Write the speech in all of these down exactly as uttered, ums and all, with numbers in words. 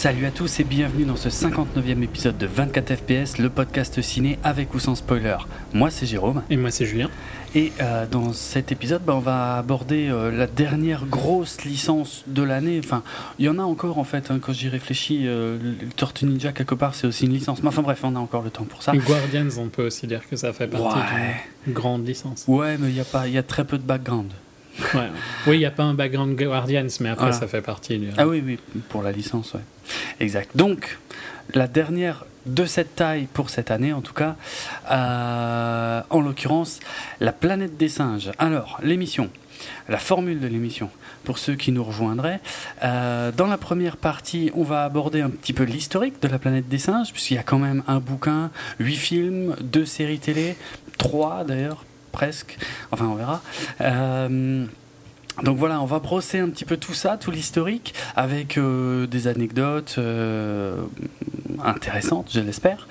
Salut à tous et bienvenue dans ce cinquante-neuvième épisode de vingt-quatre F P S, le podcast ciné avec ou sans spoiler. Moi c'est Jérôme. Et moi c'est Julien. Et euh, dans cet épisode, bah, on va aborder euh, la dernière grosse licence de l'année. Enfin, il y en a encore en fait, hein, quand j'y réfléchis, euh, Tortue Ninja quelque part c'est aussi une licence. Mais enfin bref, on a encore le temps pour ça. Guardians, on peut aussi dire que ça fait partie ouais. d'une grande licence. Ouais, mais il y a pas, il y a très peu de background. Ouais. Oui, il n'y a pas un background Guardians, mais après voilà. Ça fait partie du... Ah oui, oui, pour la licence, ouais. Exact. Donc, la dernière de cette taille pour cette année, en tout cas, euh, en l'occurrence, la planète des singes. Alors, l'émission, la formule de l'émission, pour ceux qui nous rejoindraient. Euh, dans la première partie, on va aborder un petit peu l'historique de la planète des singes, puisqu'il y a quand même un bouquin, huit films, deux séries télé, trois d'ailleurs, presque, enfin on verra. Euh, donc voilà, on va brosser un petit peu tout ça, tout l'historique, avec euh, des anecdotes euh, intéressantes, je l'espère.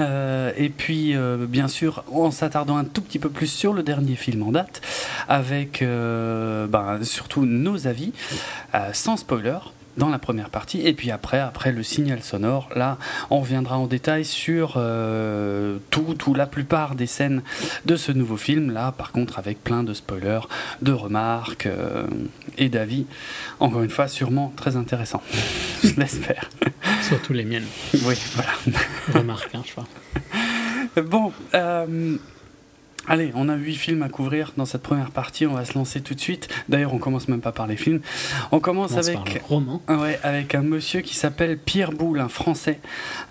Euh, et puis, euh, bien sûr, en s'attardant un tout petit peu plus sur le dernier film en date, avec euh, ben, surtout nos avis, euh, sans spoiler, dans la première partie. Et puis après, après le signal sonore, là, on reviendra en détail sur euh, tout, tout, la plupart des scènes de ce nouveau film. Là, par contre, avec plein de spoilers, de remarques euh, et d'avis. Encore une fois, sûrement très intéressant. Je l'espère. Surtout les miennes. Oui, voilà. Remarque, hein, je crois. Bon, euh... allez, on a huit films à couvrir dans cette première partie, on va se lancer tout de suite. D'ailleurs, on commence même pas par les films. On commence, on commence avec, roman. Ouais, avec un monsieur qui s'appelle Pierre Boulle, un Français,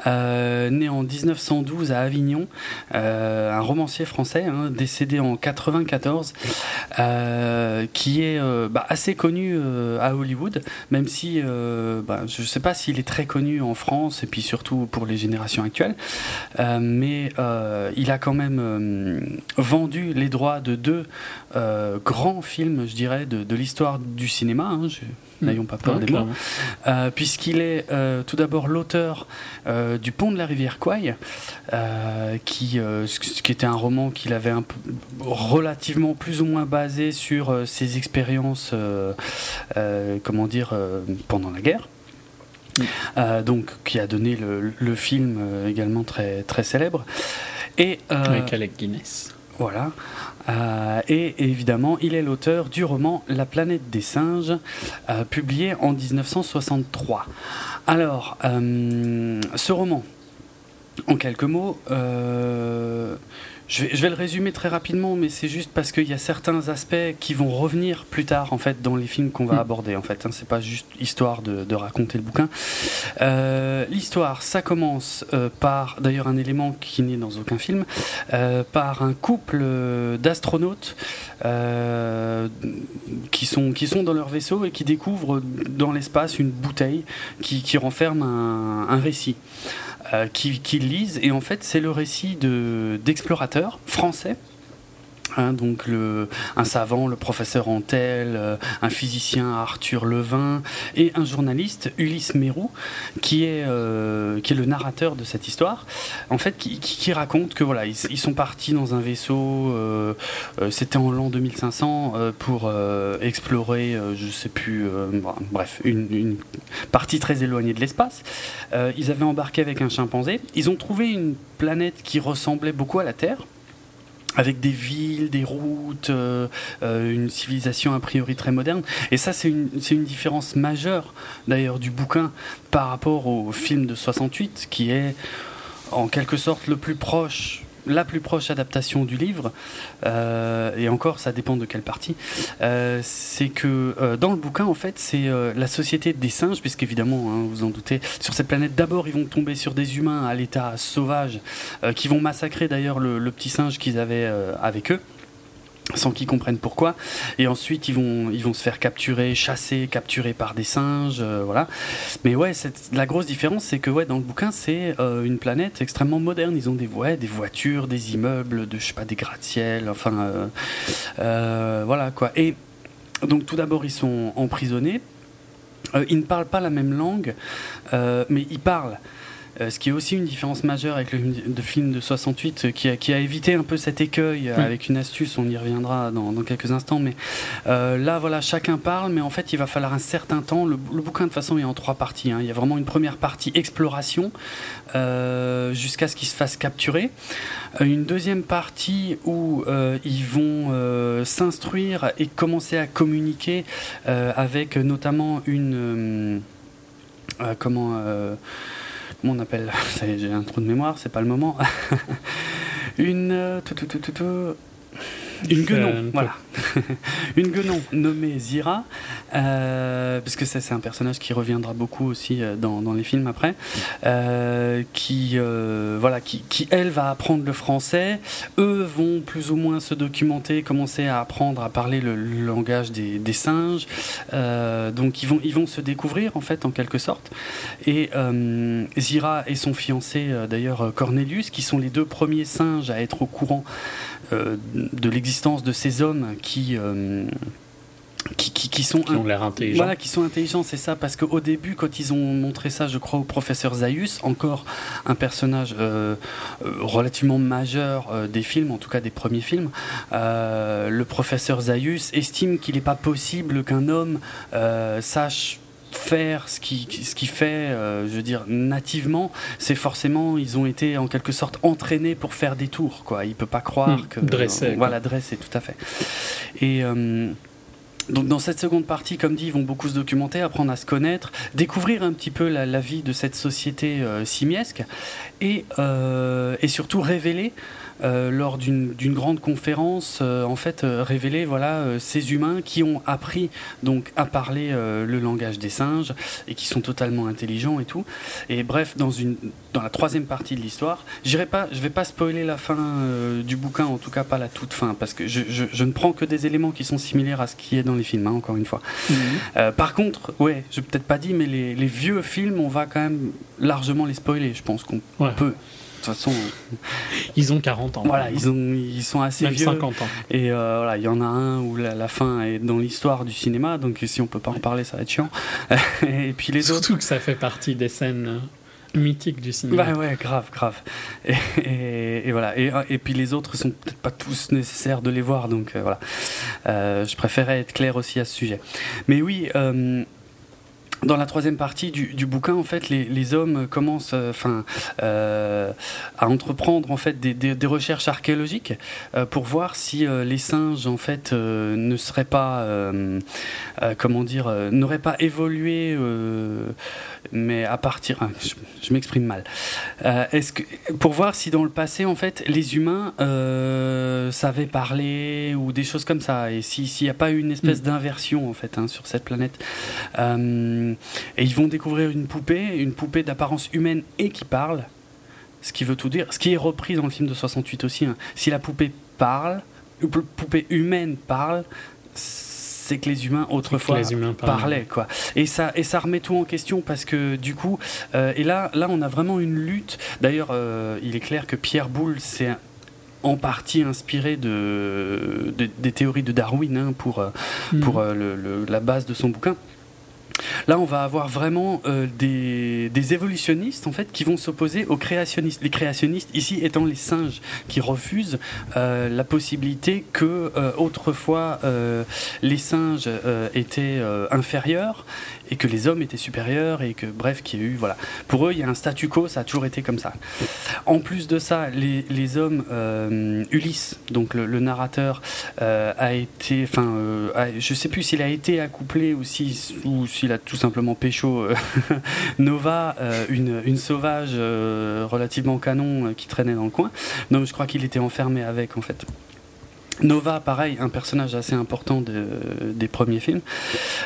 euh, né en dix-neuf cent douze à Avignon, euh, un romancier français, hein, décédé en quatre-vingt-quatorze, euh, qui est euh, bah, assez connu euh, à Hollywood, même si euh, bah, je ne sais pas s'il est très connu en France, et puis surtout pour les générations actuelles, euh, mais euh, il a quand même... Euh, vendu les droits de deux euh, grands films, je dirais, de, de l'histoire du cinéma, hein, je, mmh. n'ayons pas peur ah, des mots, euh, puisqu'il est euh, tout d'abord l'auteur euh, du Pont de la Rivière Kwaï, euh, qui, euh, qui était un roman qu'il avait un p- relativement plus ou moins basé sur euh, ses expériences, euh, euh, comment dire, euh, pendant la guerre. Euh, donc qui a donné le, le film euh, également très, très célèbre et, euh, avec Alec Guinness, voilà, euh, et évidemment il est l'auteur du roman La Planète des singes, euh, publié en dix-neuf cent soixante-trois. Alors euh, ce roman en quelques mots, euh, je, vais, je vais le résumer très rapidement, mais c'est juste parce qu'il y a certains aspects qui vont revenir plus tard en fait, dans les films qu'on va mmh. aborder. En fait, hein, c'est pas juste histoire de, de raconter le bouquin. Euh, l'histoire, ça commence euh, par, d'ailleurs un élément qui n'est dans aucun film, euh, par un couple d'astronautes euh, qui, sont, qui sont dans leur vaisseau et qui découvrent dans l'espace une bouteille qui, qui renferme un, un récit. Euh, qui, qui lisent, et en fait c'est le récit de, d'explorateurs français, hein, donc le, un savant, le professeur Antel, euh, un physicien Arthur Levin et un journaliste Ulysse Mérou qui est, euh, qui est le narrateur de cette histoire, en fait qui, qui, qui raconte que voilà, ils, ils sont partis dans un vaisseau, euh, euh, c'était en l'an deux mille cinq cents euh, pour euh, explorer euh, je sais plus, euh, bref une, une partie très éloignée de l'espace. Euh, ils avaient embarqué avec un chimpanzé, ils ont trouvé une planète qui ressemblait beaucoup à la Terre, avec des villes, des routes, euh, euh, une civilisation a priori très moderne. Et ça, c'est une, c'est une différence majeure, d'ailleurs, du bouquin par rapport au film de soixante-huit, qui est, en quelque sorte, le plus proche, la plus proche adaptation du livre. Euh, et encore, ça dépend de quelle partie. Euh, c'est que, euh, dans le bouquin, en fait, c'est euh, la société des singes, puisqu'évidemment, hein, vous en doutez, sur cette planète, d'abord, ils vont tomber sur des humains à l'état sauvage, euh, qui vont massacrer, d'ailleurs, le, le petit singe qu'ils avaient euh, avec eux, sans qu'ils comprennent pourquoi. Et ensuite, ils vont, ils vont se faire capturer, chasser, capturer par des singes, euh, voilà. Mais ouais, cette, la grosse différence, c'est que ouais, dans le bouquin, c'est euh, une planète extrêmement moderne. Ils ont des, ouais, des voitures, des immeubles, de, je sais pas, des gratte-ciel, enfin, euh, euh, voilà quoi. Et donc, tout d'abord, ils sont emprisonnés. Euh, ils ne parlent pas la même langue, euh, mais ils parlent. Euh, ce qui est aussi une différence majeure avec le, le film de soixante-huit, euh, qui, a, qui a évité un peu cet écueil euh, oui. avec une astuce, on y reviendra dans, dans quelques instants, mais euh, là voilà, chacun parle, mais en fait il va falloir un certain temps. Le, le bouquin de toute façon est en trois parties, hein. Il y a vraiment une première partie exploration euh, jusqu'à ce qu'ils se fassent capturer, une deuxième partie où euh, ils vont euh, s'instruire et commencer à communiquer euh, avec notamment une euh, euh, comment euh, Comment on appelle, j'ai un trou de mémoire, c'est pas le moment. Une euh, tout, tout, tout, tout, tout. Une guenon, euh, voilà. Une guenon nommée Zira, euh, parce que ça, c'est un personnage qui reviendra beaucoup aussi dans, dans les films après, euh, qui, euh, voilà, qui, qui, elle, va apprendre le français. Eux vont plus ou moins se documenter, commencer à apprendre à parler le, le langage des, des singes. Euh, donc, ils vont, ils vont se découvrir, en fait, en quelque sorte. Et euh, Zira et son fiancé, d'ailleurs, Cornelius, qui sont les deux premiers singes à être au courant euh, de l'existence de ces hommes qui, euh, qui, qui, qui sont qui ont l'air intelligents. Voilà, qui sont intelligents, c'est ça, parce qu'au début, quand ils ont montré ça, je crois, au professeur Zaius, encore un personnage euh, relativement majeur euh, des films, en tout cas des premiers films, euh, le professeur Zaius estime qu'il n'est pas possible qu'un homme euh, sache faire ce qui, ce qui fait, euh, je veux dire, nativement. C'est forcément, ils ont été en quelque sorte entraînés pour faire des tours, quoi. Il peut pas croire mmh, que... Dresser. Euh, voilà, dresser, tout à fait. Et... Euh, donc dans cette seconde partie, comme dit, ils vont beaucoup se documenter, apprendre à se connaître, découvrir un petit peu la, la vie de cette société euh, simiesque et, euh, et surtout révéler, euh, lors d'une, d'une grande conférence, euh, en fait, euh, révéler voilà, euh, ces humains qui ont appris donc, à parler euh, le langage des singes et qui sont totalement intelligents et tout. Et bref, dans, une, dans la troisième partie de l'histoire, j'irai pas, je ne vais pas spoiler la fin euh, du bouquin, en tout cas pas la toute fin, parce que je, je, je ne prends que des éléments qui sont similaires à ce qui est dans les films, hein, encore une fois. Mmh. Euh, par contre, ouais, je n'ai peut-être pas dit, mais les, les vieux films, on va quand même largement les spoiler. Je pense qu'on ouais. peut. De toute façon, ils ont quarante ans. Voilà, ils, ont, ils sont assez même vieux. Même cinquante ans. Et euh, voilà, il y en a un où la, la fin est dans l'histoire du cinéma, donc si on peut pas en parler, ça va être chiant. Et puis les Surtout autres... que ça fait partie des scènes mythiques du cinéma. Bah ouais, grave, grave. Et, et, et voilà. Et, et puis les autres sont peut-être pas tous nécessaires de les voir, donc euh, voilà. Euh, je préférais être clair aussi à ce sujet. Mais oui. Euh, Dans la troisième partie du, du bouquin, en fait, les, les hommes commencent, enfin, euh, euh, à entreprendre en fait des, des, des recherches archéologiques euh, pour voir si euh, les singes, en fait, euh, ne seraient pas, euh, euh, comment dire, euh, n'auraient pas évolué, euh, mais à partir, ah, je, je m'exprime mal. Euh, est-ce que, pour voir si dans le passé, en fait, les humains euh, savaient parler ou des choses comme ça, et si s'il n'y a pas eu une espèce d'inversion en fait hein, sur cette planète. Euh, Et ils vont découvrir une poupée, une poupée d'apparence humaine et qui parle, ce qui veut tout dire, ce qui est repris dans le film de soixante-huit aussi. Hein. Si la poupée parle, poupée humaine parle, c'est que les humains autrefois les humains parlaient, quoi. Et ça, et ça remet tout en question parce que du coup, euh, et là, là, on a vraiment une lutte. D'ailleurs, euh, il est clair que Pierre Boulle, c'est un en partie inspiré de, de des théories de Darwin hein, pour mmh. pour euh, le, le, la base de son bouquin. Là, on va avoir vraiment euh, des, des évolutionnistes en fait qui vont s'opposer aux créationnistes. Les créationnistes ici étant les singes qui refusent euh, la possibilité que euh, autrefois euh, les singes euh, étaient euh, inférieurs et que les hommes étaient supérieurs et que bref qu'il y a eu voilà. Pour eux, il y a un statu quo, ça a toujours été comme ça. En plus de ça, les, les hommes euh, Ulysse, donc le, le narrateur euh, a été, enfin, euh, je sais plus s'il a été accouplé ou si ou s'il a tout simplement pécho euh, Nova, euh, une, une sauvage euh, relativement canon euh, qui traînait dans le coin. Non, mais je crois qu'il était enfermé avec, en fait. Nova, pareil, un personnage assez important de, des premiers films.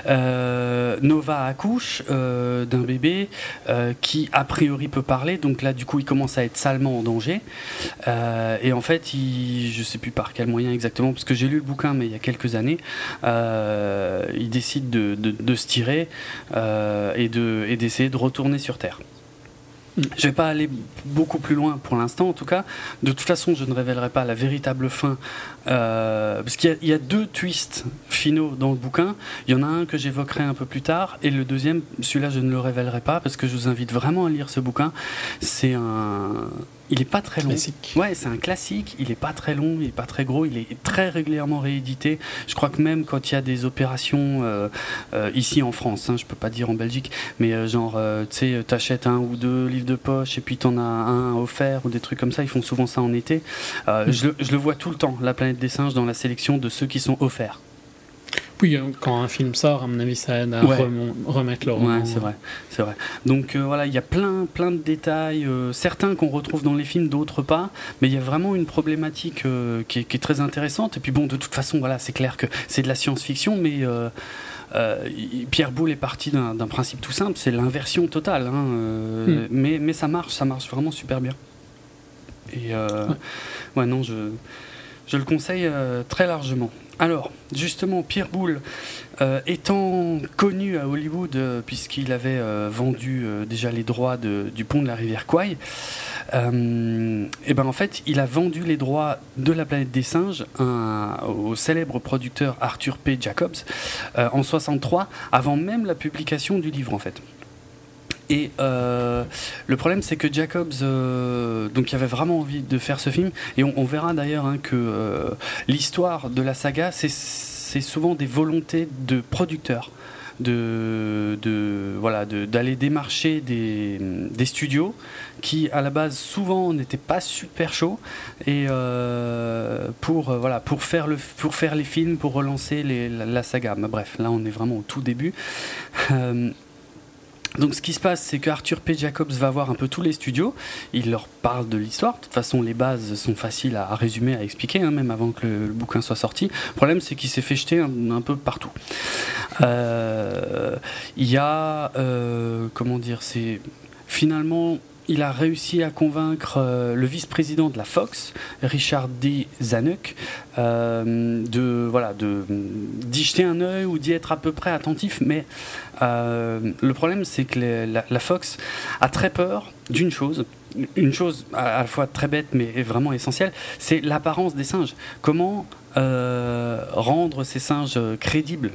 Euh, Nova accouche euh, d'un bébé euh, qui, a priori, peut parler. Donc là, du coup, il commence à être salement en danger. Euh, et en fait, il, je ne sais plus par quel moyen exactement, parce que j'ai lu le bouquin, mais il y a quelques années, euh, il décide de, de, de se tirer euh, et, de, et d'essayer de retourner sur Terre. Je vais pas aller beaucoup plus loin pour l'instant, en tout cas. De toute façon, je ne révélerai pas la véritable fin, euh, parce qu'il y a, il y a deux twists finaux dans le bouquin. Il y en a un que j'évoquerai un peu plus tard, et le deuxième, celui-là, je ne le révélerai pas, parce que je vous invite vraiment à lire ce bouquin. C'est un... Il est pas très long. Classique. Ouais, c'est un classique. Il est pas très long, il est pas très gros. Il est très régulièrement réédité. Je crois que même quand il y a des opérations euh, euh, ici en France, hein, je peux pas dire en Belgique, mais euh, genre, euh, tu sais, t'achètes un ou deux livres de poche et puis t'en as un offert ou des trucs comme ça. Ils font souvent ça en été. Euh, mmh. je, je le vois tout le temps, La Planète des singes, dans la sélection de ceux qui sont offerts. Oui, quand un film sort, à mon avis, ça aide à ouais. remon- remettre le roman. Ouais, c'est vrai, c'est vrai. Donc euh, voilà, il y a plein, plein de détails, euh, certains qu'on retrouve dans les films, d'autres pas, mais il y a vraiment une problématique euh, qui, est, qui est très intéressante. Et puis bon, de toute façon, voilà, c'est clair que c'est de la science-fiction, mais euh, euh, Pierre Boulle est parti d'un, d'un principe tout simple, c'est l'inversion totale. Hein, euh, hmm. mais, mais ça marche, ça marche vraiment super bien. Et euh, ouais. ouais, non, je, je le conseille euh, très largement. Alors, justement, Pierre Boulle, euh, étant connu à Hollywood, euh, puisqu'il avait euh, vendu euh, déjà les droits de, du pont de la rivière Kwaï, euh, et ben en fait, il a vendu les droits de La Planète des singes un, au célèbre producteur Arthur P. Jacobs euh, en soixante-trois, avant même la publication du livre, en fait. Et euh, le problème, c'est que Jacobs, euh, donc, il avait vraiment envie de faire ce film. Et on, on verra d'ailleurs hein, que euh, l'histoire de la saga, c'est, c'est souvent des volontés de producteurs, de, de voilà, de, d'aller démarcher des, des studios qui, à la base, souvent n'étaient pas super chauds. Et euh, pour euh, voilà, pour faire le, pour faire les films, pour relancer les, la, la saga. Mais bref, là, on est vraiment au tout début. Euh, Donc ce qui se passe, c'est que Arthur P. Jacobs va voir un peu tous les studios, il leur parle de l'histoire, de toute façon les bases sont faciles à résumer, à expliquer, hein, même avant que le, le bouquin soit sorti. Le problème, c'est qu'il s'est fait jeter un, un peu partout. Il euh, y a, euh, comment dire, c'est finalement... Il a réussi à convaincre euh, le vice-président de la Fox, Richard D. Zanuck, euh, de, voilà, de, d'y jeter un œil ou d'y être à peu près attentif. Mais euh, le problème, c'est que les, la, la Fox a très peur d'une chose, une chose à, à la fois très bête mais vraiment essentielle, c'est l'apparence des singes. Comment euh, rendre ces singes crédibles ?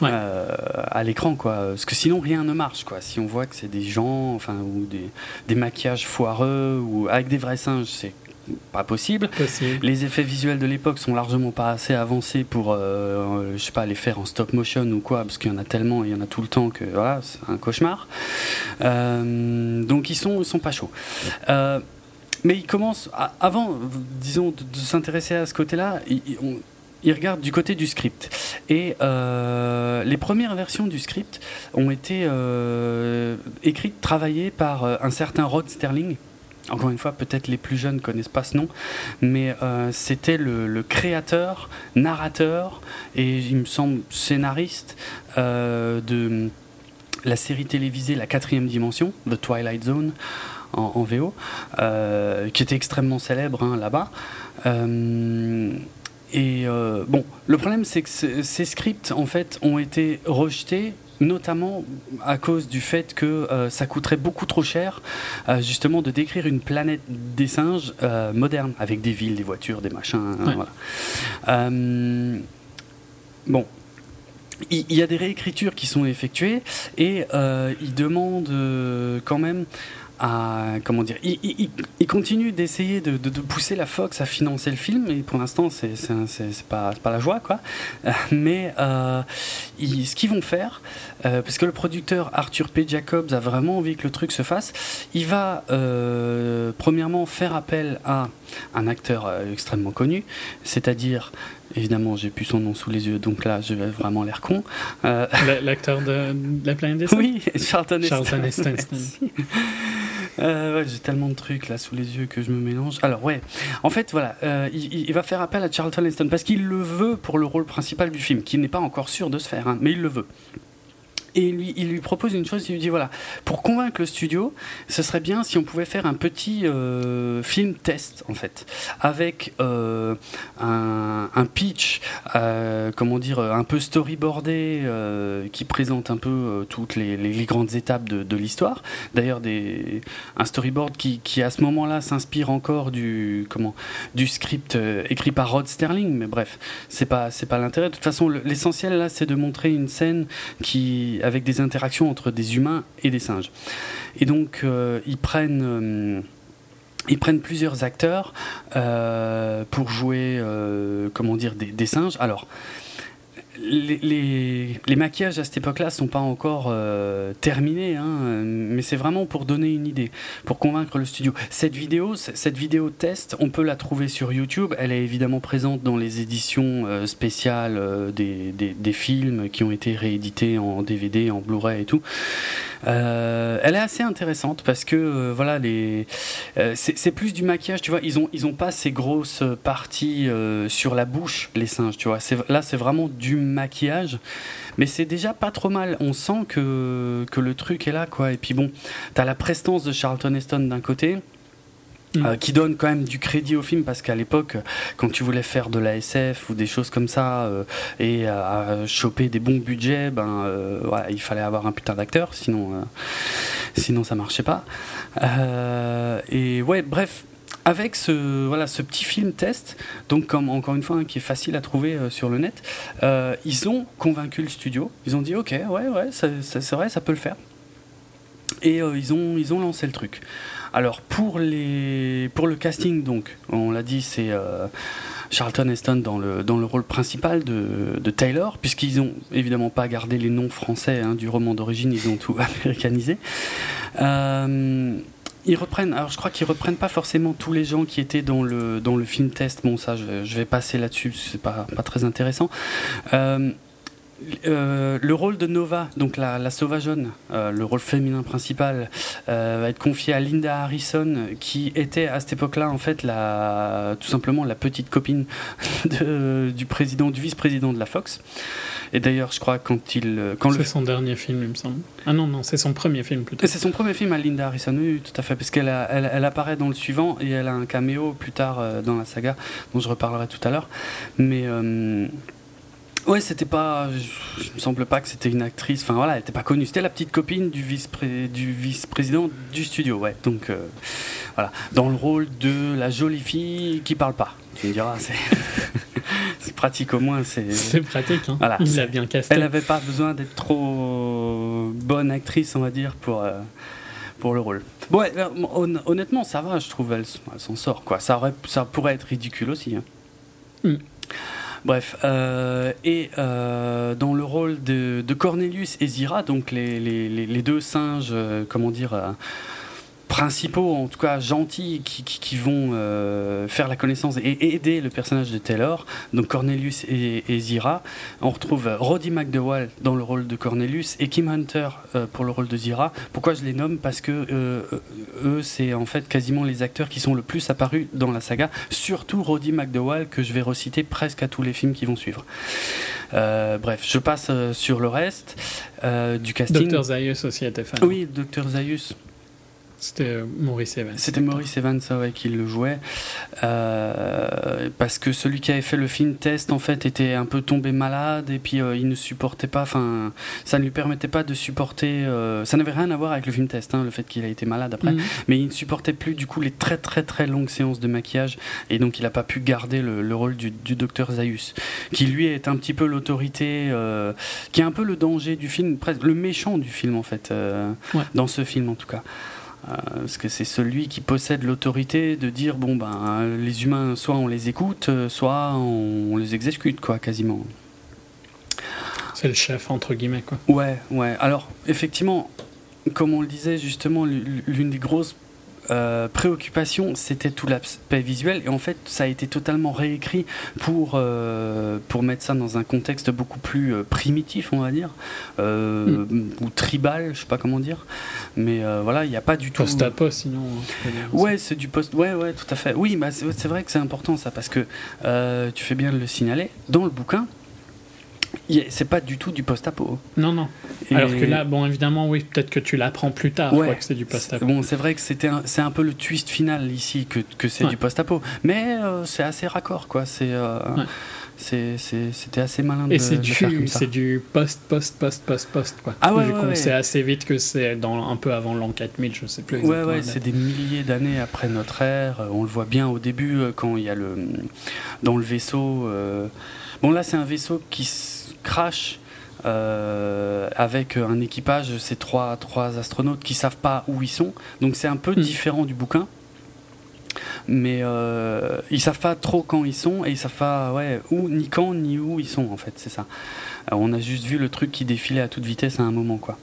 Ouais. Euh, à l'écran, quoi, parce que sinon rien ne marche, quoi. Si on voit que c'est des gens, enfin, ou des, des maquillages foireux, ou avec des vrais singes, c'est pas possible. possible. Les effets visuels de l'époque sont largement pas assez avancés pour, euh, je sais pas, les faire en stop motion ou quoi, parce qu'il y en a tellement, il y en a tout le temps que voilà, c'est un cauchemar. Euh, donc ils sont, ils sont pas chauds. Euh, mais ils commencent à, avant, disons, de, de s'intéresser à ce côté-là. Ils, on, Il regarde du côté du script. Et euh, les premières versions du script ont été euh, écrites, travaillées par euh, un certain Rod Serling. Encore une fois, peut-être les plus jeunes ne connaissent pas ce nom, mais euh, c'était le, le créateur, narrateur et, il me semble, scénariste euh, de la série télévisée La Quatrième Dimension, The Twilight Zone, en, en V O, euh, qui était extrêmement célèbre hein, là-bas. Euh, Et euh, bon, le problème, c'est que c- ces scripts, en fait, ont été rejetés, notamment à cause du fait que euh, ça coûterait beaucoup trop cher, euh, justement, de décrire une planète des singes euh, moderne, avec des villes, des voitures, des machins, ouais. hein, voilà. Euh, bon. Il y a des réécritures qui sont effectuées, et euh, ils demandent euh, quand même... À, comment dire, il, il, il continue d'essayer de, de, de pousser la Fox à financer le film, et pour l'instant c'est, c'est, c'est, c'est, pas, c'est pas la joie, quoi. Mais euh, ils, ce qu'ils vont faire, euh, parce que le producteur Arthur P. Jacobs a vraiment envie que le truc se fasse, il va euh, premièrement faire appel à un acteur extrêmement connu, c'est-à-dire, évidemment j'ai plus son nom sous les yeux, donc là je vais vraiment l'air con, euh... l'acteur de, de La Planète des singes. Oui, Charlton Heston. Charlton Heston. Euh, ouais, j'ai tellement de trucs là sous les yeux que je me mélange. Alors ouais, en fait voilà, euh, il, il va faire appel à Charlton Heston parce qu'il le veut pour le rôle principal du film, qui n'est pas encore sûr de se faire, hein, mais il le veut. et lui, il lui propose une chose, il lui dit voilà, pour convaincre le studio, ce serait bien si on pouvait faire un petit euh, film test en fait, avec euh, un, un pitch, euh, comment dire, un peu storyboardé, euh, qui présente un peu euh, toutes les, les, les grandes étapes de, de l'histoire. D'ailleurs, des, un storyboard qui, qui à ce moment-là s'inspire encore du comment, du script euh, écrit par Rod Serling, mais bref, c'est pas c'est pas l'intérêt. De toute façon, l'essentiel là, c'est de montrer une scène qui avec des interactions entre des humains et des singes. Et donc euh, ils prennent euh, ils prennent plusieurs acteurs euh, pour jouer euh, comment dire des, des singes. Alors Les, les, les maquillages à cette époque-là sont pas encore euh, terminés, hein, mais c'est vraiment pour donner une idée, pour convaincre le studio. Cette vidéo, cette vidéo test, on peut la trouver sur YouTube. Elle est évidemment présente dans les éditions euh, spéciales euh, des, des, des films qui ont été réédités en D V D, en Blu-ray et tout. Euh, elle est assez intéressante parce que euh, voilà, les, euh, c'est, c'est plus du maquillage, tu vois. Ils ont, ils ont pas ces grosses parties euh, sur la bouche, les singes, tu vois. C'est, là, c'est vraiment du maquillage, mais c'est déjà pas trop mal. On sent que, que le truc est là, quoi. Et puis bon, t'as la prestance de Charlton Heston d'un côté, mmh. euh, qui donne quand même du crédit au film, parce qu'à l'époque, quand tu voulais faire de la S F ou des choses comme ça euh, et euh, choper des bons budgets, ben euh, ouais, il fallait avoir un putain d'acteur, sinon, euh, sinon ça marchait pas. Euh, et ouais, bref. Avec ce, voilà, ce petit film test, donc comme, encore une fois, hein, qui est facile à trouver euh, sur le net, euh, ils ont convaincu le studio. Ils ont dit ok, ouais, ouais, ça, ça, c'est vrai, ça peut le faire. Et euh, ils ont, ils ont lancé le truc. Alors pour les, pour le casting, donc on l'a dit, c'est euh, Charlton Heston dans le dans le rôle principal de de Taylor, puisqu'ils ont évidemment pas gardé les noms français, hein, du roman d'origine, ils ont tout américanisé. Euh, Ils reprennent, alors je crois qu'ils reprennent pas forcément tous les gens qui étaient dans le, dans le film test. Bon, ça, je, je vais passer là-dessus, c'est pas, pas très intéressant. Euh, euh, le rôle de Nova, donc la, la sauvageonne, euh, le rôle féminin principal, euh, va être confié à Linda Harrison, qui était à cette époque-là, en fait, la, tout simplement la petite copine de, du président, du vice-président de la Fox. Et d'ailleurs, je crois quand il, quand c'est le... son dernier film, il me semble. Ah non, non, c'est son premier film plutôt. Et c'est son premier film à Linda Harrison, oui, tout à fait, parce qu'elle a, elle, elle apparaît dans le suivant et elle a un caméo plus tard euh, dans la saga, dont je reparlerai tout à l'heure. Mais euh, ouais, c'était pas, je, je me semble pas que c'était une actrice. Enfin voilà, elle était pas connue. C'était la petite copine du vice-pré, du vice-président du studio, ouais. Donc euh, voilà, dans le rôle de la jolie fille qui parle pas. Tu me diras, c'est. C'est pratique au moins. C'est, c'est pratique, hein. Voilà. Il l'a bien casté. Elle n'avait pas besoin d'être trop bonne actrice, on va dire, pour, euh, pour le rôle. Bon, ouais, honnêtement, ça va, je trouve, elle, elle s'en sort, quoi. Ça, aurait, ça pourrait être ridicule aussi, hein. Mm. Bref, euh, et euh, dans le rôle de, de Cornelius et Zira, donc les, les, les deux singes, euh, comment dire... Euh, principaux, en tout cas gentils, qui, qui, qui vont euh, faire la connaissance et aider le personnage de Taylor, donc Cornelius et, et Zira. On retrouve Roddy McDowall dans le rôle de Cornelius et Kim Hunter euh, pour le rôle de Zira. Pourquoi je les nomme ? Parce que euh, eux, c'est en fait quasiment les acteurs qui sont le plus apparus dans la saga, surtout Roddy McDowall, que je vais reciter presque à tous les films qui vont suivre. Euh, bref, je passe sur le reste euh, du casting. Docteur Zaius aussi était fan. Oui, Docteur Zaius. C'était Maurice Evans. C'était Maurice Evans, ça, ouais, qui le jouait. Euh, parce que celui qui avait fait le film test, en fait, était un peu tombé malade et puis euh, il ne supportait pas, enfin, ça ne lui permettait pas de supporter. Euh, ça n'avait rien à voir avec le film test, hein, le fait qu'il a été malade après. Mmh. Mais il ne supportait plus, du coup, les très très très longues séances de maquillage et donc il n'a pas pu garder le, le rôle du, du docteur Zaius, qui lui est un petit peu l'autorité, euh, qui est un peu le danger du film, presque le méchant du film, en fait, euh, ouais. Dans ce film en tout cas. Euh, parce que c'est celui qui possède l'autorité de dire bon ben les humains soit on les écoute soit on, on les exécute, quoi, quasiment. C'est le chef entre guillemets, quoi. Ouais, ouais. Alors effectivement, comme on le disait justement, l'une des grosses Euh, préoccupation, c'était tout l'aspect visuel, et en fait ça a été totalement réécrit pour, euh, pour mettre ça dans un contexte beaucoup plus euh, primitif, on va dire, euh, mm. ou tribal, je sais pas comment dire, mais euh, voilà, il n'y a pas du tout post-apo sinon, hein, ouais ça. C'est du post, ouais ouais tout à fait, oui bah, c'est, c'est vrai que c'est important ça, parce que euh, tu fais bien de le signaler, dans le bouquin C'est pas du tout du post-apo. Non, non. Et... Alors que là, bon, évidemment, oui, peut-être que tu l'apprends plus tard, ouais, quoi, que c'est du post-apo. Bon, c'est vrai que c'était un, c'est un peu le twist final ici, que, que c'est ouais. du post-apo. Mais euh, c'est assez raccord, quoi. C'est, euh, ouais. c'est, c'est, c'était assez malin de, de du, faire comme ça. Et c'est du post-post-post-post-post, quoi. Ah ouais, du ouais, coup, ouais. C'est assez vite que c'est dans, un peu avant l'an quatre mille, je sais plus. Ouais, ouais, c'est des milliers d'années après notre ère. On le voit bien au début, quand il y a le... Dans le vaisseau... Euh... Bon, là, c'est un vaisseau qui... crash euh, avec un équipage, ces trois, trois astronautes qui savent pas où ils sont, donc c'est un peu mmh. différent du bouquin, mais euh, ils savent pas trop quand ils sont et ils savent pas ouais, où, ni quand ni où ils sont en fait, c'est ça. Alors, on a juste vu le truc qui défilait à toute vitesse à un moment, quoi.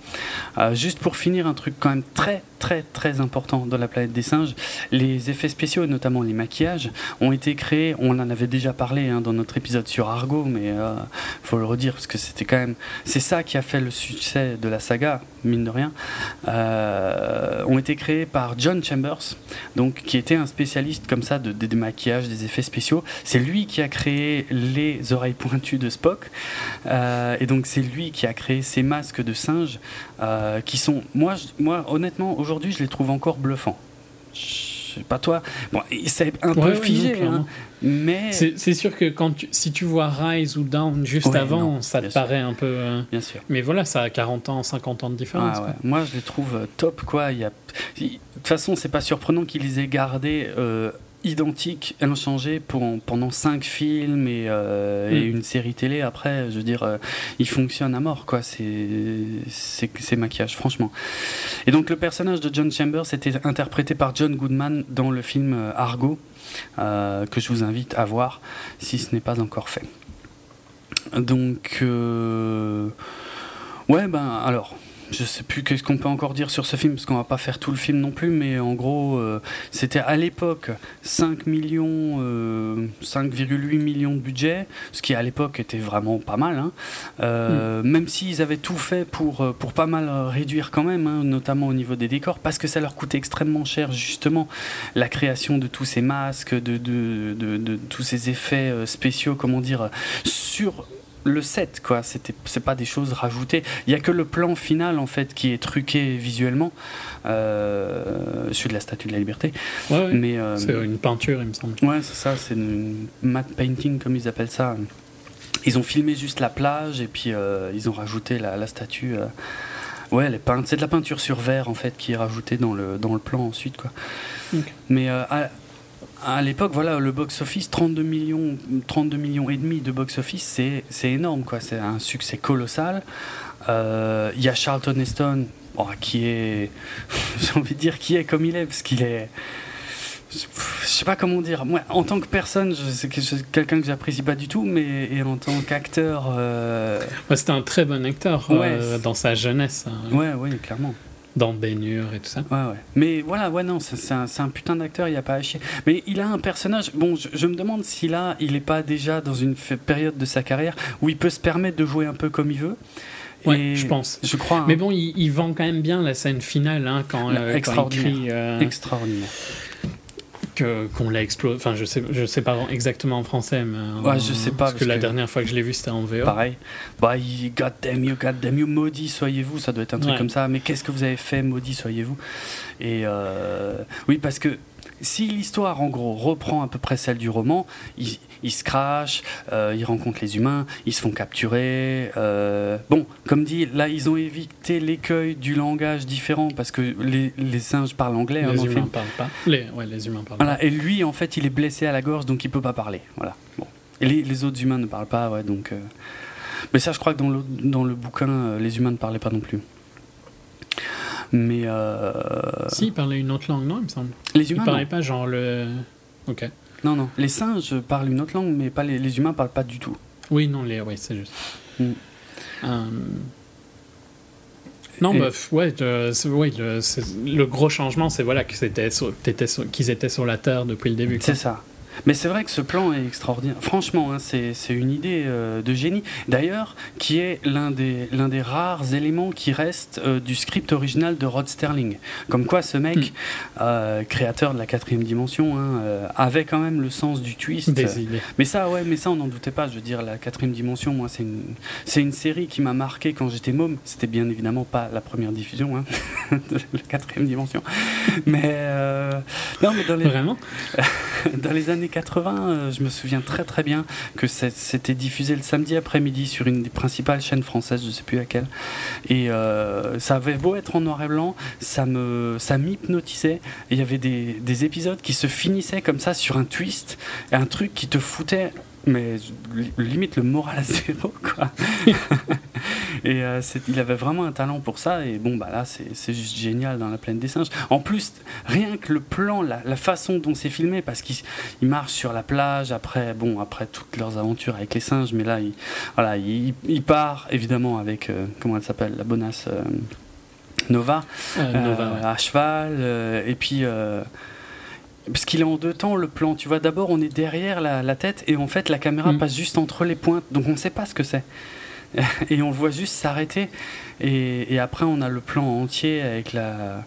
Euh, juste pour finir, un truc quand même très très très important dans la planète des singes, les effets spéciaux, notamment les maquillages, ont été créés, on en avait déjà parlé hein, dans notre épisode sur Argo, mais euh, faut le redire parce que c'était quand même, c'est ça qui a fait le succès de la saga, mine de rien, euh, ont été créés par John Chambers, donc, qui était un spécialiste comme ça de, de, de maquillage, des effets spéciaux. C'est lui qui a créé les oreilles pointues de Spock, euh, et donc c'est lui qui a créé ces masques de singes euh, qui sont, moi, je, moi honnêtement aujourd'hui je les trouve encore bluffants. Je sais pas toi, bon, c'est un ouais, peu ouais, figé non, hein, mais c'est, c'est sûr que quand tu, si tu vois Rise ou Down juste ouais, avant non, ça te sûr. paraît un peu euh, bien sûr, mais voilà, ça a quarante ans, cinquante ans de différence, ah, quoi. Ouais. Moi je les trouve top, quoi. Il y a, de toute façon c'est pas surprenant qu'ils les aient gardés euh, identique, inchangé pour, pendant cinq films et, euh, mm. et une série télé. Après, je veux dire, euh, il fonctionne à mort, quoi, ces, ces, ces maquillages, franchement. Et donc, le personnage de John Chambers était interprété par John Goodman dans le film Argo, euh, que je vous invite à voir si ce n'est pas encore fait. Donc, euh, ouais, ben, alors... Je sais plus qu'est-ce qu'on peut encore dire sur ce film, parce qu'on va pas faire tout le film non plus, mais en gros, euh, c'était à l'époque cinq millions, euh, cinq virgule huit millions de budget, ce qui à l'époque était vraiment pas mal, hein. euh, mm. Même s'ils avaient tout fait pour, pour pas mal réduire quand même, hein, notamment au niveau des décors, parce que ça leur coûtait extrêmement cher, justement, la création de tous ces masques, de, de, de, de, de tous ces effets spéciaux, comment dire, sur... le set, quoi. C'était, c'est pas des choses rajoutées. Il y a que le plan final en fait qui est truqué visuellement, euh, celui de la Statue de la Liberté. Ouais, ouais. Mais euh, c'est une peinture, il me semble. Ouais, c'est ça. C'est une matte painting comme ils appellent ça. Ils ont filmé juste la plage et puis euh, ils ont rajouté la, la statue. Euh. Ouais, les peintes. C'est de la peinture sur verre en fait qui est rajoutée dans le dans le plan ensuite, quoi. Okay. Mais euh, à, À l'époque, voilà, le box-office, trente-deux millions, trente-deux millions et demi de box-office, c'est, c'est énorme, quoi. C'est un succès colossal. Il euh, y a Charlton Heston, oh, qui est, j'ai envie de dire, qui est comme il est, parce qu'il est, je sais pas comment dire. Moi, en tant que personne, je, c'est quelqu'un que j'apprécie pas du tout, mais et en tant qu'acteur, euh... ouais, c'était un très bon acteur, ouais, euh, dans sa jeunesse. Hein. Ouais, ouais, clairement. Dans Bénure et tout ça. Ouais, ouais. Mais voilà, ouais, non, c'est, c'est, un, c'est un putain d'acteur, il n'y a pas à chier. Mais il a un personnage. Bon, je, je me demande si là, il n'est pas déjà dans une f- période de sa carrière où il peut se permettre de jouer un peu comme il veut. Ouais, je pense. Je crois. Hein. Mais bon, il, il vend quand même bien la scène finale, hein, quand, là, euh, extraordinaire. Quand il crie. Euh... Extraordinaire. Que, qu'on l'a explosé, enfin je sais, je sais pas exactement en français, mais ouais, euh, je sais pas parce, parce que, que la dernière fois que je l'ai vu c'était en V O. Pareil. Bah, God damn you, God damn you, maudit soyez-vous, ça doit être un truc ouais. comme ça. Mais qu'est-ce que vous avez fait, maudit soyez-vous. Et euh, oui, parce que si l'histoire en gros reprend à peu près celle du roman, ils, ils se crachent, euh, ils rencontrent les humains, ils se font capturer. Euh, bon, comme dit, là ils ont évité l'écueil du langage différent parce que les, les singes parlent anglais. Les hein, humains ne parlent pas. Les, ouais, les humains parlent. Voilà. Et lui, en fait, il est blessé à la gorge, donc il peut pas parler. Voilà. Bon. Et les, les autres humains ne parlent pas, ouais. Donc, euh... mais ça, je crois que dans le, dans le bouquin, les humains ne parlaient pas non plus. Mais euh... si, ils parlaient une autre langue, non, il me semble. Les humains, ils parlaient non. pas genre le. Ok. Non, non. Les singes parlent une autre langue, mais pas les, les humains parlent pas du tout. Oui, non, les. Oui, c'est juste. Mm. Euh... Non, et... bah ouais, euh, c'est, ouais le, c'est, le gros changement, c'est voilà que c'était, sur, t'étais sur, qu'ils étaient sur la Terre depuis le début. C'est quoi. Ça. Mais c'est vrai que ce plan est extraordinaire. Franchement, hein, c'est, c'est une idée euh, de génie. D'ailleurs, qui est l'un des, l'un des rares éléments qui reste euh, du script original de Rod Serling. Comme quoi, ce mec, mm. euh, créateur de La Quatrième Dimension, hein, euh, avait quand même le sens du twist. Des idées. Mais ça, ouais, mais ça, on n'en doutait pas. Je veux dire, La Quatrième Dimension, moi, c'est une, c'est une série qui m'a marqué quand j'étais môme. C'était bien évidemment pas la première diffusion, hein, de La Quatrième Dimension. Mais euh, non, mais dans les vraiment, dans les années quatre-vingts, euh, je me souviens très très bien que c'était diffusé le samedi après-midi sur une des principales chaînes françaises, je sais plus laquelle, et euh, ça avait beau être en noir et blanc, ça me ça m'hypnotisait, et il y avait des, des épisodes qui se finissaient comme ça sur un twist, et un truc qui te foutait mais limite le moral à zéro, quoi. Et euh, c'est, il avait vraiment un talent pour ça, et bon bah là c'est, c'est juste génial dans La Planète des Singes. En plus, rien que le plan, la, la façon dont c'est filmé, parce qu'ils ils marchent sur la plage après, bon, après toutes leurs aventures avec les singes, mais là il, voilà, il, il part évidemment avec euh, comment elle s'appelle, la bonasse euh, Nova, euh, Nova euh, ouais. à cheval, euh, et puis euh, parce qu'il est en deux temps le plan, tu vois, d'abord on est derrière la, la tête, et en fait la caméra mmh. passe juste entre les pointes, donc on ne sait pas ce que c'est, et on le voit juste s'arrêter, et, et après on a le plan entier avec la,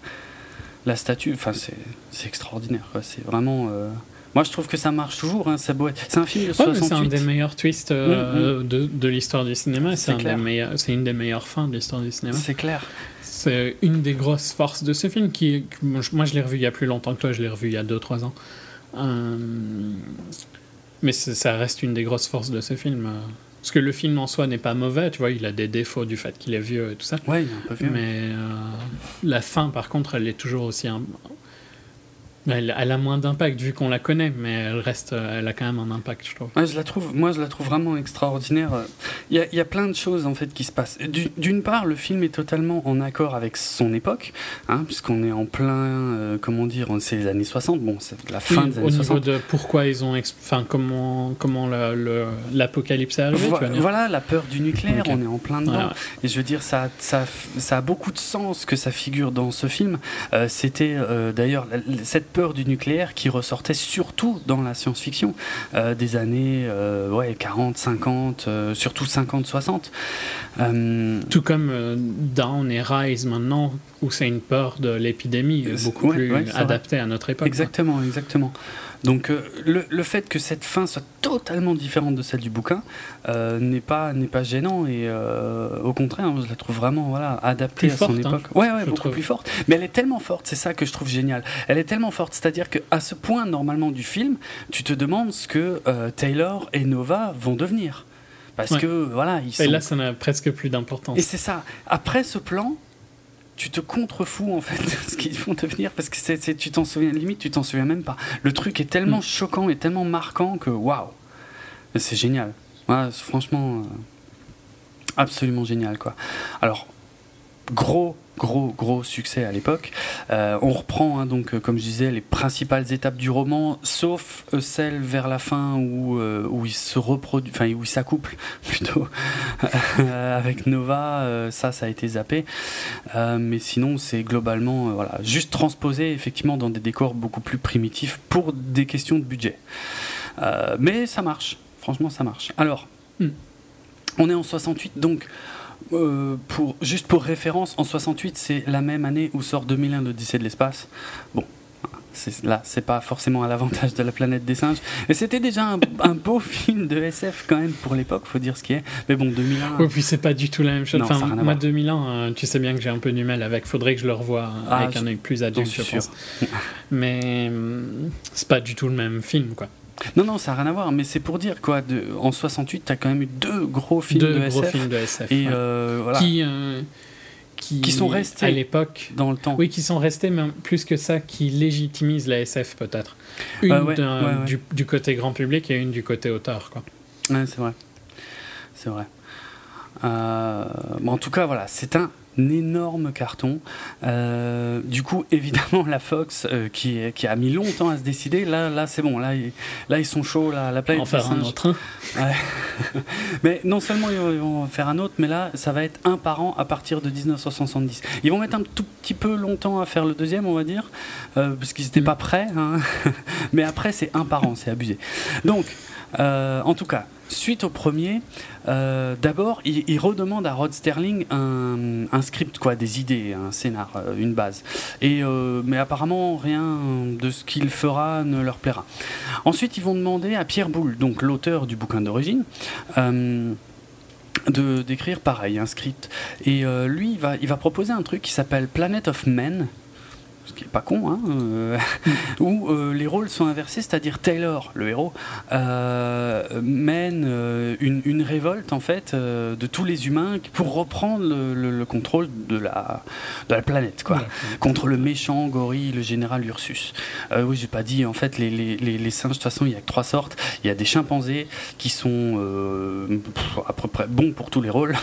la statue. Enfin c'est, c'est extraordinaire, quoi. C'est vraiment euh... moi je trouve que ça marche toujours, hein. C'est beau, c'est un film de ouais, soixante-huit, c'est un des meilleurs twists euh, mmh, mmh. de, de l'histoire du cinéma, c'est, c'est, un des meilleurs, c'est une des meilleures fins de l'histoire du cinéma, c'est clair. C'est une des grosses forces de ce film qui, moi je l'ai revu il y a plus longtemps que toi, je l'ai revu il y a deux trois ans, euh... mais ça reste une des grosses forces de ce film. Parce que le film en soi n'est pas mauvais, tu vois, il a des défauts du fait qu'il est vieux et tout ça. Ouais, il est un peu vieux. Mais euh, la fin, par contre, elle est toujours aussi... Un... Elle, elle a moins d'impact vu qu'on la connaît, mais elle reste, elle a quand même un impact, je trouve. Ouais, je la trouve, moi, je la trouve vraiment extraordinaire. Il y a, il y a plein de choses en fait qui se passent. D'une part, le film est totalement en accord avec son époque, hein, puisqu'on est en plein, euh, comment dire, c'est les années soixante. Bon, c'est la fin oui, des années soixante. Au niveau de pourquoi ils ont, enfin, comment, comment le, le, l'apocalypse est arrivé. Vo- voilà, la peur du nucléaire. Okay. On est en plein dedans. Voilà. Et je veux dire, ça, ça, ça a beaucoup de sens que ça figure dans ce film. Euh, c'était euh, d'ailleurs cette peur du nucléaire qui ressortait surtout dans la science-fiction euh, des années euh, ouais, quarante, cinquante, euh, surtout cinquante soixante. Euh... Tout comme euh, Down et Rise maintenant, où c'est une peur de l'épidémie beaucoup ouais, plus ouais, adaptée va. À notre époque. Exactement, quoi. Exactement. Donc euh, le, le fait que cette fin soit totalement différente de celle du bouquin euh, n'est pas n'est pas gênant, et euh, au contraire je la trouve vraiment voilà adaptée plus à forte, son époque. Hein, ouais ouais, beaucoup trouve. Plus forte. Mais elle est tellement forte, c'est ça que je trouve génial. Elle est tellement forte, c'est-à-dire que à ce point normalement du film, tu te demandes ce que euh, Taylor et Nova vont devenir, parce ouais. que voilà ils sont. Et là ça n'a presque plus d'importance. Et c'est ça. Après ce plan. Tu te contrefous en fait de ce qu'ils vont devenir, parce que c'est, c'est, tu t'en souviens limite, tu t'en souviens même pas. Le truc est tellement mmh. choquant et tellement marquant que waouh, c'est génial. Voilà, c'est franchement, euh, absolument génial quoi. Alors gros. gros gros succès à l'époque. Euh, on reprend hein, donc euh, comme je disais les principales étapes du roman, sauf euh, celle vers la fin où euh, où il se reproduit, enfin où il s'accouple plutôt euh, avec Nova. Euh, ça ça a été zappé. Euh, mais sinon c'est globalement euh, voilà juste transposé effectivement dans des décors beaucoup plus primitifs pour des questions de budget. Euh, mais ça marche. Franchement ça marche. Alors hmm. on est en soixante-huit donc. Euh, pour, juste pour référence, en soixante-huit, c'est la même année où sort deux mille un, l'Odyssée de l'espace. Bon, c'est, là, c'est pas forcément à l'avantage de La Planète des Singes. Et c'était déjà un, un beau film de S F quand même pour l'époque, faut dire ce qui est. Mais bon, deux mille un. Oui, puis c'est pas du tout la même chose. Non, enfin, moi, deux mille un, tu sais bien que j'ai un peu du mal avec. Faudrait que je le revoie ah, avec je... un œil plus adulte, je pense. Mais c'est pas du tout le même film, quoi. Non, non, ça n'a rien à voir, mais c'est pour dire quoi. De, en soixante-huit, t'as quand même eu deux gros films, deux de, gros S F, films de S F. Et ouais. euh, voilà. Qui, euh, qui, qui sont restés à l'époque. Dans le temps. Oui, qui sont restés, mais plus que ça, qui légitimisent la S F peut-être. Une euh, ouais, ouais, ouais. Du, du côté grand public et une du côté auteur, quoi. Ouais, c'est vrai. C'est vrai. Euh, bon, en tout cas, voilà, c'est un un énorme carton. Euh, du coup, évidemment, la Fox euh, qui, qui a mis longtemps à se décider. Là, là, c'est bon. Là, ils, là, ils sont chauds. Là, la planète. On va en faire un autre. Hein. Ouais. Mais non seulement ils vont faire un autre, mais là, ça va être un par an à partir de dix-neuf cent soixante-dix. Ils vont mettre un tout petit peu longtemps à faire le deuxième, on va dire, euh, parce qu'ils n'étaient mmh. pas prêts. Hein. Mais après, c'est un par an. C'est abusé. Donc, euh, en tout cas. Suite au premier, euh, d'abord, il, il redemande à Rod Serling un, un script, quoi, des idées, un scénar, une base. Et, euh, mais apparemment, rien de ce qu'il fera ne leur plaira. Ensuite, ils vont demander à Pierre Boulle, donc l'auteur du bouquin d'origine, euh, de, d'écrire pareil, un script. Et euh, lui, il va, il va proposer un truc qui s'appelle Planet of Men, ce qui n'est pas con, hein, euh, où euh, les rôles sont inversés, c'est-à-dire Taylor, le héros, euh, mène euh, une, une révolte en fait, euh, de tous les humains pour reprendre le, le, le contrôle de la, de la planète, quoi, ouais. Contre le méchant gorille, le général Ursus. Euh, oui, j'ai pas dit, en fait, les, les, les, les singes, de toute façon, il y a que trois sortes. Il y a des chimpanzés qui sont euh, pff, à peu près bons pour tous les rôles,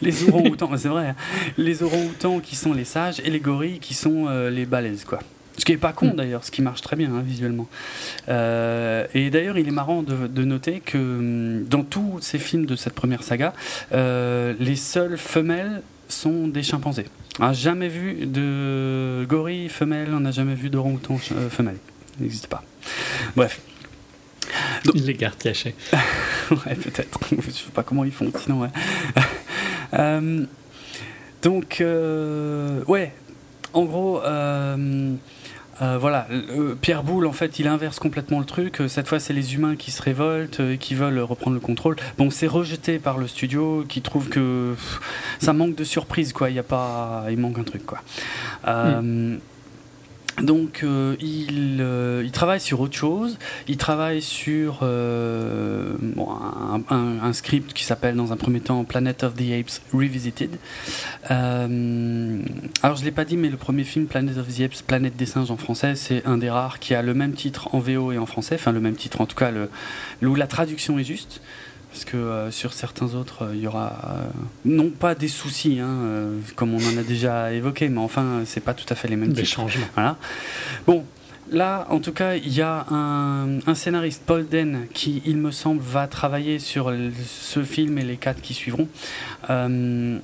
les orang-outans, c'est vrai, hein. Les orang-outans qui sont les sages et les gorilles qui sont euh, les balèze, quoi. Ce qui est pas con d'ailleurs, ce qui marche très bien, hein, visuellement. Euh, et d'ailleurs, il est marrant de, de noter que dans tous ces films de cette première saga, euh, les seules femelles sont des chimpanzés. On n'a jamais vu de gorille femelle, on n'a jamais vu d'orang-outan femelle. Il n'existe pas. Bref. Donc... les gardes cachés. Ouais, peut-être. Je sais pas comment ils font, sinon, ouais. euh, donc, euh, ouais. En gros, euh, euh, voilà, euh, Pierre Boulle, en fait, il inverse complètement le truc. Cette fois, c'est les humains qui se révoltent et qui veulent reprendre le contrôle. Bon, c'est rejeté par le studio qui trouve que pff, ça manque de surprise, quoi. Il y a pas, il manque un truc, quoi. Euh, mmh. Donc, euh, il, euh, il travaille sur autre chose. Il travaille sur euh, bon, un, un, un script qui s'appelle, dans un premier temps, Planet of the Apes Revisited. Euh, alors, je ne l'ai pas dit, mais le premier film, Planet of the Apes, Planète des singes en français, c'est un des rares qui a le même titre en V O et en français. Enfin, le même titre, en tout cas, le, où la traduction est juste. Parce que euh, sur certains autres, il euh, y aura euh, non pas des soucis, hein, euh, comme on en a déjà évoqué, mais enfin, c'est pas tout à fait les mêmes changements. Voilà. Bon, là, en tout cas, il y a un, un scénariste, Paul Den, qui, il me semble, va travailler sur le, ce film et les quatre qui suivront, euh,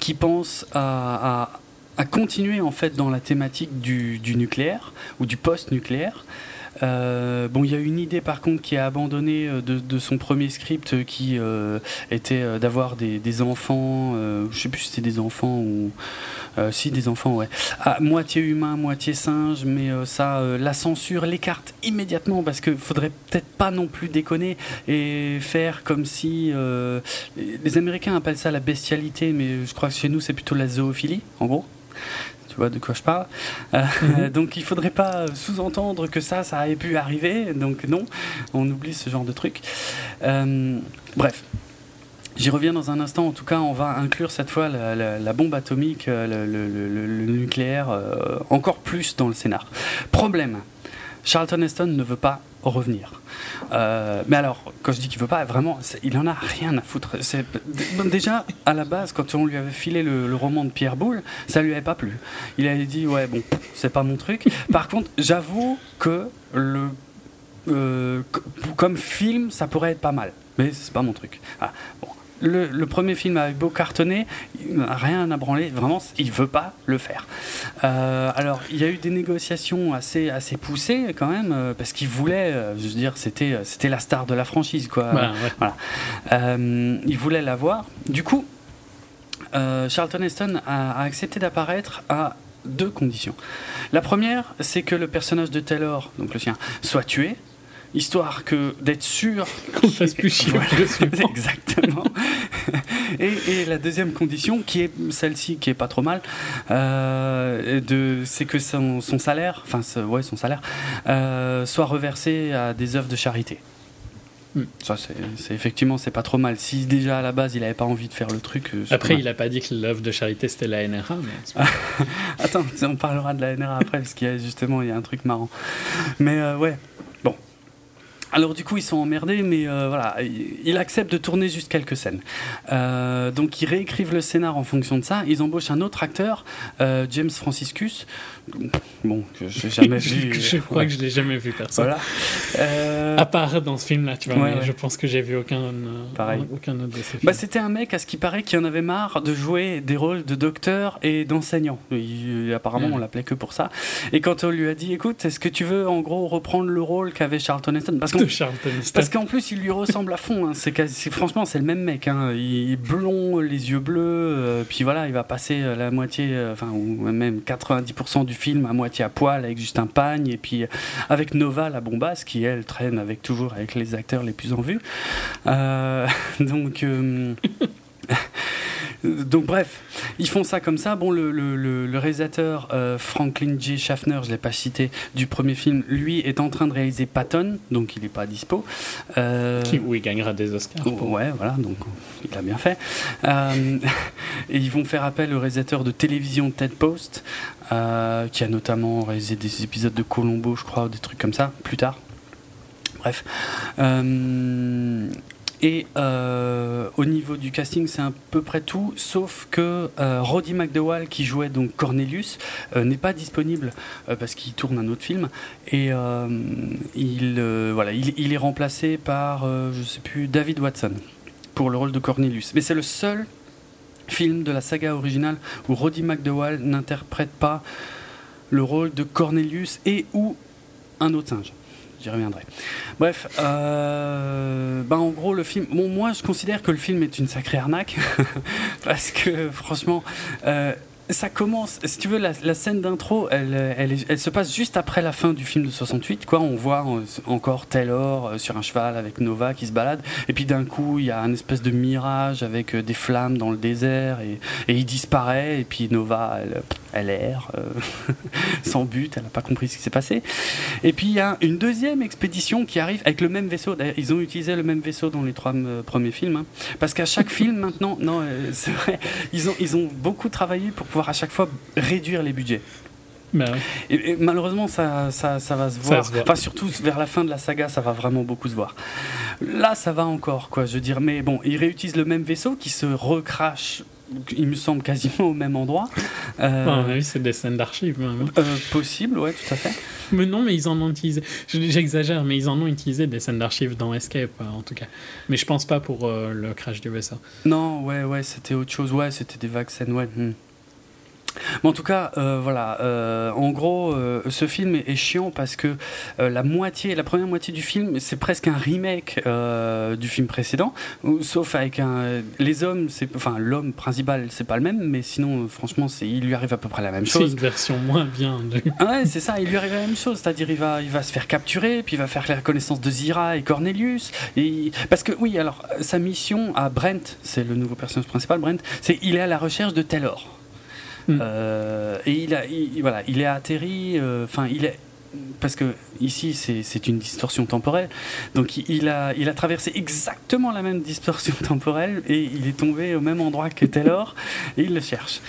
qui pense à, à, à continuer en fait dans la thématique du, du nucléaire ou du post-nucléaire. Euh, bon, il y a une idée par contre qui est abandonnée de, de son premier script qui euh, était d'avoir des, des enfants, euh, je sais plus si c'était des enfants ou euh, si des enfants, ouais, à, moitié humain, moitié singe, mais euh, ça, euh, la censure l'écarte immédiatement parce que faudrait peut-être pas non plus déconner et faire comme si euh, les Américains appellent ça la bestialité, mais je crois que chez nous c'est plutôt la zoophilie, en gros. De quoi je parle. Euh, mmh. Donc il faudrait pas sous-entendre que ça, ça avait pu arriver. Donc non, on oublie ce genre de truc. Euh, bref, j'y reviens dans un instant. En tout cas, on va inclure cette fois la, la, la bombe atomique, le, le, le, le nucléaire, euh, encore plus dans le scénar. Problème, Charlton Heston ne veut pas revenir. Euh, mais alors, quand je dis qu'il veut pas, vraiment, il en a rien à foutre. C'est, déjà, à la base, quand on lui avait filé le, le roman de Pierre Boulle, ça lui avait pas plu. Il avait dit, ouais, bon, c'est pas mon truc. Par contre, j'avoue que le, euh, comme film, ça pourrait être pas mal. Mais c'est pas mon truc. Ah, bon. Le, le premier film avec beau cartonné, rien à branler, vraiment, il veut pas le faire. Euh, alors, il y a eu des négociations assez, assez poussées quand même, euh, parce qu'il voulait, euh, je veux dire, c'était, c'était la star de la franchise, quoi. Voilà, ouais. Voilà. Euh, il voulait l'avoir. Du coup, euh, Charlton Heston a, a accepté d'apparaître à deux conditions. La première, c'est que le personnage de Taylor, donc le sien, soit tué. Histoire que d'être sûr qu'on fasse plus chier. Voilà, exactement. et, et la deuxième condition, qui est celle-ci, qui est pas trop mal, euh, de, c'est que son, son salaire, enfin, ouais, son salaire, euh, soit reversé à des œuvres de charité. Mm. Ça, c'est, c'est effectivement, c'est pas trop mal. Si déjà à la base, il avait pas envie de faire le truc. Après, il a pas dit que l'œuvre de charité c'était la N R A. Mais... Attends, on parlera de la N R A après, parce qu'il y a justement, il y a un truc marrant. Mais euh, ouais. Alors du coup ils sont emmerdés, mais euh, voilà, ils acceptent de tourner juste quelques scènes. Euh, donc ils réécrivent le scénar en fonction de ça. Ils embauchent un autre acteur, euh, James Franciscus. Bon, que j'ai jamais vu. je je crois ouais. que je l'ai jamais vu personne. Voilà. Euh... À part dans ce film-là, tu vois. Ouais, mais ouais. Je pense que j'ai vu aucun, euh, Pareil. aucun autre de ces films. Bah, c'était un mec à ce qui paraît qui en avait marre de jouer des rôles de docteur et d'enseignant. Il, apparemment, mmh. on l'appelait que pour ça. Et quand on lui a dit, écoute, est-ce que tu veux en gros reprendre le rôle qu'avait Charlton Heston, parce que Parce qu'en plus, il lui ressemble à fond. Hein. C'est quasi, c'est, franchement, c'est le même mec. Hein. Il est blond, les yeux bleus. Euh, puis voilà, il va passer la moitié, euh, enfin, ou même quatre-vingt-dix pour cent du film à moitié à poil, avec juste un pagne. Et puis euh, avec Nova, la bombasse, qui elle traîne avec, toujours avec les acteurs les plus en vue. Euh, donc. Euh, Donc bref, ils font ça comme ça. Bon, le, le, le réalisateur euh, Franklin J. Schaffner, je l'ai pas cité, du premier film, lui est en train de réaliser Patton, donc il est pas dispo. Euh... Qui, où il gagnera des Oscars. Oh, pour... Ouais, voilà, donc il a bien fait. Euh, et ils vont faire appel au réalisateur de télévision Ted Post, euh, qui a notamment réalisé des épisodes de Columbo, je crois, ou des trucs comme ça, plus tard. Bref. Euh... Et euh, au niveau du casting, c'est à peu près tout, sauf que euh, Roddy McDowall, qui jouait donc Cornelius, euh, n'est pas disponible euh, parce qu'il tourne un autre film. Et euh, il, euh, voilà, il, il est remplacé par, euh, je ne sais plus, David Watson pour le rôle de Cornelius. Mais c'est le seul film de la saga originale où Roddy McDowall n'interprète pas le rôle de Cornelius et ou un autre singe. J'y reviendrai. Bref, euh, bah en gros, le film... Bon, moi, je considère que le film est une sacrée arnaque, parce que, franchement, euh, ça commence... Si tu veux, la, la scène d'intro, elle, elle, est, elle se passe juste après la fin du film de soixante-huit, quoi. On voit en, encore Taylor euh, sur un cheval avec Nova qui se balade, et puis d'un coup, il y a un espèce de mirage avec euh, des flammes dans le désert, et, et il disparaît, et puis Nova, elle... Elle erre, euh, sans but, elle n'a pas compris ce qui s'est passé. Et puis il y a une deuxième expédition qui arrive avec le même vaisseau. D'ailleurs, ils ont utilisé le même vaisseau dans les trois euh, premiers films. Hein. Parce qu'à chaque film maintenant, non, euh, c'est vrai, ils ont, ils ont beaucoup travaillé pour pouvoir à chaque fois réduire les budgets. Ben ouais. et, et malheureusement ça, ça, ça va se voir, ça va se voir. Enfin, surtout vers la fin de la saga ça va vraiment beaucoup se voir. Là ça va encore, quoi, je veux dire, mais bon, ils réutilisent le même vaisseau qui se recrache, il me semble, quasiment au même endroit. Euh... Bon, à mon avis, c'est des scènes d'archives. Même. Euh, possible, ouais, tout à fait. Mais non, mais ils en ont utilisé. J'exagère, mais ils en ont utilisé des scènes d'archives dans Escape, en tout cas. Mais je pense pas pour euh, le crash du vaisseau. Non, ouais, ouais, c'était autre chose. Ouais, c'était des vagues scènes, ouais. Hmm. Mais en tout cas, euh, voilà. Euh, en gros, euh, ce film est, est chiant parce que euh, la moitié, la première moitié du film, c'est presque un remake euh, du film précédent, où, sauf avec un, les hommes, c'est, enfin l'homme principal, c'est pas le même, mais sinon, euh, franchement, c'est, il lui arrive à peu près la même chose. C'est une version moins bien. De... Ah ouais, c'est ça. Il lui arrive la même chose, c'est-à-dire il va, il va se faire capturer, puis il va faire la connaissance de Zira et Cornelius, et parce que oui, alors sa mission à Brent, c'est le nouveau personnage principal, Brent, c'est il est à la recherche de Taylor. Mmh. Euh, et il a, il, voilà, il est atterri. Enfin, euh, il est parce que ici c'est c'est une distorsion temporelle. Donc il a il a traversé exactement la même distorsion temporelle et il est tombé au même endroit que Taylor et il le cherche.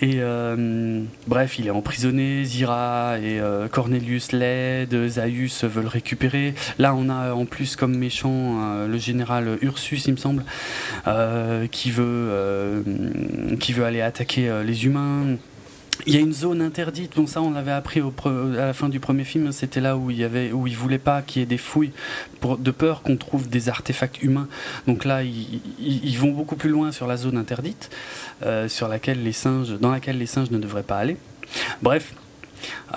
Et euh, bref, il est emprisonné. Zira et euh, Cornelius l'aident, Zaius veut le récupérer. Là, on a en plus comme méchant euh, le général Ursus, il me semble, euh, qui veut euh, qui veut aller attaquer euh, les humains. Il y a une zone interdite, bon ça on l'avait appris au pre- à la fin du premier film, c'était là où il y avait, où ils voulaient pas qu'il y ait des fouilles pour, de peur qu'on trouve des artefacts humains. Donc là ils, ils, ils vont beaucoup plus loin sur la zone interdite, euh, sur laquelle les singes, dans laquelle les singes ne devraient pas aller. Bref.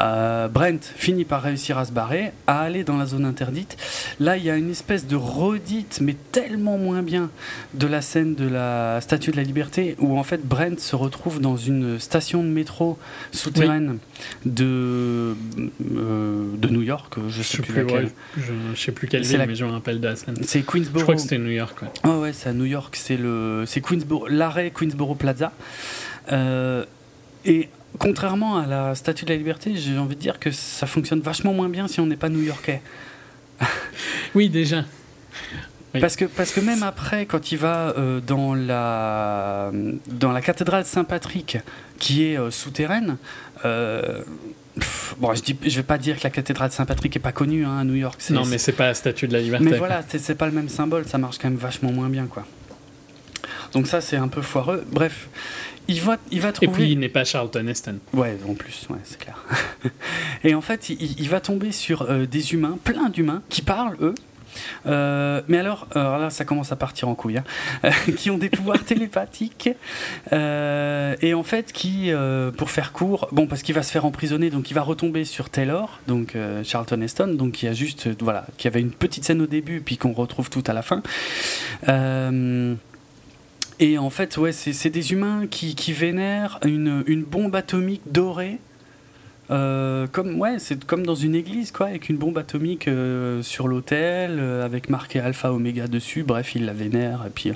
Euh, Brent finit par réussir à se barrer, à aller dans la zone interdite. Là, il y a une espèce de redite, mais tellement moins bien, de la scène de la Statue de la Liberté, où en fait Brent se retrouve dans une station de métro souterraine oui. de euh, de New York. Je sais je plus, plus laquelle. Ouais, je, je sais plus quelle ville, la... mais je me rappelle de la scène. C'est Queensboro. Je crois que c'était New York. Ouais. Ah ouais, c'est à New York. C'est le, c'est Queensboro, l'arrêt Queensboro Plaza. Euh, et contrairement à la Statue de la Liberté, j'ai envie de dire que ça fonctionne vachement moins bien si on n'est pas New-Yorkais. Oui, déjà. Oui. Parce que, parce que même après, quand il va euh, dans, la, dans la cathédrale Saint-Patrick, qui est euh, souterraine, euh, pff, bon, je ne je vais pas dire que la cathédrale Saint-Patrick n'est pas connue hein, à New York. C'est, non, mais ce n'est pas la Statue de la Liberté. Mais voilà, ce n'est pas le même symbole, ça marche quand même vachement moins bien, quoi. Donc ça, c'est un peu foireux. Bref, il va, il va trouver... Et puis, il n'est pas Charlton Heston. Ouais, en plus, ouais, c'est clair. Et en fait, il, il va tomber sur euh, des humains, plein d'humains, qui parlent, eux. Euh, mais alors, alors là ça commence à partir en couille hein, euh, qui ont des pouvoirs télépathiques euh, et en fait qui euh, pour faire court, bon parce qu'il va se faire emprisonner donc il va retomber sur Taylor donc euh, Charlton Heston donc qui a juste euh, voilà, qui avait une petite scène au début puis qu'on retrouve tout à la fin euh, et en fait ouais c'est, c'est des humains qui, qui vénèrent une, une bombe atomique dorée. Euh, comme, ouais, c'est comme dans une église quoi, avec une bombe atomique euh, sur l'autel euh, avec marqué Alpha Oméga dessus, bref ils la vénèrent et puis, euh,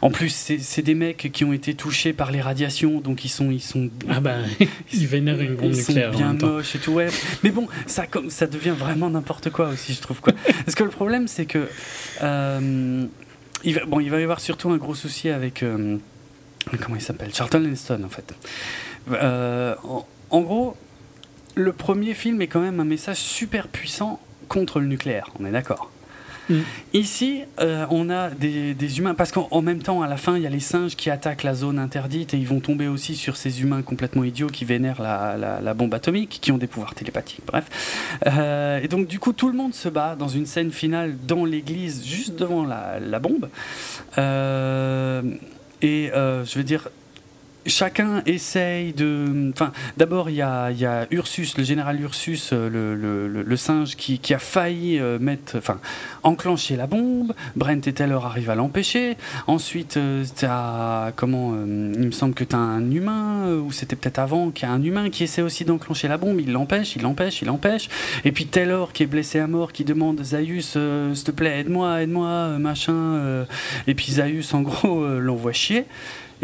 en plus c'est, c'est des mecs qui ont été touchés par les radiations donc ils sont, ils sont ah bah, ils, ils vénèrent une bombe nucléaire, ils sont bien moches et tout ouais. Mais bon ça, comme, ça devient vraiment n'importe quoi aussi je trouve quoi. Parce que le problème c'est que euh, il, va, bon, il va y avoir surtout un gros souci avec euh, comment il s'appelle Charlton Heston en fait euh, en, en gros. Le premier film est quand même un message super puissant contre le nucléaire, on est d'accord. Mmh. Ici, euh, on a des, des humains, parce qu'en en même temps, à la fin, il y a les singes qui attaquent la zone interdite et ils vont tomber aussi sur ces humains complètement idiots qui vénèrent la, la, la bombe atomique, qui ont des pouvoirs télépathiques, bref. Euh, et donc, du coup, tout le monde se bat dans une scène finale dans l'église, juste devant la, la bombe. Euh, et euh, je veux dire... Chacun essaye de... Enfin, d'abord, il y a, y a Ursus, le général Ursus, le, le, le, le singe, qui, qui a failli mettre, enfin, enclencher la bombe. Brent et Taylor arrivent à l'empêcher. Ensuite, t'as... Comment... Euh, il me semble que t'as un humain, ou c'était peut-être avant, qu'il y a un humain qui essaie aussi d'enclencher la bombe. Il l'empêche, il l'empêche, il l'empêche. Et puis Taylor, qui est blessé à mort, qui demande « Zaius, euh, s'il te plaît, aide-moi, aide-moi, machin. Euh. » Et puis Zaius, en gros, euh, l'envoie chier.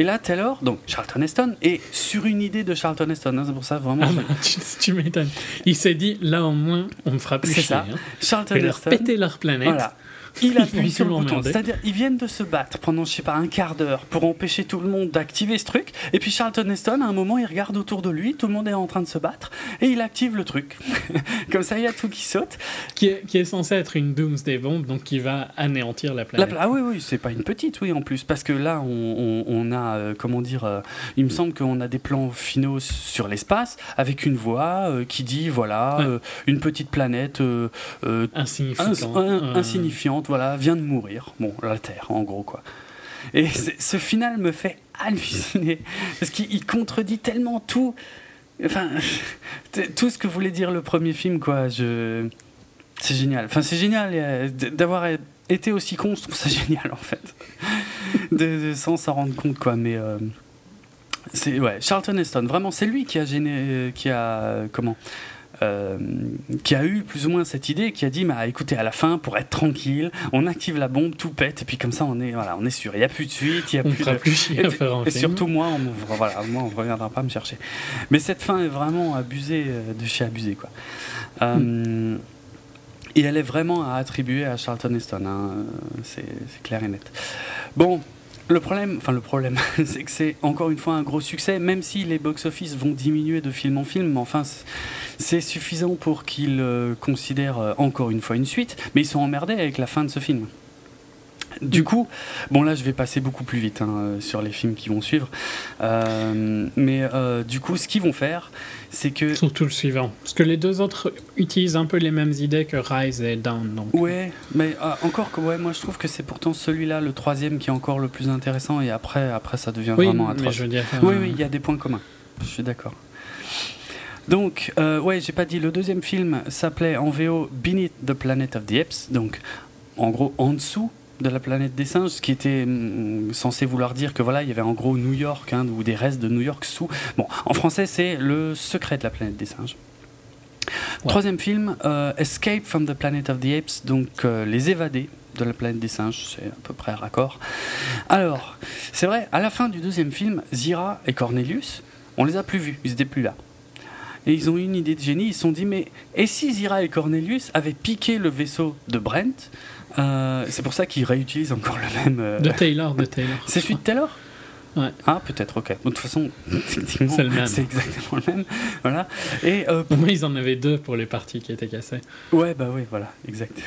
Et là, Taylor, donc Charlton Heston, est sur une idée de Charlton Heston. Hein, c'est pour ça, vraiment... Ah bah, tu, tu m'étonnes. Il s'est dit, là, au moins, on me fera plus chier. C'est ça. Hein. Charlton Heston... leur péter leur planète. Voilà. Il appuie sur le bouton. C'est-à-dire, ils viennent de se battre pendant, je sais pas, un quart d'heure pour empêcher tout le monde d'activer ce truc. Et puis Charlton Heston, à un moment, il regarde autour de lui. Tout le monde est en train de se battre. Et il active le truc. Comme ça, il y a tout qui saute. Qui est, qui est censé être une Doomsday Bomb, donc qui va anéantir la planète. La pla- ah oui, oui, c'est pas une petite, oui, en plus. Parce que là, on, on, on a, euh, comment dire, euh, il me semble qu'on a des plans finaux sur l'espace avec une voix euh, qui dit, voilà, ouais. euh, une petite planète euh, euh, insignifiante. Un, un, euh... Insignifiante. Voilà, vient de mourir. Bon, la Terre, en gros, quoi. Et ce final me fait halluciner, parce qu'il contredit tellement tout, enfin, tout ce que voulait dire le premier film, quoi. Je... C'est génial. Enfin, c'est génial d'avoir été aussi con, je trouve ça génial, en fait. De, de, sans s'en rendre compte, quoi, mais... Euh... C'est, ouais, Charlton Heston, vraiment, c'est lui qui a gêné... Qui a... Comment ? Euh, qui a eu plus ou moins cette idée, qui a dit bah, écoutez, à la fin, pour être tranquille, on active la bombe, tout pète, et puis comme ça, on est, voilà, on est sûr. Il n'y a plus de suite, il n'y a on plus de. Plus et, et, et surtout, moi, on ne voilà, reviendra pas me chercher. Mais cette fin est vraiment abusée, de chez abusée, quoi. Euh, mm. Et elle est vraiment à attribuer à Charlton Heston, hein. c'est, c'est clair et net. Bon. Le problème, enfin le problème, c'est que c'est encore une fois un gros succès, même si les box-office vont diminuer de film en film, mais enfin c'est suffisant pour qu'ils euh, considèrent euh, encore une fois une suite, mais ils sont emmerdés avec la fin de ce film. Du coup, bon là je vais passer beaucoup plus vite hein, sur les films qui vont suivre, euh, mais euh, du coup ce qu'ils vont faire, c'est que... Surtout le suivant, parce que les deux autres utilisent un peu les mêmes idées que Rise et Down. Donc... Ouais, mais euh, encore que ouais, moi je trouve que c'est pourtant celui-là, le troisième, qui est encore le plus intéressant, et après, après ça devient oui, vraiment atroce. Je veux dire, euh... Oui, oui, il y a des points communs, je suis d'accord. Donc, euh, ouais, j'ai pas dit, le deuxième film s'appelait en V O Beneath the Planet of the Apes, donc en gros en dessous de la planète des singes, ce qui était mm, censé vouloir dire que voilà, il y avait en gros New York hein, ou des restes de New York sous. Bon, en français, c'est le secret de la planète des singes. Ouais. Troisième film, euh, Escape from the Planet of the Apes, donc euh, les évadés de la planète des singes, c'est à peu près raccord. Alors, c'est vrai, à la fin du deuxième film, Zira et Cornelius, on les a plus vus, ils étaient plus là. et ils ont eu une idée de génie. Ils se sont dit, mais et si Zira et Cornelius avaient piqué le vaisseau de Brent, euh, c'est pour ça qu'ils réutilisent encore le même... Euh... De Taylor, de Taylor. C'est celui de Taylor ? Ouais. Ah, peut-être, ok. De toute façon, effectivement, c'est, le même. C'est exactement le même. Voilà. Et, euh, pour... Moi, ils en avaient deux pour les parties qui étaient cassées. Ouais, bah oui, voilà, exact.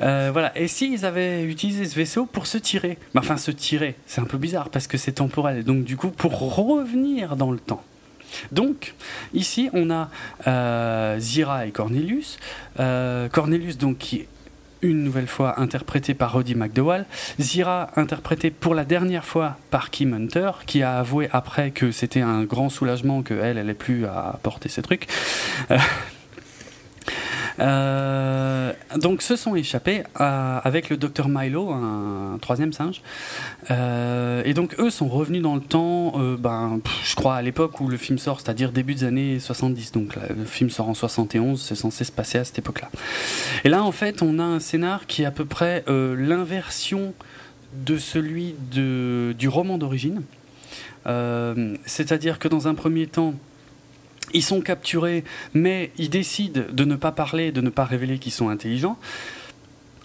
euh, voilà. Et s'ils si avaient utilisé ce vaisseau pour se tirer, bah, enfin, se tirer, c'est un peu bizarre parce que c'est temporel. Donc, du coup, pour revenir dans le temps. Donc, ici, on a euh, Zira et Cornelius. Euh, Cornelius, donc, qui est une nouvelle fois interprétée par Roddy McDowall, Zira interprétée pour la dernière fois par Kim Hunter, qui a avoué après que c'était un grand soulagement qu'elle, elle n'ait plus à porter ces trucs. Euh, euh, donc se sont échappés à, avec le docteur Milo, un, un troisième singe. Euh, et donc eux sont revenus dans le temps, euh, ben, pff, je crois à l'époque où le film sort, c'est-à-dire début des années soixante-dix. Donc là, le film sort en soixante et onze, c'est censé se passer à cette époque-là. Et là, en fait, on a un scénar qui est à peu près euh, l'inversion de celui de, du roman d'origine. Euh, c'est-à-dire que dans un premier temps, ils sont capturés, mais ils décident de ne pas parler, de ne pas révéler qu'ils sont intelligents.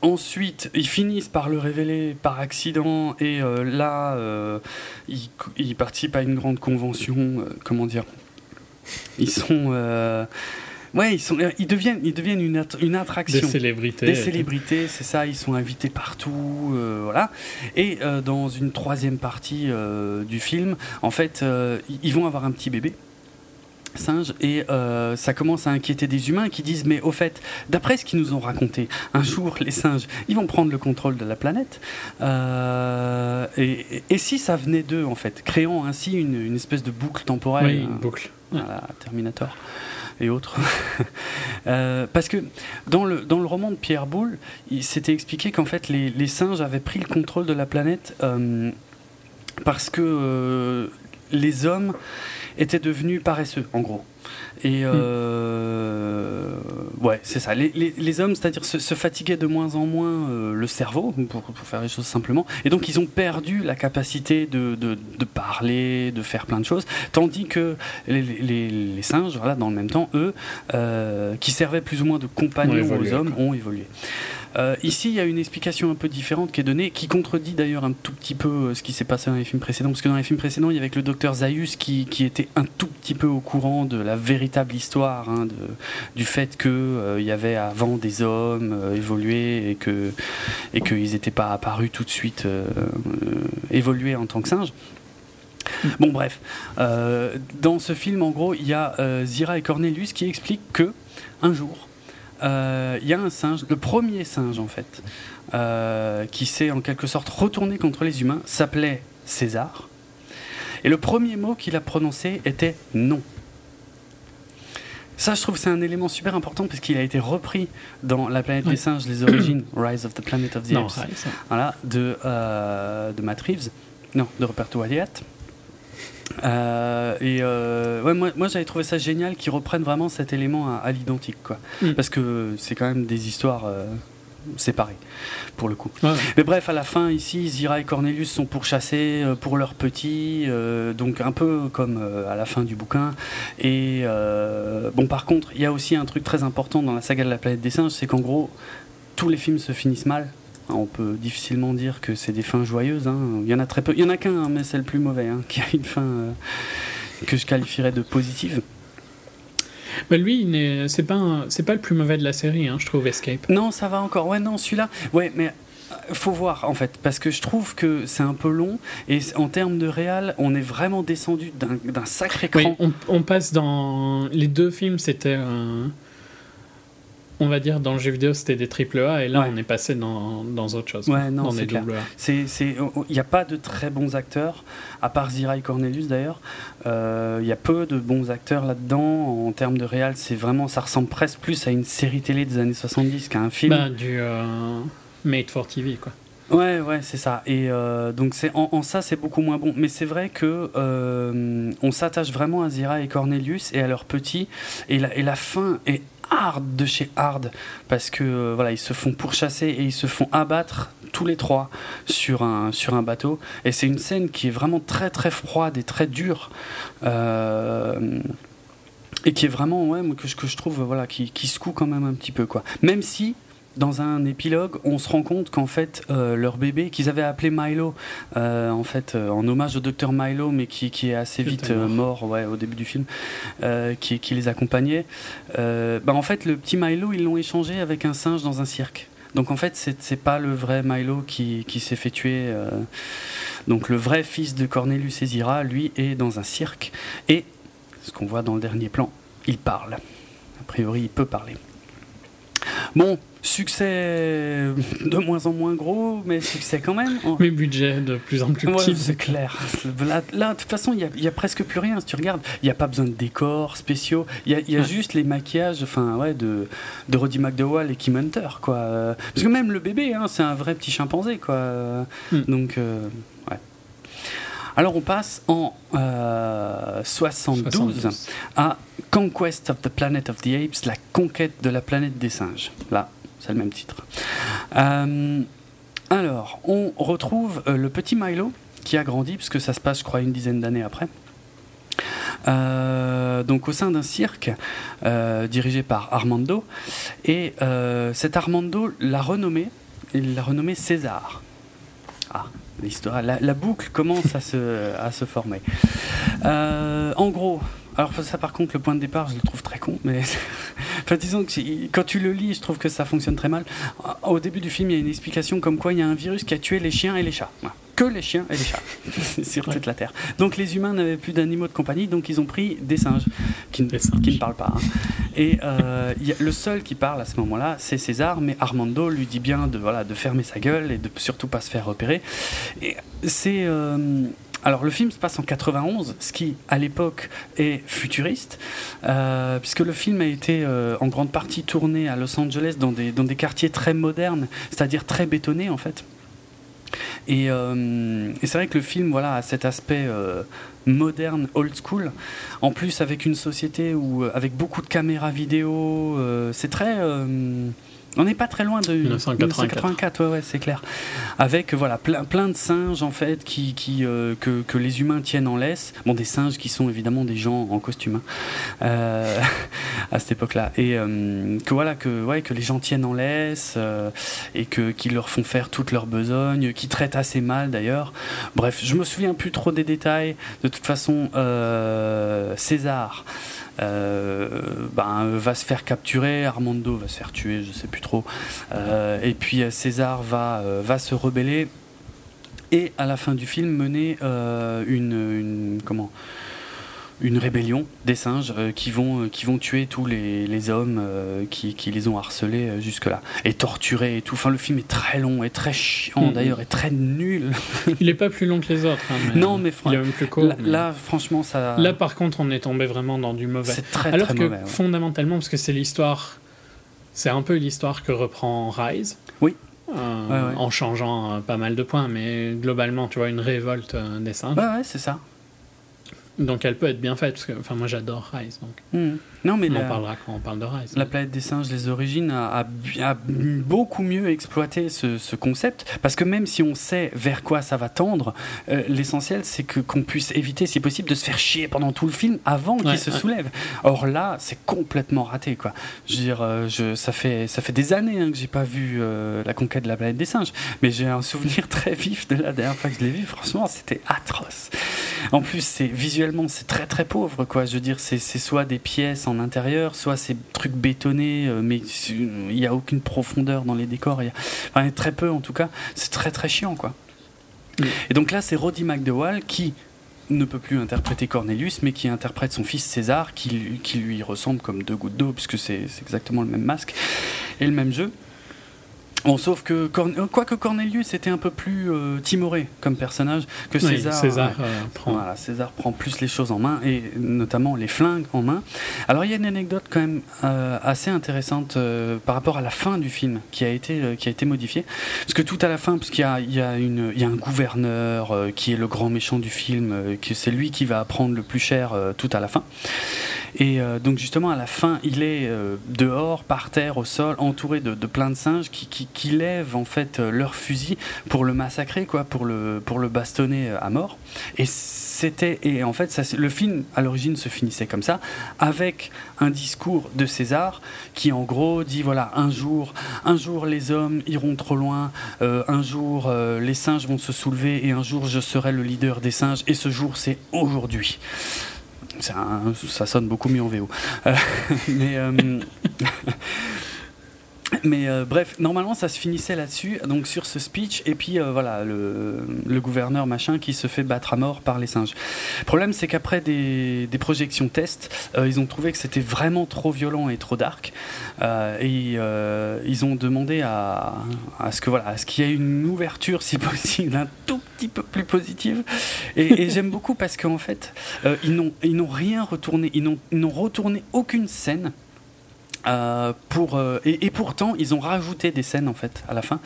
Ensuite, ils finissent par le révéler par accident et euh, là, euh, ils, ils participent à une grande convention. Euh, comment dire ? Ils sont, euh, ouais, ils sont, ils deviennent, ils deviennent une, att- une attraction. Des célébrités. Des célébrités, c'est ça. Ils sont invités partout, euh, voilà. Et euh, dans une troisième partie euh, du film, en fait, euh, ils vont avoir un petit bébé singe et euh, ça commence à inquiéter des humains qui disent mais au fait d'après ce qu'ils nous ont raconté, un jour les singes ils vont prendre le contrôle de la planète euh, et, et, et si ça venait d'eux en fait, créant ainsi une, une espèce de boucle temporelle. Oui, une boucle. Euh, voilà, Terminator et autres. euh, parce que dans le, dans le roman de Pierre Boulle, il s'était expliqué qu'en fait les, les singes avaient pris le contrôle de la planète euh, parce que euh, les hommes étaient devenus paresseux, en gros. Et euh, mmh. ouais, c'est ça. Les, les, les hommes, c'est-à-dire, se, se fatiguaient de moins en moins euh, le cerveau, pour, pour faire les choses simplement. Et donc, ils ont perdu la capacité de, de, de parler, de faire plein de choses. Tandis que les, les, les singes, voilà, dans le même temps, eux, euh, qui servaient plus ou moins de compagnons évolué, aux hommes, quoi. ont évolué. Euh, ici, il y a une explication un peu différente qui est donnée, qui contredit d'ailleurs un tout petit peu ce qui s'est passé dans les films précédents. Parce que dans les films précédents, il y avait que le docteur Zaius qui, qui était un tout petit peu au courant de la véritable histoire, hein, de, du fait qu'il euh, y avait avant des hommes euh, évolués et que et qu'ils n'étaient pas apparus tout de suite euh, euh, évolués en tant que singes. Bon, bref. Euh, dans ce film, en gros, il y a euh, Zira et Cornelius qui expliquent que un jour, il euh, y a un singe, le premier singe en fait, euh, qui s'est en quelque sorte retourné contre les humains, s'appelait César. Et le premier mot qu'il a prononcé était « non ». Ça, je trouve que c'est un élément super important parce qu'il a été repris dans La Planète oui. des singes, les origines, Rise of the Planet of the non, Apes, Rise. Voilà, de, euh, de Matt Reeves, non, de Rupert Wyatt. Euh, et euh, ouais, moi, moi j'avais trouvé ça génial qu'ils reprennent vraiment cet élément à, à l'identique, quoi. Mm. Parce que c'est quand même des histoires... Euh, séparés pour le coup ouais. Mais bref, à la fin ici, Zira et Cornelius sont pourchassés pour leurs petits euh, donc un peu comme euh, à la fin du bouquin et euh, bon, par contre il y a aussi un truc très important dans la saga de la Planète des singes, c'est qu'en gros tous les films se finissent mal. On peut difficilement dire que c'est des fins joyeuses, hein. Il y en a très peu, il y en a qu'un hein, mais c'est le plus mauvais hein, qui a une fin euh, que je qualifierais de positive. Bah lui, il n'est, c'est pas un, c'est pas le plus mauvais de la série, hein, je trouve, Escape. Non, ça va encore. Ouais, non, celui-là. Ouais, mais faut voir en fait, parce que je trouve que c'est un peu long et en termes de réal, on est vraiment descendu d'un, d'un sacré cran. Oui, on, on passe dans les deux films, c'était, euh, on va dire, dans le jeu vidéo, c'était des triple A et là, ouais. on est passé dans dans autre chose. Ouais, non, dans c'est des clair. C'est, c'est, il y a pas de très bons acteurs. À part Zira et Cornelius d'ailleurs, il euh, y a peu de bons acteurs là-dedans. En termes de réal, c'est vraiment, ça ressemble presque plus à une série télé des années soixante-dix qu'à un film. Bah, du euh, made for T V quoi. Ouais, ouais, c'est ça. Et euh, donc c'est en, en ça, c'est beaucoup moins bon. Mais c'est vrai que euh, on s'attache vraiment à Zira et Cornelius et à leurs petits. Et la, et la fin est hard de chez hard parce que euh, voilà, ils se font pourchasser et ils se font abattre tous les trois sur un, sur un bateau et c'est une scène qui est vraiment très très froide et très dure euh, et qui est vraiment, ouais, que, que je trouve, voilà, qui, qui secoue quand même un petit peu, quoi. Même si, dans un épilogue, on se rend compte qu'en fait, euh, leur bébé, qu'ils avaient appelé Milo, euh, en fait, euh, en hommage au docteur Milo, mais qui, qui est assez vite euh, mort, ouais, au début du film, euh, qui, qui les accompagnait, euh, bah, en fait, le petit Milo, ils l'ont échangé avec un singe dans un cirque. Donc en fait, c'est, c'est pas le vrai Milo qui, qui s'est fait tuer. Euh, donc le vrai fils de Cornelius et Zira, lui, est dans un cirque. Et, ce qu'on voit dans le dernier plan, il parle. A priori, il peut parler. Bon, succès de moins en moins gros, mais succès quand même. Mais budget de plus en plus petit. Ouais, c'est clair. Là, là, de toute façon, il n'y a, a presque plus rien. Si tu regardes, il n'y a pas besoin de décors spéciaux. Il y a, y a ouais. juste les maquillages, enfin, ouais, de, de Roddy McDowall et Kim Hunter, quoi. Parce que même le bébé, hein, c'est un vrai petit chimpanzé, quoi. Mm. Donc, euh, ouais. Alors, on passe en euh, soixante-douze à Conquest of the Planet of the Apes, la conquête de la planète des singes. Là, c'est le même titre. Euh, alors, on retrouve euh, le petit Milo qui a grandi, puisque ça se passe, je crois, une dizaine d'années après. Euh, donc au sein d'un cirque euh, dirigé par Armando. Et euh, cet Armando l'a renommé, il l'a renommé César. Ah, l'histoire, la, la boucle commence à se, à se former. Euh, en gros... Alors ça, par contre, le point de départ, je le trouve très con, mais enfin, disons que quand tu le lis, je trouve que ça fonctionne très mal. Au début du film, il y a une explication comme quoi il y a un virus qui a tué les chiens et les chats. Ouais. Que les chiens et les chats sur toute ouais. la Terre. Donc les humains n'avaient plus d'animaux de compagnie, donc ils ont pris des singes qui, n- des singes. qui ne parlent pas. Hein. Et euh, y a le seul qui parle à ce moment-là, c'est César, mais Armando lui dit bien de, voilà, de fermer sa gueule et de surtout pas se faire repérer. Et c'est... Euh, Alors le film se passe en quatre-vingt-onze, ce qui à l'époque est futuriste, euh, puisque le film a été euh, en grande partie tourné à Los Angeles dans des, dans des quartiers très modernes, c'est-à-dire très bétonnés en fait. Et, euh, et c'est vrai que le film, voilà, a cet aspect euh, moderne, old school, en plus avec une société où, avec beaucoup de caméras vidéo, euh, c'est très... Euh, on n'est pas très loin de mille neuf cent quatre-vingt-quatre, ouais, ouais, c'est clair. Avec voilà plein, plein de singes en fait qui, qui euh, que, que les humains tiennent en laisse. Bon, des singes qui sont évidemment des gens en costume hein, euh, à cette époque-là, et euh, que voilà que ouais que les gens tiennent en laisse euh, et que qui leur font faire toute leur besogne, qui traitent assez mal d'ailleurs. Bref, je me souviens plus trop des détails. De toute façon, euh, César. Euh, ben, va se faire capturer, Armando va se faire tuer, je sais plus trop, euh, et puis César va, euh, va se rebeller et à la fin du film mener euh, une, une comment une rébellion des singes euh, qui, vont, euh, qui vont tuer tous les, les hommes euh, qui, qui les ont harcelés euh, jusque-là et torturés et tout. Enfin, le film est très long et très chiant mmh. d'ailleurs et très nul. Il n'est pas plus long que les autres. Hein, mais non, mais, fran- il est même plus court, là, mais là, franchement, ça. Là, par contre, on est tombé vraiment dans du mauvais. C'est très, Alors très que, mauvais. Alors ouais. que fondamentalement, parce que c'est l'histoire, c'est un peu l'histoire que reprend Rise. Oui. Euh, ouais, ouais. En changeant euh, pas mal de points, mais globalement, tu vois, une révolte euh, des singes. Ouais, ouais, c'est ça. Donc elle peut être bien faite, parce que enfin, moi j'adore Rise. Donc. Mmh. Non, mais on la, en parlera quand on parle de Rise. La planète des singes, les origines, a, a, a beaucoup mieux exploité ce, ce concept, parce que même si on sait vers quoi ça va tendre, euh, l'essentiel c'est que, qu'on puisse éviter, si possible, de se faire chier pendant tout le film avant ouais, qu'il se ouais. soulève. Or là, c'est complètement raté, quoi. Je veux dire, euh, je, ça, fait, ça fait des années hein, que j'ai pas vu euh, la conquête de la planète des singes, mais j'ai un souvenir très vif de la dernière fois que je l'ai vu. Franchement, c'était atroce. En plus, c'est visuel. C'est très très pauvre, quoi. Je veux dire, c'est, c'est soit des pièces en intérieur, soit ces trucs bétonnés, mais il n'y a aucune profondeur dans les décors. Il y a... enfin, très peu en tout cas. C'est très très chiant, quoi. Oui. Et donc là, c'est Roddy McDowall qui ne peut plus interpréter Cornelius, mais qui interprète son fils César, qui, qui lui ressemble comme deux gouttes d'eau, puisque c'est, c'est exactement le même masque et le même jeu. Bon, sauf que Corn... quoique Cornelius était un peu plus euh, timoré comme personnage que César. Oui, César, ouais. euh, prend... Voilà, César prend plus les choses en main et notamment les flingues en main. Alors il y a une anecdote quand même euh, assez intéressante euh, par rapport à la fin du film qui a été euh, qui a été modifiée parce que tout à la fin, parce qu'il y a il y a une il y a un gouverneur euh, qui est le grand méchant du film, euh, que c'est lui qui va prendre le plus cher euh, tout à la fin. Et euh, donc justement à la fin, il est euh, dehors, par terre, au sol, entouré de, de plein de singes qui qui qui lèvent en fait leur fusil pour le massacrer, quoi, pour le pour le bastonner à mort. Et c'était et en fait ça, le film à l'origine se finissait comme ça, avec un discours de César qui en gros dit voilà, un jour un jour les hommes iront trop loin, euh, un jour euh, les singes vont se soulever et un jour je serai le leader des singes et ce jour c'est aujourd'hui. Ça, ça sonne beaucoup mieux en V O. Euh, mais euh, mais euh, bref, normalement ça se finissait là-dessus, donc sur ce speech, et puis euh, voilà, le, le gouverneur machin qui se fait battre à mort par les singes. Le problème c'est qu'après des, des projections test, euh, ils ont trouvé que c'était vraiment trop violent et trop dark, euh, et euh, ils ont demandé à, à ce que, voilà, à ce qu'il y ait une ouverture si possible, un tout petit peu plus positive, et, et j'aime beaucoup parce qu'en fait, euh, ils, n'ont, ils n'ont rien retourné, ils n'ont, ils n'ont retourné aucune scène. Euh, pour, euh, et, et pourtant ils ont rajouté des scènes en fait à la fin,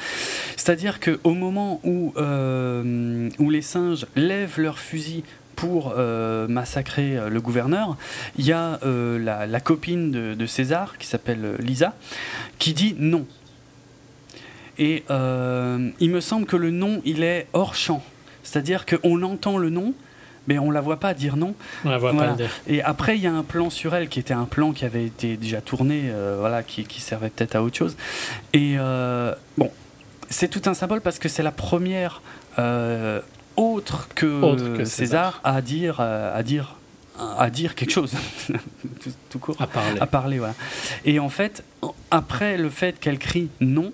c'est-à-dire qu'au moment où, euh, où les singes lèvent leurs fusils pour euh, massacrer le gouverneur, il y a euh, la, la copine de, de César qui s'appelle Lisa qui dit non, et euh, il me semble que le non il est hors champ, c'est-à-dire qu'on entend le non mais on la voit pas dire non. On la voit voilà. pas le dire. Et après, il y a un plan sur elle qui était un plan qui avait été déjà tourné, euh, voilà, qui, qui servait peut-être à autre chose. Et euh, bon, c'est tout un symbole parce que c'est la première euh, autre, que autre que César, César. à dire, euh, à dire, à dire quelque chose, tout, tout court. À parler. À parler, voilà. Et en fait, après le fait qu'elle crie non.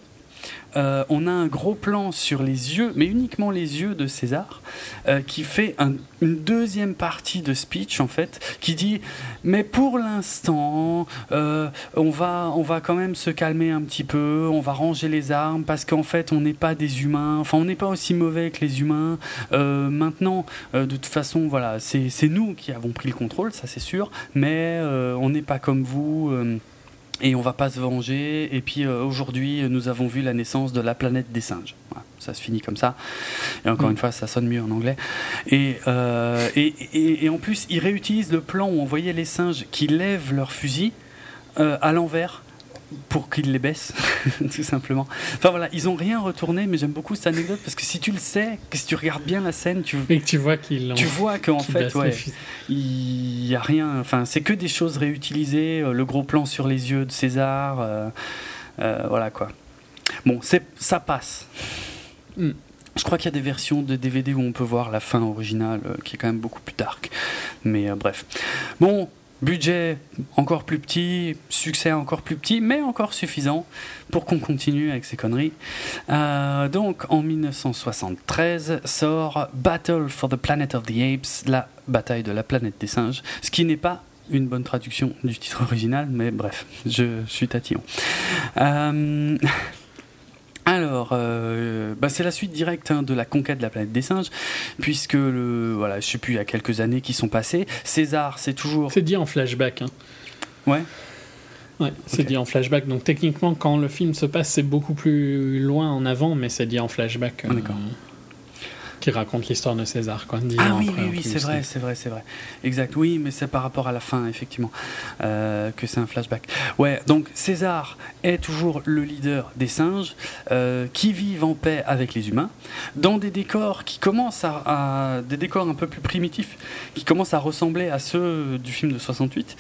Euh, on a un gros plan sur les yeux, mais uniquement les yeux de César, euh, qui fait un, une deuxième partie de speech en fait, qui dit mais pour l'instant euh, on va on va quand même se calmer un petit peu, on va ranger les armes parce qu'en fait on n'est pas des humains, enfin on n'est pas aussi mauvais que les humains. Euh, maintenant euh, de toute façon voilà c'est c'est nous qui avons pris le contrôle, ça c'est sûr, mais euh, on n'est pas comme vous. Euh, Et on va pas se venger. Et puis euh, aujourd'hui, nous avons vu la naissance de la planète des singes. Voilà, ça se finit comme ça. Et encore mmh. une fois, ça sonne mieux en anglais. Et, euh, et, et, et en plus, ils réutilisent le plan où on voyait les singes qui lèvent leurs fusils euh, à l'envers pour qu'ils les baissent, tout simplement. Enfin voilà, ils ont rien retourné, mais j'aime beaucoup cette anecdote parce que si tu le sais, que si tu regardes bien la scène, tu et que tu vois qu'ils tu vois qu'en fait, ouais, il y a rien. Enfin, c'est que des choses réutilisées, le gros plan sur les yeux de César, euh, euh, voilà quoi. Bon, c'est ça passe. Mm. Je crois qu'il y a des versions de D V D où on peut voir la fin originale, euh, qui est quand même beaucoup plus dark. Mais euh, bref, bon. Budget encore plus petit, succès encore plus petit, mais encore suffisant pour qu'on continue avec ces conneries. Euh, donc, en dix-neuf cent soixante-treize sort Battle for the Planet of the Apes, la bataille de la planète des singes, ce qui n'est pas une bonne traduction du titre original, mais bref, je suis tatillon. Euh... Alors, euh, bah c'est la suite directe hein, de la conquête de la planète des singes, puisque le, voilà, je sais plus, il y a quelques années qui sont passées. César, c'est toujours. C'est dit en flashback. Hein. Ouais. Ouais, c'est okay. dit en flashback. Donc techniquement, quand le film se passe, c'est beaucoup plus loin en avant, mais c'est dit en flashback. Euh, ah, d'accord. Euh, qui raconte l'histoire de César, quoi. Ah oui, après, oui, oui, c'est vrai, c'est vrai, c'est vrai. Exact. Oui, mais c'est par rapport à la fin, effectivement, euh, que c'est un flashback. Ouais. Donc César est toujours le leader des singes euh, qui vivent en paix avec les humains dans des décors qui commencent à, à des décors un peu plus primitifs qui commencent à ressembler à ceux du film de soixante-huit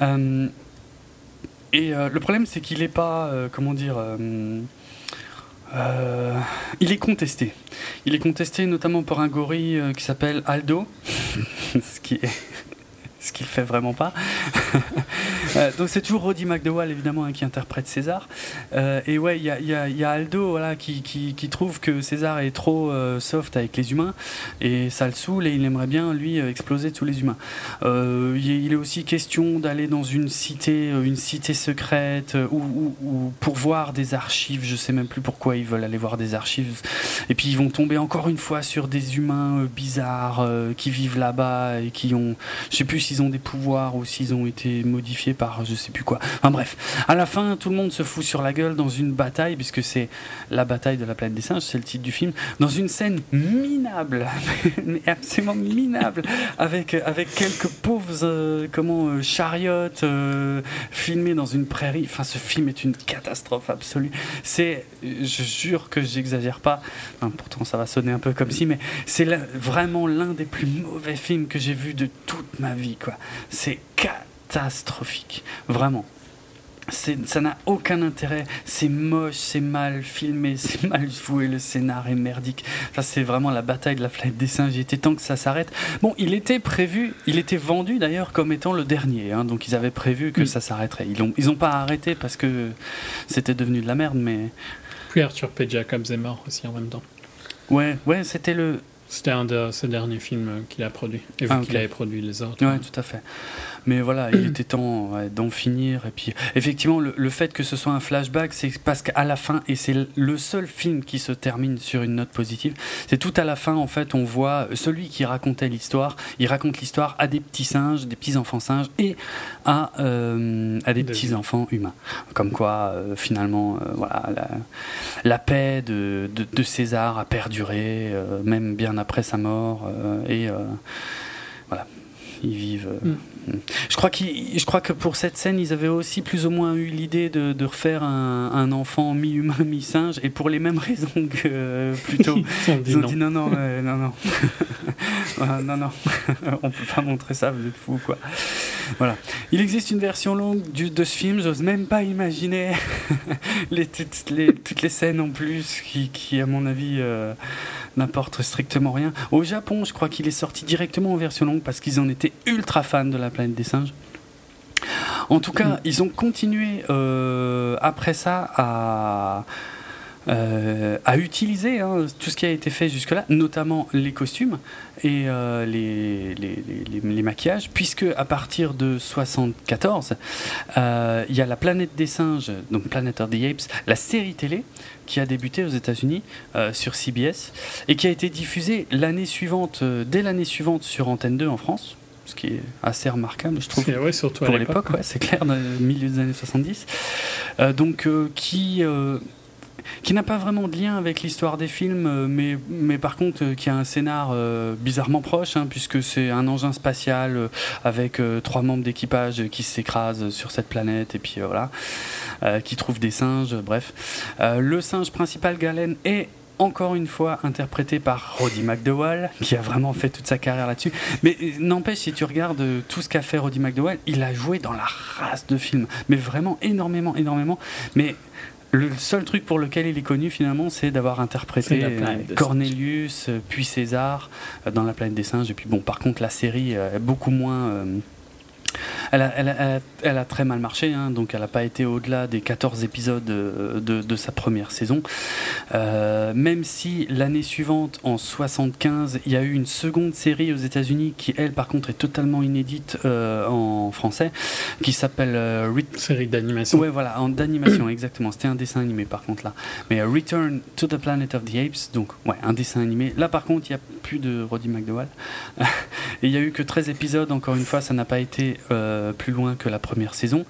euh, et euh, le problème c'est qu'il est pas euh, comment dire euh, euh, il est contesté il est contesté notamment par un gorille euh, qui s'appelle Aldo ce qui est ce qu'il fait vraiment pas. euh, donc c'est toujours Roddy McDowall évidemment hein, qui interprète César. Euh, et ouais, il y a, y a, y a Aldo voilà, qui, qui, qui trouve que César est trop euh, soft avec les humains et ça le saoule et il aimerait bien lui exploser tous les humains. Euh, il est aussi question d'aller dans une cité, une cité secrète où, où, où pour voir des archives, je sais même plus pourquoi ils veulent aller voir des archives. Et puis ils vont tomber encore une fois sur des humains euh, bizarres euh, qui vivent là-bas et qui ont, je sais plus s'ils ont des pouvoirs ou s'ils ont été modifiés par je sais plus quoi. Enfin bref, à la fin, tout le monde se fout sur la gueule dans une bataille, puisque c'est la bataille de la planète des singes, c'est le titre du film, dans une scène minable, mais absolument minable, avec, avec quelques pauvres euh, comment, euh, chariotes euh, filmés dans une prairie. Enfin, ce film est une catastrophe absolue. C'est, je jure que j'exagère pas, enfin, pourtant ça va sonner un peu comme si, mais c'est la, vraiment l'un des plus mauvais films que j'ai vu de toute ma vie, quoi. C'est catastrophique, vraiment. C'est, ça n'a aucun intérêt, c'est moche, c'est mal filmé, c'est mal joué, le scénar est merdique. Enfin, c'est vraiment la bataille de la planète des singes, il était temps que ça s'arrête. Bon, il était prévu, il était vendu d'ailleurs comme étant le dernier, hein, donc ils avaient prévu que oui. ça s'arrêterait. Ils n'ont ils ont pas arrêté parce que c'était devenu de la merde, mais... Puis Arthur P. Jacobs est mort aussi en même temps. Ouais, ouais, c'était le... C'était un de ses derniers films qu'il a produit, et vu ah, okay. qu'il avait produit les autres. Oui, hein. tout à fait. Mais voilà, il était temps ouais, d'en finir. Et puis, effectivement, le, le fait que ce soit un flashback, c'est parce qu'à la fin, et c'est le seul film qui se termine sur une note positive, c'est tout à la fin, en fait, on voit celui qui racontait l'histoire, il raconte l'histoire à des petits singes, des petits enfants singes, et à, euh, à des de petits vie. enfants humains. Comme quoi, euh, finalement, euh, voilà, la, la paix de, de, de César a perduré, euh, même bien après sa mort euh, et euh, voilà ils vivent euh, mm. je crois qu'ils je crois que pour cette scène ils avaient aussi plus ou moins eu l'idée de, de refaire un, un enfant mi-humain mi-singe et pour les mêmes raisons que euh, plutôt ils, ils ont non. dit non non euh, non non voilà, non non on peut pas montrer ça, vous êtes fous quoi. Voilà, il existe une version longue du, de ce film, j'ose même pas imaginer les, toutes, les, toutes les scènes en plus qui, qui à mon avis euh, n'apportent strictement rien. Au Japon, je crois qu'il est sorti directement en version longue parce qu'ils en étaient ultra fans de la planète des singes. En tout cas, ils ont continué euh, après ça à... Euh, à utiliser hein, tout ce qui a été fait jusque-là, notamment les costumes et euh, les, les, les, les maquillages, puisque à partir de soixante-quatorze, euh, y a la Planète des singes, donc Planet of the Apes, la série télé qui a débuté aux États-Unis euh, sur C B S et qui a été diffusée l'année suivante, euh, dès l'année suivante sur Antenne deux en France. Ce qui est assez remarquable, je trouve, c'est, ouais, surtout pour à l'époque, l'époque ouais, c'est clair, dans le milieu des années soixante-dix. Euh, donc, euh, qui... Euh, qui n'a pas vraiment de lien avec l'histoire des films, mais, mais par contre euh, qui a un scénar euh, bizarrement proche, hein, puisque c'est un engin spatial euh, avec euh, trois membres d'équipage qui s'écrasent sur cette planète et puis euh, voilà, euh, qui trouvent des singes, euh, bref. Euh, le singe principal, Galen, est encore une fois interprété par Roddy McDowall, qui a vraiment fait toute sa carrière là-dessus. Mais n'empêche, si tu regardes tout ce qu'a fait Roddy McDowall, il a joué dans la race de films, mais vraiment énormément, énormément, mais... Le seul truc pour lequel il est connu finalement, c'est d'avoir interprété c'est Cornelius, puis César dans La Planète des Singes. Et puis bon, par contre, la série est beaucoup moins. Euh, elle, a, elle, a, elle a très mal marché, hein, donc elle n'a pas été au-delà des quatorze épisodes de, de, de sa première saison. Euh, même si l'année suivante, en soixante-quinze, il y a eu une seconde série aux États-Unis qui, elle, par contre, est totalement inédite euh, en français, qui s'appelle euh, Rit- série d'animation. Ouais, voilà, en d'animation, exactement. C'était un dessin animé, par contre là. Mais euh, Return to the Planet of the Apes, donc ouais, un dessin animé. Là, par contre, il n'y a plus de Roddy McDowall. Et il y a eu que treize épisodes. Encore une fois, ça n'a pas été Euh, plus loin que la première saison.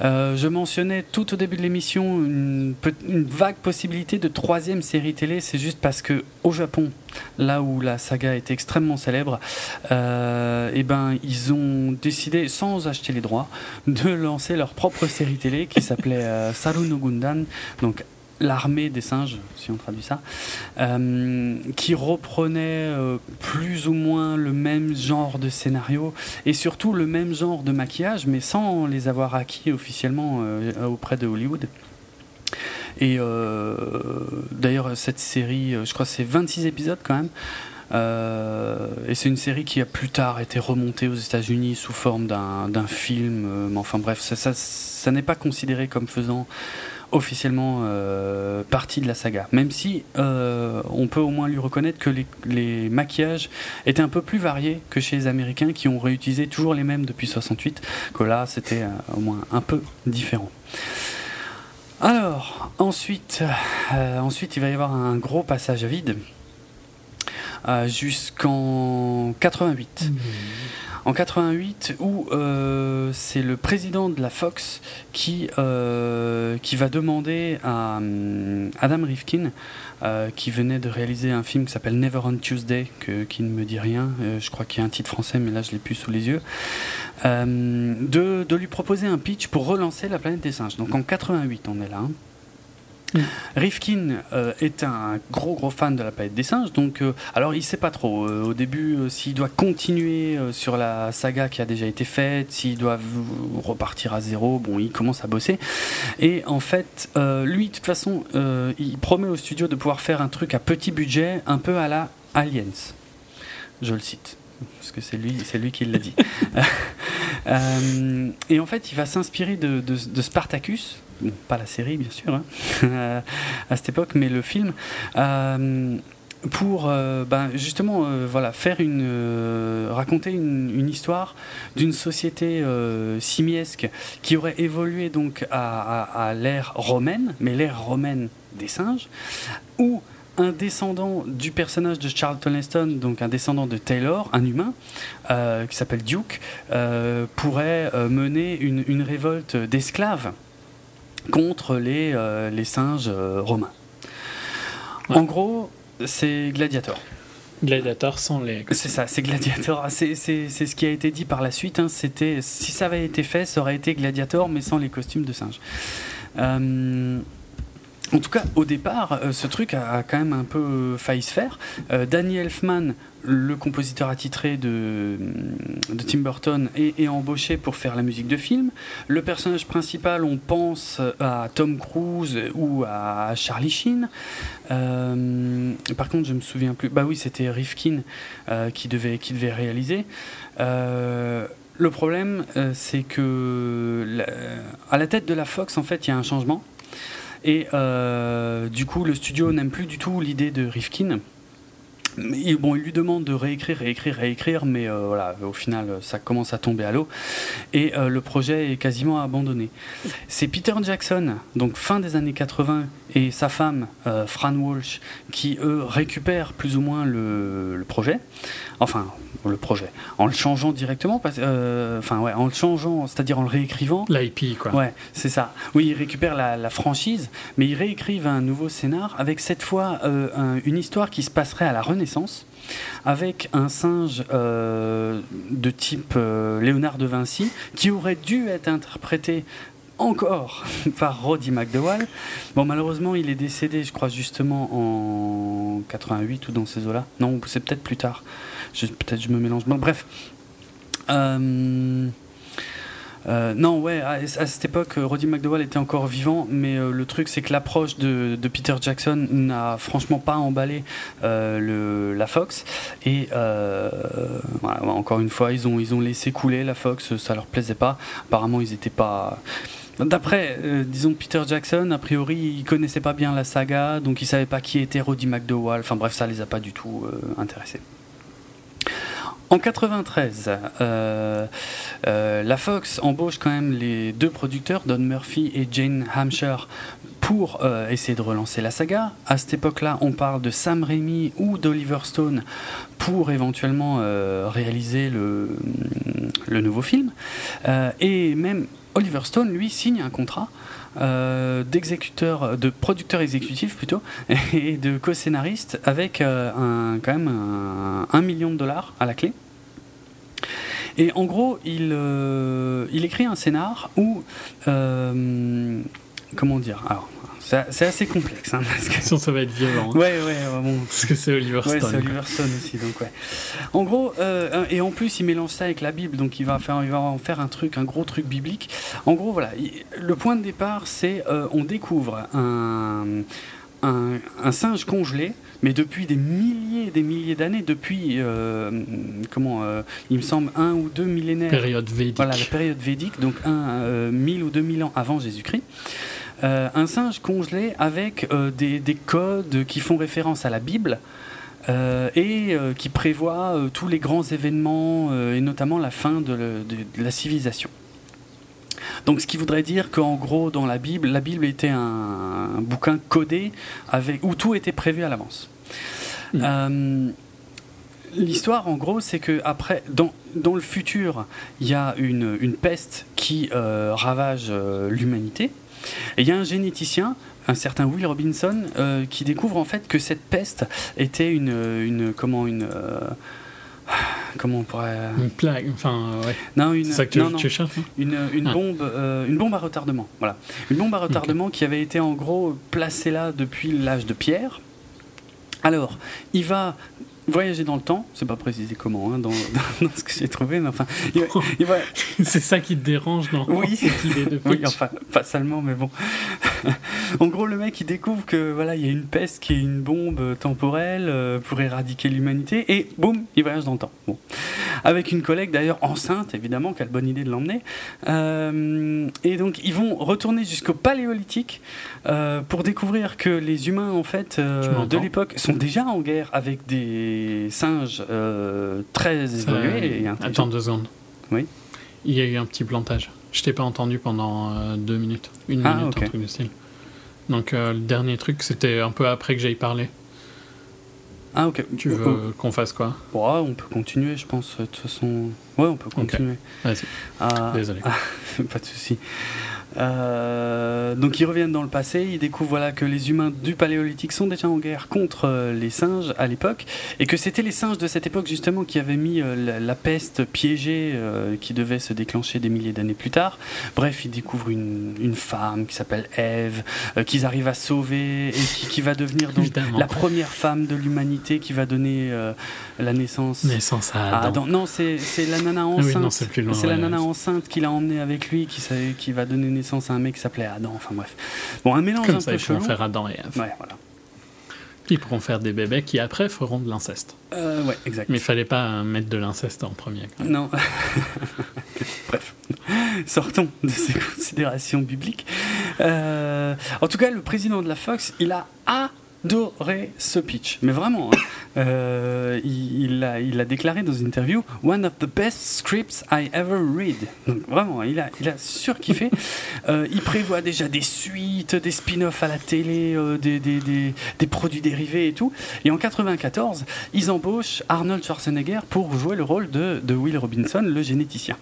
Euh, je mentionnais tout au début de l'émission une, une vague possibilité de troisième série télé. C'est juste parce que au Japon, là où la saga est extrêmement célèbre, euh, et ben ils ont décidé, sans acheter les droits, de lancer leur propre série télé qui s'appelait euh, Saru no Gundam, donc l'armée des singes, si on traduit ça, euh, qui reprenait euh, plus ou moins le même genre de scénario et surtout le même genre de maquillage, mais sans les avoir acquis officiellement euh, auprès de Hollywood. Et euh, d'ailleurs, cette série, je crois que c'est vingt-six épisodes quand même. Euh, et c'est une série qui a plus tard été remontée aux États-Unis sous forme d'un, d'un film. Euh, mais enfin bref, ça, ça, ça n'est pas considéré comme faisant officiellement euh, partie de la saga, même si euh, on peut au moins lui reconnaître que les, les maquillages étaient un peu plus variés que chez les Américains qui ont réutilisé toujours les mêmes depuis soixante-huit, que là c'était euh, au moins un peu différent. Alors ensuite, euh, ensuite il va y avoir un gros passage à vide. euh, jusqu'en quatre-vingt-huit. Mmh. En quatre-vingt-huit, où euh, c'est le président de la Fox qui, euh, qui va demander à um, Adam Rifkin, euh, qui venait de réaliser un film qui s'appelle Never on Tuesday, que, qui ne me dit rien, euh, je crois qu'il y a un titre français, mais là je ne l'ai plus sous les yeux, euh, de, de lui proposer un pitch pour relancer la planète des singes. Donc en quatre-vingt-huit, on est là. Hein. Mmh. Rifkin euh, est un gros gros fan de la planète des singes, donc euh, alors il sait pas trop euh, au début euh, s'il doit continuer euh, sur la saga qui a déjà été faite, s'il doit repartir à zéro. Bon, il commence à bosser et en fait euh, lui de toute façon euh, il promet au studio de pouvoir faire un truc à petit budget, un peu à la Aliens, je le cite parce que c'est lui, c'est lui qui l'a dit. euh, et en fait il va s'inspirer de, de, de Spartacus. Bon, pas la série bien sûr, hein, à cette époque, mais le film, euh, pour euh, ben, justement euh, voilà, faire une, euh, raconter une, une histoire d'une société euh, simiesque qui aurait évolué donc à, à, à l'ère romaine, mais l'ère romaine des singes, où un descendant du personnage de Charlton Heston, donc un descendant de Taylor, un humain, euh, qui s'appelle Duke, euh, pourrait euh, mener une, une révolte d'esclaves contre les, euh, les singes euh, romains. Ouais. En gros, c'est Gladiator. Gladiator sans les... C'est ça, c'est Gladiator. C'est, c'est, c'est ce qui a été dit par la suite. Hein. C'était, si ça avait été fait, ça aurait été Gladiator, mais sans les costumes de singes. Euh... En tout cas, au départ, euh, ce truc a, a quand même un peu euh, failli se faire. Euh, Danny Elfman, le compositeur attitré de, de Tim Burton, est, est embauché pour faire la musique de film. Le personnage principal, on pense à Tom Cruise ou à Charlie Sheen. Euh, par contre, je me souviens plus. Bah oui, c'était Rifkin euh, qui devait qui devait réaliser. Euh, le problème, euh, c'est que la, à la tête de la Fox, en fait, il y a un changement. Et euh, du coup, le studio n'aime plus du tout l'idée de Rifkin. Mais, bon, il lui demande de réécrire, réécrire, réécrire, mais euh, voilà, au final, ça commence à tomber à l'eau. Et euh, le projet est quasiment abandonné. C'est Peter Jackson, donc fin des années quatre-vingts, et sa femme, euh, Fran Walsh, qui, eux, récupèrent plus ou moins le, le projet. Enfin, le projet. En le changeant directement, parce, euh, enfin, ouais, en le changeant, c'est-à-dire en le réécrivant. L'I P, quoi. Ouais, c'est ça. Oui, ils récupèrent la, la franchise, mais ils réécrivent un nouveau scénar, avec cette fois euh, un, une histoire qui se passerait à la Renaissance. Avec un singe euh, de type euh, Léonard de Vinci qui aurait dû être interprété encore par Roddy McDowall. Bon, malheureusement, il est décédé, je crois, justement en quatre-vingt-huit ou dans ces eaux-là. Non, c'est peut-être plus tard. Je, peut-être je me mélange. Bon, bref. Euh... Euh, non, ouais, à, à cette époque, Roddy McDowall était encore vivant, mais euh, le truc, c'est que l'approche de, de Peter Jackson n'a franchement pas emballé euh, le, la Fox. Et euh, voilà, encore une fois, ils ont, ils ont laissé couler la Fox, ça leur plaisait pas. Apparemment, ils étaient pas... D'après, euh, disons, Peter Jackson, a priori, il connaissait pas bien la saga, donc il savait pas qui était Roddy McDowall. Enfin bref, ça les a pas du tout euh, intéressés. En quatre-vingt-treize, euh, euh, la Fox embauche quand même les deux producteurs, Don Murphy et Jane Hampshire, pour euh, essayer de relancer la saga. À cette époque-là, on parle de Sam Raimi ou d'Oliver Stone pour éventuellement euh, réaliser le, le nouveau film. Euh, et même Oliver Stone, lui, signe un contrat Euh, d'exécuteur, de producteur exécutif plutôt, et de co-scénariste avec euh, un, quand même un, un million de dollars à la clé. Et en gros, il, euh, il écrit un scénar où, euh, comment dire, alors ça, c'est assez complexe. Hein, parce que... Sinon, ça va être violent. Hein. Ouais, ouais, bon. Parce que c'est Oliver Stone. Ouais, c'est Oliver Stone aussi, donc ouais. En gros, euh, et en plus, il mélange ça avec la Bible, donc il va faire, il va en faire un truc, un gros truc biblique. En gros, voilà. Il, le point de départ, c'est euh, on découvre un, un, un singe congelé, mais depuis des milliers, des milliers d'années, depuis euh, comment, euh, il me semble un ou deux millénaires. Période védique. Voilà, la période védique, donc un euh, mille ou deux mille ans avant Jésus-Christ. Euh, un singe congelé avec euh, des, des codes qui font référence à la Bible euh, et euh, qui prévoient euh, tous les grands événements euh, et notamment la fin de, le, de, de la civilisation. Donc ce qui voudrait dire qu'en gros dans la Bible, la Bible était un, un bouquin codé avec, où tout était prévu à l'avance. Mmh. Euh, l'histoire, en gros, c'est que après, dans, dans le futur, il y a une, une peste qui euh, ravage euh, l'humanité. Et il y a un généticien, un certain Will Robinson, euh, qui découvre en fait que cette peste était une, une comment une euh, comment on pourrait une plague, enfin euh, ouais. Non, une, c'est ça que tu, non, non, tu cherches, hein, une une ah. bombe euh, une bombe à retardement, voilà, une bombe à retardement, okay, qui avait été en gros placée là depuis l'âge de pierre. Alors il va voyager dans le temps, c'est pas précisé comment, hein, dans, dans, dans ce que j'ai trouvé, mais enfin... Il va, il va... c'est ça qui te dérange, non ? Oui, cette idée de oui, enfin, pas seulement, mais bon. En gros, le mec, il découvre que, voilà, il y a une peste qui est une bombe temporelle pour éradiquer l'humanité, et boum, il voyage dans le temps. Bon. Avec une collègue, d'ailleurs, enceinte, évidemment, qui a la bonne idée de l'emmener. Euh, et donc, ils vont retourner jusqu'au Paléolithique euh, pour découvrir que les humains, en fait, euh, de l'époque, sont déjà en guerre avec des singes euh, très évolués. Euh, attends deux secondes. Oui. Il y a eu un petit plantage. Je t'ai pas entendu pendant euh, deux minutes. Une ah, minute, okay. Un truc de style. Donc euh, le dernier truc, c'était un peu après que j'aille parler. Ah, ok. Tu veux oh, oh. qu'on fasse quoi ? Ouais, on peut continuer, je pense. De toute façon... Ouais, on peut continuer. Okay. Vas-y. Euh, Désolé. Pas de souci. Euh, donc ils reviennent dans le passé, ils découvrent voilà, que les humains du Paléolithique sont déjà en guerre contre euh, les singes à l'époque, et que c'était les singes de cette époque justement qui avaient mis euh, la, la peste piégée euh, qui devait se déclencher des milliers d'années plus tard. Bref, ils découvrent une, une femme qui s'appelle Ève, euh, qu'ils arrivent à sauver, et qui, qui va devenir donc la première femme de l'humanité, qui va donner euh, la naissance, naissance à Adam. À Adam. Non, c'est, c'est la nana enceinte, oui, non, c'est plus loin, c'est ouais, la nana ouais. enceinte qu'il a emmenée avec lui, qui, qui va donner naissance à un mec qui s'appelait Adam, enfin bref. Bon, un mélange comme un ça, peu chelou. Comme ça, ils pourront faire Adam et Ève. Ouais, voilà. Ils pourront faire des bébés qui, après, feront de l'inceste. Euh, ouais, exact. Mais il fallait pas mettre de l'inceste en premier. Non. Bref. Sortons de ces considérations bibliques. Euh, en tout cas, le président de la Fox, il a adoré ce pitch. Mais vraiment, hein. euh, il, il, a, il a déclaré dans une interview « One of the best scripts I ever read ». Donc vraiment, il a, il a surkiffé. euh, il prévoit déjà des suites, des spin-offs à la télé, euh, des, des, des, des produits dérivés et tout. Et en quatre-vingt-quatorze, ils embauchent Arnold Schwarzenegger pour jouer le rôle de, de Will Robinson, le généticien.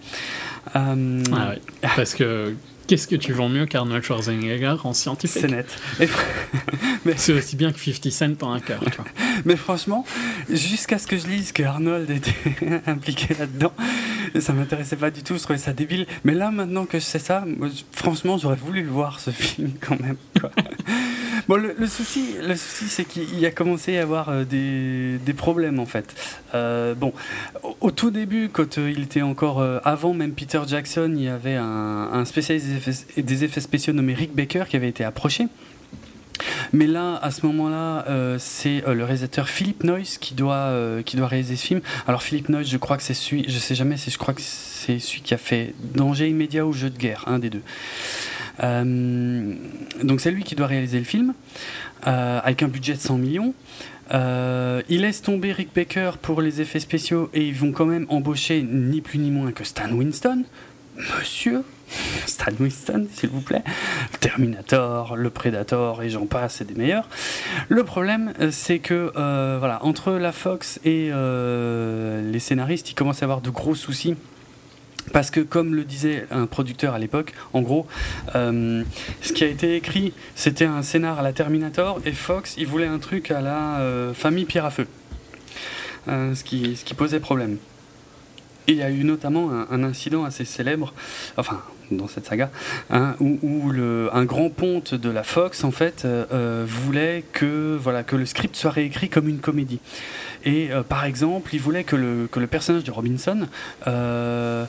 Euh, ah ouais, parce que... Qu'est-ce que tu vends mieux qu'Arnold Schwarzenegger en scientifique ? C'est net. Fr... Mais... C'est aussi bien que cinquante Cent pour un cœur. Mais franchement, jusqu'à ce que je lise que Arnold était impliqué là-dedans, ça ne m'intéressait pas du tout, je trouvais ça débile. Mais là, maintenant que je sais ça, moi, je... franchement, j'aurais voulu voir ce film quand même. Quoi. Bon, le, le, souci, le souci, c'est qu'il a commencé à avoir euh, des, des problèmes, en fait. Euh, bon, au, au tout début, quand euh, il était encore... Euh, avant même Peter Jackson, il y avait un, un spécialiste des effets, des effets spéciaux nommé Rick Baker qui avait été approché. Mais là, à ce moment-là, euh, c'est euh, le réalisateur Philip Noyce qui doit, euh, qui doit réaliser ce film. Alors Philip Noyce, je crois que c'est celui... Je sais jamais si je crois que c'est celui qui a fait Danger immédiat ou Jeu de guerre, un des deux. Euh, donc c'est lui qui doit réaliser le film euh, avec un budget de cent millions. Euh, il laisse tomber Rick Baker pour les effets spéciaux et ils vont quand même embaucher ni plus ni moins que Stan Winston, monsieur Stan Winston, s'il vous plaît, le Terminator, le Predator et j'en passe, c'est des meilleurs. Le problème, c'est que euh, voilà, entre la Fox et euh, les scénaristes, ils commencent à avoir de gros soucis. Parce que, comme le disait un producteur à l'époque, en gros, euh, ce qui a été écrit, c'était un scénar à la Terminator, et Fox, il voulait un truc à la euh, famille Pierre à Feu, euh, ce qui, ce qui posait problème. Il y a eu notamment un, un incident assez célèbre, enfin, dans cette saga, hein, où, où le, un grand ponte de la Fox, en fait, euh, voulait que, voilà, que le script soit réécrit comme une comédie. Et euh, par exemple, il voulait que le, que le personnage de Robinson, euh,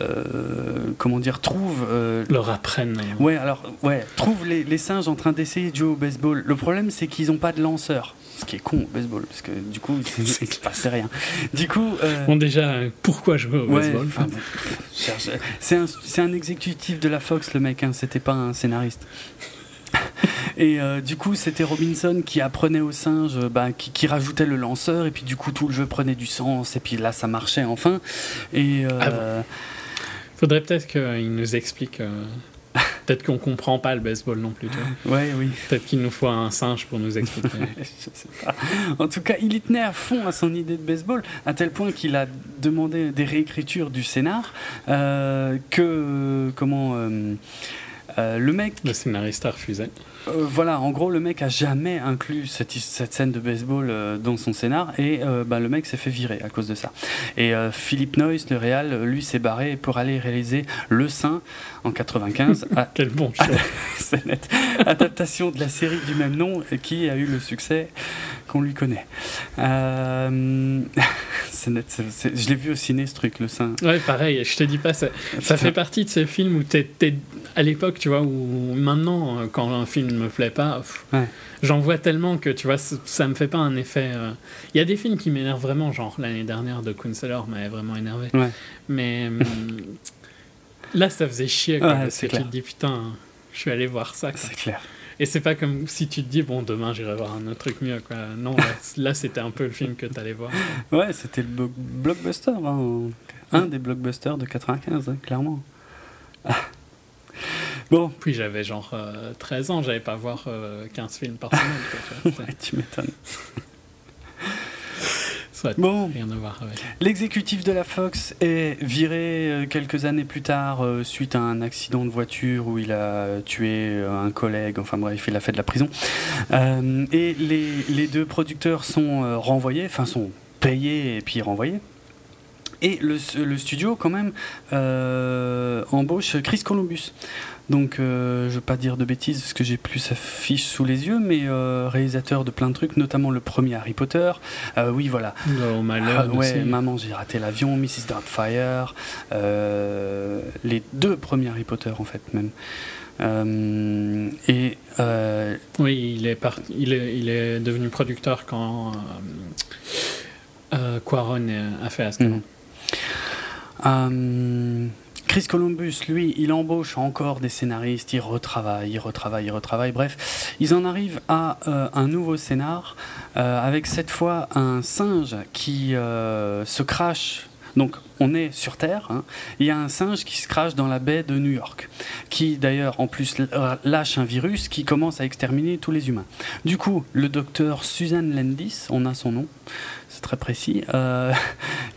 euh, comment dire, trouve... Euh, leur apprenne. Ouais, alors, ouais, trouve les, les singes en train d'essayer de jouer au baseball. Le problème, c'est qu'ils n'ont pas de lanceur. Ce qui est con au baseball, parce que du coup, il ne se passait rien. Du coup... Euh... Bon, déjà, pourquoi jouer au baseball ? Ouais, bon, c'est, un, c'est un exécutif de la Fox, le mec, hein, c'était pas un scénariste. Et euh, du coup, c'était Robinson qui apprenait aux singes, bah, qui, qui rajoutait le lanceur, et puis du coup, tout le jeu prenait du sens, et puis là, ça marchait enfin. Et... Euh... Ah bon. Faudrait peut-être qu'il nous explique... Euh... Peut-être qu'on comprend pas le baseball non plus. Ouais, oui. Peut-être qu'il nous faut un singe pour nous expliquer. Je sais pas. En tout cas, il y tenait à fond à son idée de baseball, à tel point qu'il a demandé des réécritures du scénar euh, que comment euh, euh, le mec. Le scénariste a refusé. Euh, voilà, en gros, le mec a jamais inclus cette, cette scène de baseball euh, dans son scénar et euh, bah, le mec s'est fait virer à cause de ça. Et euh, Philippe Noyce, le réal, lui s'est barré pour aller réaliser Le Saint en quatre-vingt-quinze. à, Quel bon choix. C'est net. Adaptation de la série du même nom qui a eu le succès qu'on lui connaît. Euh, c'est net. C'est, c'est, je l'ai vu au ciné ce truc, Le Saint. Ouais, pareil. Je te dis pas, ça, ça fait partie de ces films où t'es, t'es à l'époque, tu vois, où maintenant, quand un film me plaît pas, ouais. J'en vois tellement que tu vois, ça me fait pas un effet. Il euh... y a des films qui m'énervent vraiment, genre l'année dernière The Counselor m'avait vraiment énervé, ouais. Mais là ça faisait chier quoi, ouais, parce que clair. Tu te dis putain, je suis allé voir ça quoi. C'est clair. Et c'est pas comme si tu te dis bon demain j'irai voir un autre truc mieux quoi. Non là, là c'était un peu le film que t'allais voir quoi. Ouais, c'était le blo- blockbuster hein. Un des blockbusters de quatre-vingt-quinze hein, clairement. Bon. Puis j'avais genre euh, treize ans, j'allais pas voir euh, quinze films par semaine. Quoi, tu, ouais, tu m'étonnes. Soit bon. Rien à voir avec. L'exécutif de la Fox est viré euh, quelques années plus tard euh, suite à un accident de voiture où il a tué euh, un collègue, enfin bref, il a fait de la prison. Euh, et les, les deux producteurs sont euh, renvoyés, enfin sont payés et puis renvoyés. Et le, le studio, quand même, euh, embauche Chris Columbus. Donc, euh, je ne vais pas dire de bêtises parce que j'ai plus sa fiche sous les yeux, mais euh, réalisateur de plein de trucs, notamment le premier Harry Potter. Euh, oui, voilà. Oh, malheur. Ah, ouais, Maman, j'ai raté l'avion, missus Doubtfire. Euh, les deux premiers Harry Potter, en fait, même. Euh, et. Euh, oui, il est, par- il est, il est devenu producteur quand. Euh, Euh, Quaron a fait Azkaban. Mmh. Um, Chris Columbus, lui, il embauche encore des scénaristes, il retravaille, il retravaille, il retravaille. Bref, ils en arrivent à euh, un nouveau scénar euh, avec cette fois un singe qui euh, se crache. Donc, on est sur Terre, hein. Il y a un singe qui se crache dans la baie de New York, qui d'ailleurs en plus lâche un virus qui commence à exterminer tous les humains. Du coup, le docteur Susan Landis, on a son nom, c'est très précis, euh,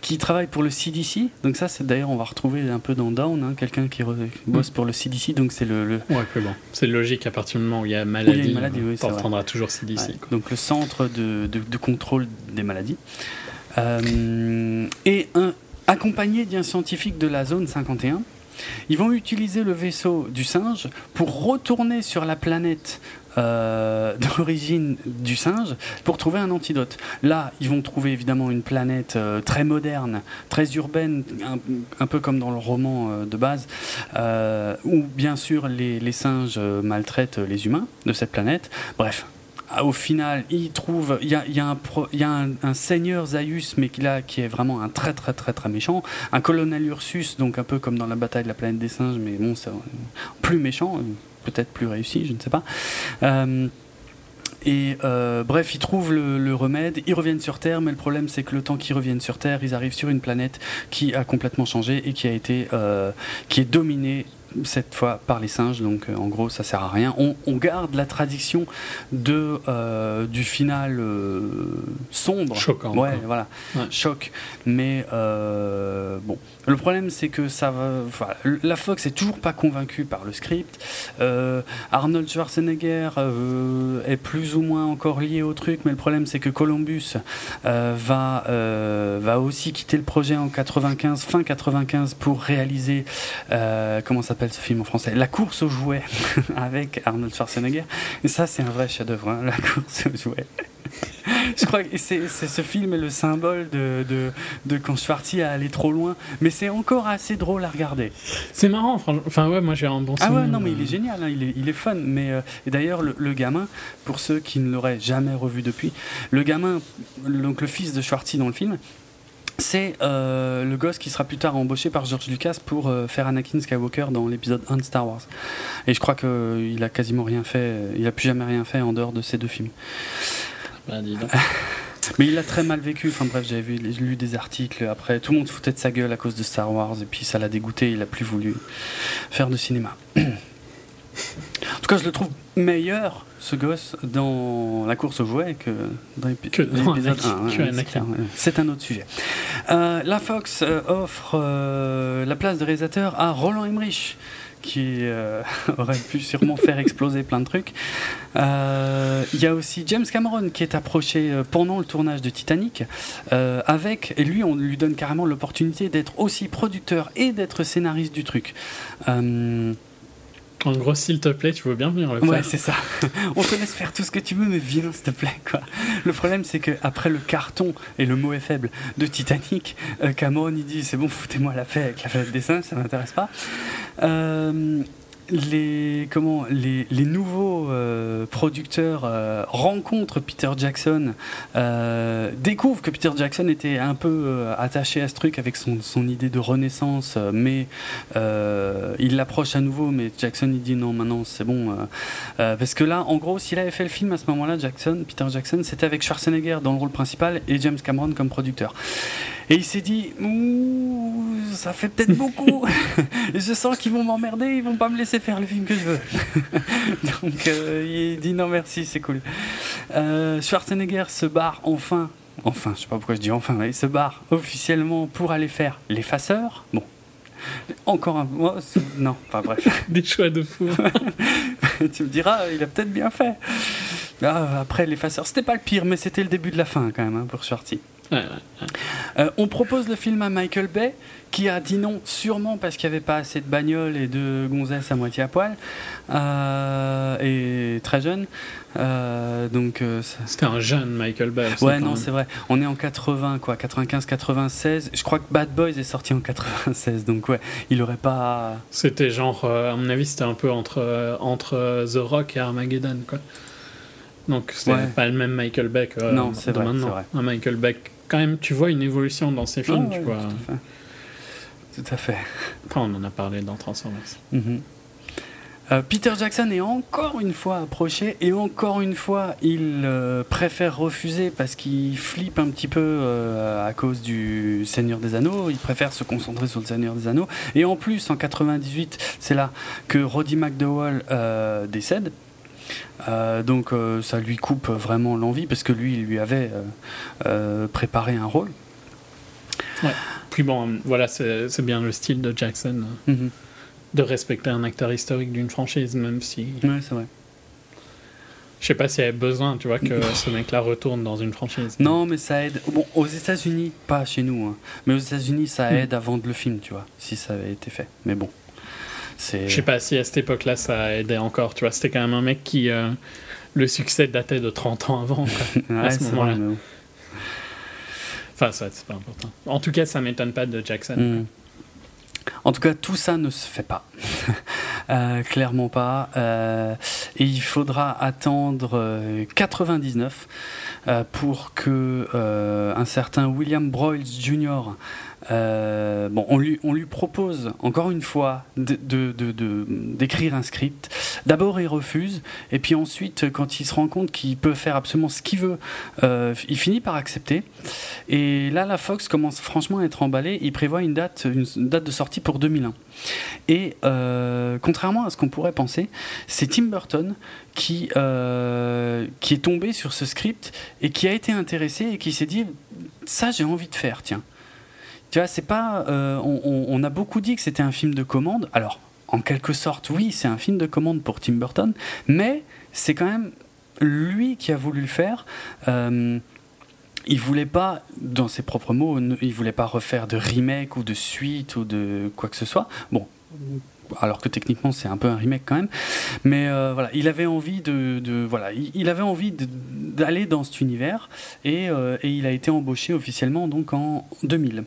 qui travaille pour le C D C. Donc ça, c'est d'ailleurs, on va retrouver un peu dans Down, hein, quelqu'un qui re- bosse pour le C D C. Donc c'est le, le... Ouais, plus bon. C'est logique à partir du moment où il y a maladie, il y a une maladie, on oui, t'entendra toujours C D C. Ouais, donc le centre de, de, de contrôle des maladies. Euh, et un accompagné d'un scientifique de la zone cinquante et un, ils vont utiliser le vaisseau du singe pour retourner sur la planète euh, d'origine du singe pour trouver un antidote. Là, ils vont trouver évidemment une planète euh, très moderne, très urbaine, un, un peu comme dans le roman euh, de base, euh, où bien sûr les, les singes euh, maltraitent les humains de cette planète. Bref. Au final, il trouve, il y a, il y a, un, il y a un, un seigneur Zaius, mais qui, là, qui est vraiment un très très très très méchant, un colonel Ursus, donc un peu comme dans la bataille de la planète des singes, mais bon, c'est plus méchant, peut-être plus réussi, je ne sais pas. Euh, et euh, bref, ils trouvent le, le remède, ils reviennent sur Terre, mais le problème c'est que le temps qu'ils reviennent sur Terre, ils arrivent sur une planète qui a complètement changé et qui a été, euh, qui est dominée. Cette fois par les singes, donc euh, en gros ça sert à rien. On, on garde la tradition de euh, du final euh, sombre, choquant, ouais, quoi. Voilà, ouais. Choc. Mais euh, bon, le problème c'est que ça va. Voilà. La Fox est toujours pas convaincue par le script. Euh, Arnold Schwarzenegger euh, est plus ou moins encore lié au truc, mais le problème c'est que Columbus euh, va euh, va aussi quitter le projet en quatre-vingt-quinze, fin quatre-vingt-quinze, pour réaliser euh, comment ça s'appelle ce film en français, La course aux jouets avec Arnold Schwarzenegger. Et ça c'est un vrai chef-d'œuvre, hein, La course aux jouets. Je crois que c'est, c'est ce film est le symbole de, de, de quand Schwarzenegger a allé trop loin, mais c'est encore assez drôle à regarder. C'est marrant, franchement. Enfin ouais, moi j'ai un bon souvenir. Ah ouais, non mais il est génial, hein, il, est, il est fun. Mais euh, et d'ailleurs le, le gamin, pour ceux qui ne l'auraient jamais revu depuis, le gamin, donc le fils de Schwarzenegger dans le film. C'est euh, le gosse qui sera plus tard embauché par George Lucas pour euh, faire Anakin Skywalker dans l'épisode un de Star Wars. Et je crois qu'il euh, a quasiment rien fait, euh, il a plus jamais rien fait en dehors de ces deux films. Ben, dis donc. Mais il l'a très mal vécu, enfin bref, j'avais vu, lu des articles après, tout le monde foutait de sa gueule à cause de Star Wars, et puis ça l'a dégoûté, il a plus voulu faire de cinéma. tout cas, je le trouve meilleur, ce gosse, dans la course aux jouets que dans l'épisode un. C'est un autre sujet. Euh, la Fox euh, offre euh, la place de réalisateur à Roland Emmerich, qui euh, aurait pu sûrement faire exploser plein de trucs. Il euh, y a aussi James Cameron qui est approché pendant le tournage de Titanic euh, avec, et lui on lui donne carrément l'opportunité d'être aussi producteur et d'être scénariste du truc. Euh, En gros, s'il te plaît, tu veux bien venir le faire. Ouais, c'est ça. On te laisse faire tout ce que tu veux, mais viens, s'il te plaît, quoi. Le problème, c'est qu'après le carton, et le mot est faible, de Titanic, euh, Cameron, il dit, c'est bon, foutez-moi la paix avec la planète des singes, ça m'intéresse pas. Euh... Les, comment, les, les nouveaux euh, producteurs euh, rencontrent Peter Jackson, euh, découvrent que Peter Jackson était un peu euh, attaché à ce truc avec son, son idée de renaissance, euh, mais euh, il l'approche à nouveau, mais Jackson il dit non, maintenant c'est bon, euh, euh, parce que là en gros s'il avait fait le film à ce moment-là, Jackson, Peter Jackson, c'était avec Schwarzenegger dans le rôle principal et James Cameron comme producteur, et il s'est dit ouh, ça fait peut-être beaucoup, je sens qu'ils vont m'emmerder, ils vont pas me laisser faire le film que je veux. Donc euh, il dit non merci, c'est cool. euh, Schwarzenegger se barre enfin enfin je sais pas pourquoi je dis enfin mais il se barre officiellement pour aller faire l'effaceur. Bon, encore un oh, non enfin bref des choix de fou. Tu me diras il a peut-être bien fait. Ah, après l'effaceur c'était pas le pire, mais c'était le début de la fin quand même, hein, pour Schwarty. Ouais, ouais, ouais. Euh, on propose le film à Michael Bay, qui a dit non sûrement parce qu'il n'y avait pas assez de bagnoles et de gonzesses à moitié à poil, euh, et très jeune, euh, donc euh, ça... c'était un jeune Michael Bay. Ouais non même. C'est vrai, on est en quatre-vingts quoi, quatre-vingt-quinze quatre-vingt-seize, je crois que Bad Boys est sorti en quatre-vingt-seize, donc ouais il aurait pas, c'était genre euh, à mon avis c'était un peu entre, euh, entre The Rock et Armageddon quoi, donc c'était ouais. Pas le même Michael Bay que euh, non, c'est de vrai, maintenant c'est vrai. Un Michael Bay quand même, tu vois une évolution dans ses films. Oh, tu ouais, vois. Tout à fait. Après, on en a parlé dans Transformers. Mm-hmm. Euh, Peter Jackson est encore une fois approché et encore une fois, il euh, préfère refuser parce qu'il flippe un petit peu euh, à cause du Seigneur des Anneaux. Il préfère se concentrer sur le Seigneur des Anneaux. Et en plus, en quatre-vingt-dix-huit, c'est là que Roddy McDowall euh, décède. Euh, donc euh, ça lui coupe vraiment l'envie parce que lui, il lui avait euh, euh, préparé un rôle. Ouais. Puis bon, voilà, c'est, c'est bien le style de Jackson, mm-hmm. de respecter un acteur historique d'une franchise, même si... Ouais, c'est vrai. Je sais pas s'il y avait besoin, tu vois, que ce mec-là retourne dans une franchise. Non, mais ça aide... Bon, aux États-Unis pas chez nous, hein, mais aux États-Unis ça aide mm. à vendre le film, tu vois, si ça avait été fait. Mais bon, c'est... Je sais pas si à cette époque-là ça aidait encore, tu vois, c'était quand même un mec qui... Euh, le succès datait de trente ans avant, quoi, ouais, à ce moment-là. Vrai, enfin, ça, c'est pas important. En tout cas, ça m'étonne pas de Jackson. Mmh. En tout cas, tout ça ne se fait pas. euh, clairement pas. Euh, et il faudra attendre euh, quatre-vingt-dix-neuf euh, pour que euh, un certain William Broyles junior Euh, bon, on lui, on lui propose encore une fois de, de, de, de, d'écrire un script. D'abord il refuse, et puis ensuite quand il se rend compte qu'il peut faire absolument ce qu'il veut, euh, il finit par accepter. Et là la Fox commence franchement à être emballée. Il prévoit une date, une, une date de sortie pour deux mille un, et euh, contrairement à ce qu'on pourrait penser, c'est Tim Burton qui, euh, qui est tombé sur ce script et qui a été intéressé et qui s'est dit ça j'ai envie de faire, tiens. Tu vois, c'est pas, euh, on, on a beaucoup dit que c'était un film de commande. Alors, en quelque sorte, oui, c'est un film de commande pour Tim Burton, mais c'est quand même lui qui a voulu le faire. Euh, il voulait pas, dans ses propres mots, il voulait pas refaire de remake ou de suite ou de quoi que ce soit. Bon, alors que techniquement, c'est un peu un remake quand même. Mais euh, voilà, il avait envie de, de voilà, il avait envie de, d'aller dans cet univers, et, euh, et il a été embauché officiellement donc en deux mille.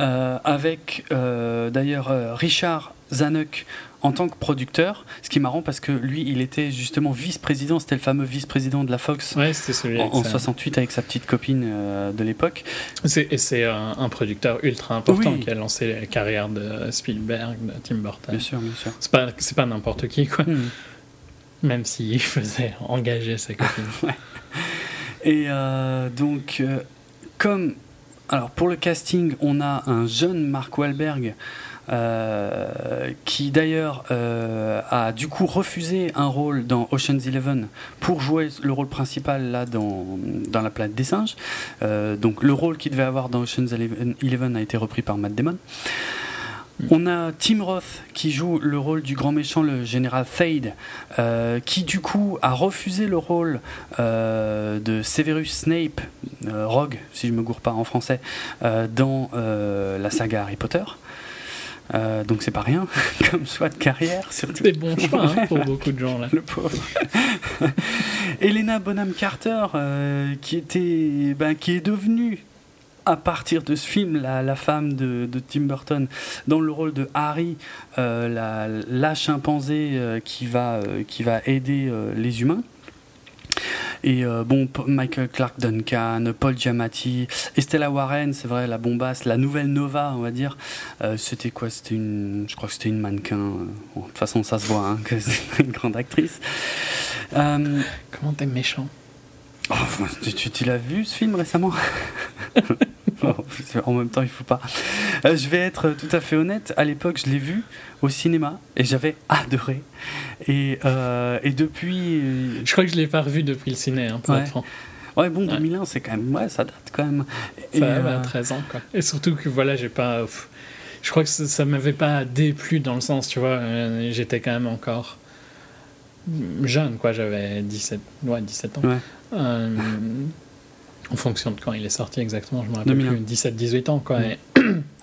Euh, avec euh, d'ailleurs euh, Richard Zanuck en tant que producteur, ce qui est marrant parce que lui il était justement vice-président, c'était le fameux vice-président de la Fox, ouais, c'était celui en, en soixante-huit avec sa petite copine euh, de l'époque, c'est, et c'est euh, un producteur ultra important, oui. Qui a lancé la carrière de Spielberg, de Tim Burton, bien sûr, bien sûr. C'est, pas, c'est pas n'importe qui quoi, mmh. Même s'il faisait engager sa copine. Ouais. Et euh, donc euh, comme Alors pour le casting, on a un jeune Mark Wahlberg euh, qui d'ailleurs euh, a du coup refusé un rôle dans Ocean's Eleven pour jouer le rôle principal là dans, dans La Planète des singes. Euh, donc le rôle qu'il devait avoir dans Ocean's Eleven a été repris par Matt Damon. On a Tim Roth qui joue le rôle du grand méchant, le général Thade, euh, qui du coup a refusé le rôle euh, de Severus Snape, euh, Rogue si je me gourre pas en français, euh, dans euh, la saga Harry Potter. Euh, donc c'est pas rien comme choix de carrière, surtout des bons choix hein, pour beaucoup de gens là. Le pauvre. Helena Bonham Carter euh, qui était, ben, qui est devenue à partir de ce film, la, la femme de, de Tim Burton, dans le rôle de Harry, euh, la, la chimpanzée euh, qui, va, euh, qui va aider euh, les humains. Et euh, bon, Michael Clark Duncan, Paul Giamatti, Estella Warren, c'est vrai, la bombasse, la nouvelle Nova, on va dire. Euh, c'était quoi ? C'était une, je crois que c'était une mannequin. Bon, de toute façon, ça se voit hein, que c'est une grande actrice. Euh, Comment t'es méchant ? Oh, tu, tu, tu l'as vu ce film récemment? Bon, en même temps il faut pas. Euh, je vais être tout à fait honnête, à l'époque je l'ai vu au cinéma et j'avais adoré et, euh, et depuis euh... je crois que je l'ai pas revu depuis le ciné hein, pour ouais. être franc. Ouais bon, deux mille un ouais. c'est quand même, ouais ça date quand même. Ça va euh... treize ans quoi. Et surtout que voilà j'ai pas, pff, je crois que ça, ça m'avait pas déplu dans le sens tu vois, j'étais quand même encore jeune quoi, j'avais dix-sept, ouais, dix-sept ans. Ouais. Euh, en fonction de quand il est sorti exactement, je me rappelle deux mille un. Plus, dix-sept dix-huit ans quoi. Et...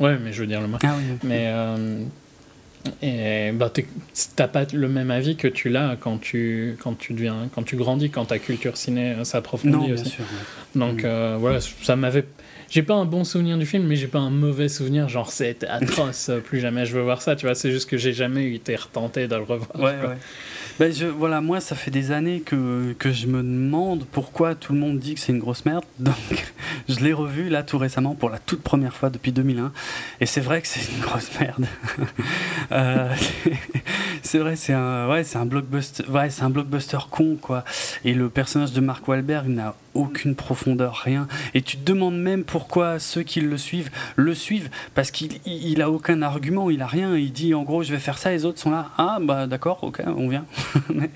ouais, mais je veux dire le moins. Ah, oui, oui. Mais euh, et bah t'as pas le même avis que tu l'as quand tu quand tu deviens quand tu grandis, quand ta culture ciné s'approfondit non, aussi. Bien sûr, ouais. Donc mmh. euh, voilà, ça m'avait. J'ai pas un bon souvenir du film, mais j'ai pas un mauvais souvenir. Genre c'est atroce, plus jamais je veux voir ça. Tu vois, c'est juste que j'ai jamais été retenté de le revoir. Ouais, quoi. Ouais. Ben je, voilà, moi ça fait des années que que je me demande pourquoi tout le monde dit que c'est une grosse merde. Donc je l'ai revu là tout récemment pour la toute première fois depuis deux mille un. Et c'est vrai que c'est une grosse merde. euh, c'est, c'est vrai, c'est un ouais, c'est un blockbuster, ouais, c'est un blockbuster con quoi. Et le personnage de Mark Wahlberg n'a aucune profondeur, rien. Et tu te demandes même pourquoi ceux qui le suivent le suivent, parce qu'il il, il a aucun argument, il a rien. Il dit en gros je vais faire ça, les autres sont là, ah bah d'accord, ok, on vient. Mais,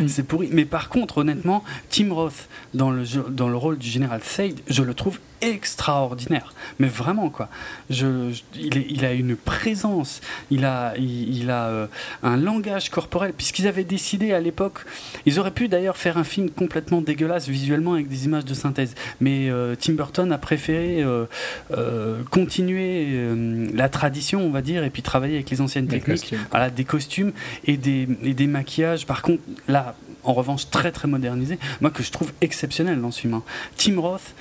mm. c'est pourri. Mais par contre, honnêtement, Tim Roth dans le jeu, dans le rôle du général Thade, je le trouve extraordinaire. Mais vraiment quoi. Je, je, il, est, il a une présence, il a, il, il a euh, un langage corporel. Puisqu'ils avaient décidé à l'époque, ils auraient pu d'ailleurs faire un film complètement dégueulasse visuellement avec des images de synthèse. Mais euh, Tim Burton a préféré euh, euh, continuer euh, la tradition, on va dire, et puis travailler avec les anciennes des techniques, costumes. Voilà, des costumes et des, et des maquillages. Par contre, là, en revanche, très très modernisé. Moi, que je trouve exceptionnel dans ce film. Hein. Tim Roth.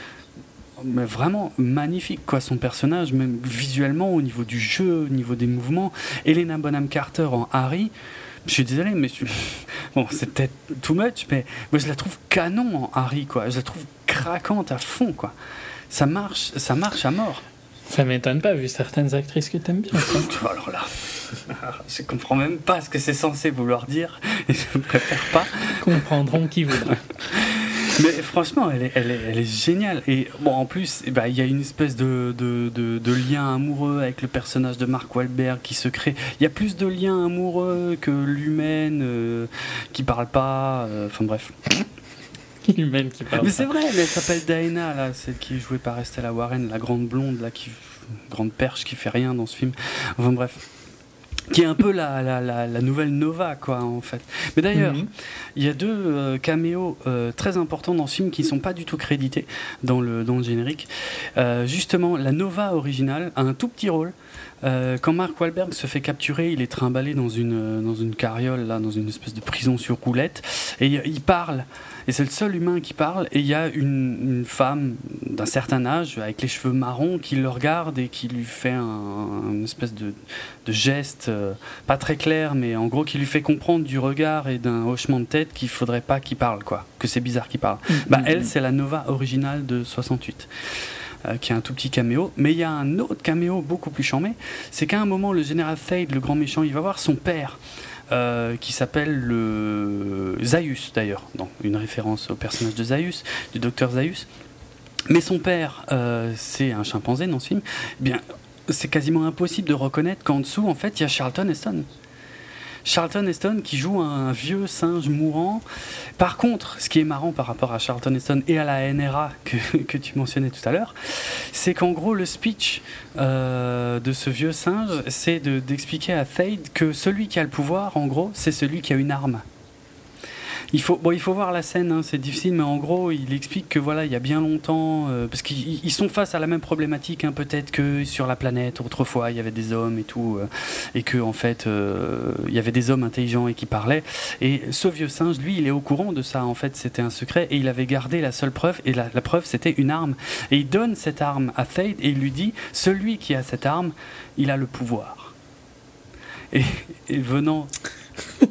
Mais vraiment magnifique quoi, son personnage, même visuellement, au niveau du jeu, au niveau des mouvements. Helena Bonham Carter en Harry, je suis désolé mais je... bon c'est peut-être too much, mais moi je la trouve canon en Harry quoi, je la trouve craquante à fond quoi, ça marche, ça marche à mort. Ça m'étonne pas vu certaines actrices que t'aimes bien. Alors là, je comprends même pas ce que c'est censé vouloir dire et je préfère pas. Comprendront qui voudra. Mais franchement, elle est, elle est, elle est géniale. Et bon, en plus, eh ben, y a une espèce de, de, de, de lien amoureux avec le personnage de Mark Wahlberg qui se crée. Il y a plus de liens amoureux que l'humaine euh, qui parle pas. Enfin euh, bref. L'humaine qui parle mais pas. Mais c'est vrai, elle s'appelle Diana, là, celle qui est jouée par Estella Warren, la grande blonde, là, qui grande perche, qui fait rien dans ce film. Enfin bref. Qui est un peu la, la, la, la nouvelle Nova, quoi, en fait. Mais d'ailleurs, mm-hmm. il y a deux euh, caméos euh, très importants dans ce film qui ne sont pas du tout crédités dans le, dans le générique. Euh, justement, la Nova originale a un tout petit rôle. Euh, quand Mark Wahlberg se fait capturer, il est trimballé dans une, dans une carriole, là, dans une espèce de prison sur roulette, et il parle. Et c'est le seul humain qui parle, et il y a une, une femme d'un certain âge, avec les cheveux marrons, qui le regarde et qui lui fait un, une espèce de, de geste euh, pas très clair, mais en gros qui lui fait comprendre du regard et d'un hochement de tête qu'il faudrait pas qu'il parle, quoi, que c'est bizarre qu'il parle. Mmh, bah, mmh. Elle, c'est la Nova originale de soixante-huit. Euh, qui a un tout petit caméo, mais il y a un autre caméo beaucoup plus charmé, c'est qu'à un moment le général Thade, le grand méchant, il va voir son père euh, qui s'appelle le Zaius d'ailleurs, non, une référence au personnage de Zaius, du docteur Zaius, Mais son père, euh, c'est un chimpanzé dans ce film, eh bien, c'est quasiment impossible de reconnaître qu'en dessous, en fait, il y a Charlton Heston. Charlton Heston qui joue un vieux singe mourant. Par contre, ce qui est marrant par rapport à Charlton Heston et à la N R A que, que tu mentionnais tout à l'heure, c'est qu'en gros le speech euh, de ce vieux singe, c'est de, d'expliquer à Thade que celui qui a le pouvoir, en gros, c'est celui qui a une arme. Il faut, bon, il faut voir la scène, hein, c'est difficile, mais en gros, il explique que voilà, il y a bien longtemps, euh, parce qu'ils ils sont face à la même problématique, hein, peut-être que sur la planète, autrefois, il y avait des hommes et tout, euh, et que en fait, euh, il y avait des hommes intelligents et qui parlaient. Et ce vieux singe, lui, il est au courant de ça. En fait, c'était un secret, et il avait gardé la seule preuve, et la, la preuve, c'était une arme. Et il donne cette arme à Thade, et il lui dit, celui qui a cette arme, il a le pouvoir. Et, et venant...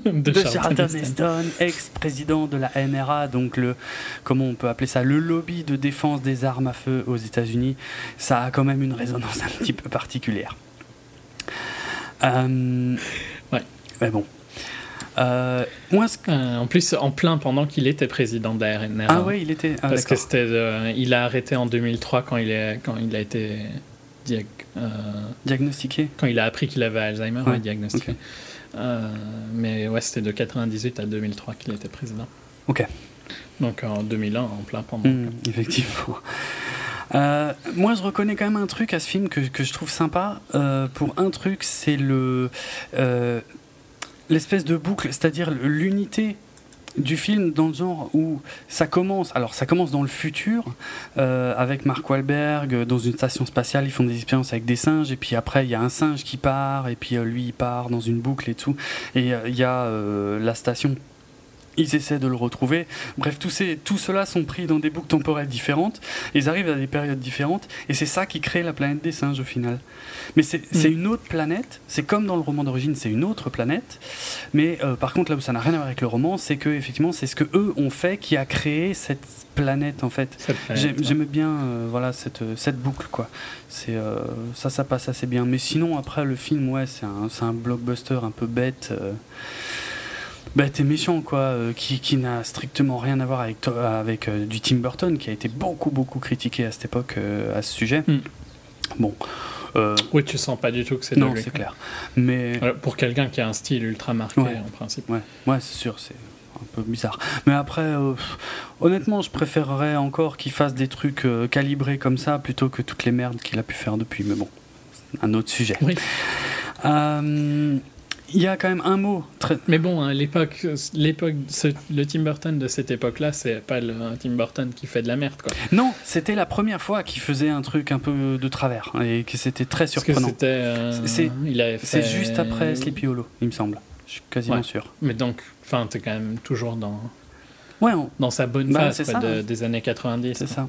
de, de Charlton Heston, ex-président de la N R A, donc le, comment on peut appeler ça, le lobby de défense des armes à feu aux États-Unis, ça a quand même une résonance un petit peu particulière. Euh, ouais. Mais bon. Euh, moi, ce... euh, en plus, en plein pendant qu'il était président de la N R A. Ah ouais, il était. Ah, parce d'accord. que c'était, euh, il a arrêté en deux mille trois quand il est, quand il a été diag... euh... diagnostiqué. Quand il a appris qu'il avait Alzheimer, ouais. Ouais, diagnostiqué. Okay. Euh, mais ouais, c'était de quatre-vingt-dix-huit à deux mille trois qu'il était président. Ok. Donc en deux mille un, en plein pendant. Mmh, effectivement. Euh, moi, je reconnais quand même un truc à ce film que, que je trouve sympa. Euh, pour un truc, c'est le, euh, l'espèce de boucle, c'est-à-dire l'unité du film dans le genre où ça commence, alors ça commence dans le futur euh, avec Mark Wahlberg dans une station spatiale, ils font des expériences avec des singes et puis après il y a un singe qui part et puis euh, lui il part dans une boucle et tout et il euh, y a euh, la station, ils essaient de le retrouver, bref tous, ces, tous ceux-là sont pris dans des boucles temporelles différentes, ils arrivent à des périodes différentes et c'est ça qui crée la planète des singes au final, mais c'est, mmh. c'est une autre planète, c'est comme dans le roman d'origine, c'est une autre planète, mais euh, par contre là où ça n'a rien à voir avec le roman, c'est que effectivement c'est ce que eux ont fait qui a créé cette planète en fait, planète, J'ai, ouais. j'aimais bien euh, voilà, cette, cette boucle quoi, c'est, euh, ça ça passe assez bien, mais sinon après le film ouais c'est un, c'est un blockbuster un peu bête euh... Bah, t'es méchant quoi, euh, qui, qui n'a strictement rien à voir avec, to- avec euh, du Tim Burton qui a été beaucoup beaucoup critiqué à cette époque euh, à ce sujet. Mm. Bon. Euh... Oui, tu sens pas du tout que c'est de lui. Non, c'est clair. Mais alors, pour quelqu'un qui a un style ultra marqué ouais. en principe. Ouais, ouais, c'est sûr, c'est un peu bizarre. Mais après, euh, honnêtement, je préférerais encore qu'il fasse des trucs euh, calibrés comme ça plutôt que toutes les merdes qu'il a pu faire depuis. Mais bon, c'est un autre sujet. Oui. Euh... Il y a quand même un mot. Très... Mais bon, hein, l'époque, l'époque, ce, le Tim Burton de cette époque-là, c'est pas le Tim Burton qui fait de la merde, quoi. Non, c'était la première fois qu'il faisait un truc un peu de travers et que c'était très surprenant. Parce que c'était, euh, c'est, il avait fait... c'est juste après Sleepy Hollow, il me semble. Je suis quasiment ouais. sûr. Mais donc, enfin, t'es quand même toujours dans, ouais, on... dans sa bonne phase bah, quoi, ça, de, hein. des années quatre-vingt-dix. C'est quoi. Ça.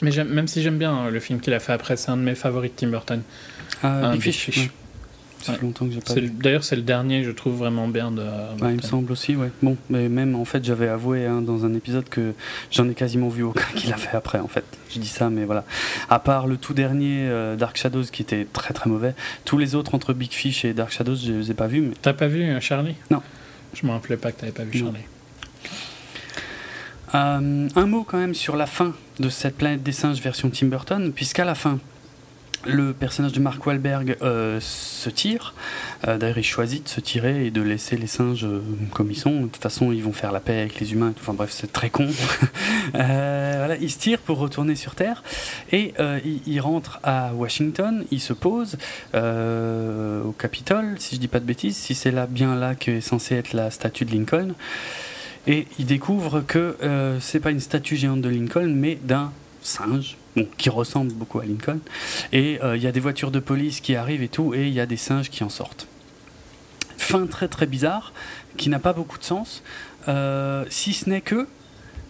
Mais j'aime, même si j'aime bien hein, le film qu'il a fait après, c'est un de mes favoris de Tim Burton. Euh, un Big Fish. Fish. Ouais. Ça fait longtemps que j'ai pas c'est, vu. D'ailleurs, c'est le dernier, je trouve vraiment bien de. Euh, bah, il me semble aussi, ouais. Bon, mais même en fait, j'avais avoué hein, dans un épisode que j'en ai quasiment vu aucun qu'il a fait après. En fait, je dis ça, mais voilà. À part le tout dernier euh, Dark Shadows qui était très très mauvais, tous les autres entre Big Fish et Dark Shadows, je les ai pas vus. Mais... T'as pas vu euh, Charlie ? Non. Je me rappelais pas que t'avais pas vu Charlie. Euh, un mot quand même sur la fin de cette Planète des singes version Tim Burton, puisqu'à la fin. Le personnage de Mark Wahlberg euh, se tire. Euh, d'ailleurs, il choisit de se tirer et de laisser les singes euh, comme ils sont. De toute façon, ils vont faire la paix avec les humains. Enfin bref, c'est très con. euh, voilà, il se tire pour retourner sur Terre. Et euh, il, il rentre à Washington. Il se pose euh, au Capitole, si je dis pas de bêtises. Si c'est là, bien là qu'est censée être la statue de Lincoln. Et il découvre que euh, c'est pas une statue géante de Lincoln, mais d'un singe. Bon, qui ressemble beaucoup à Lincoln, et il euh, y a des voitures de police qui arrivent et tout, et il y a des singes qui en sortent. Fin très très bizarre, qui n'a pas beaucoup de sens, euh, si ce n'est que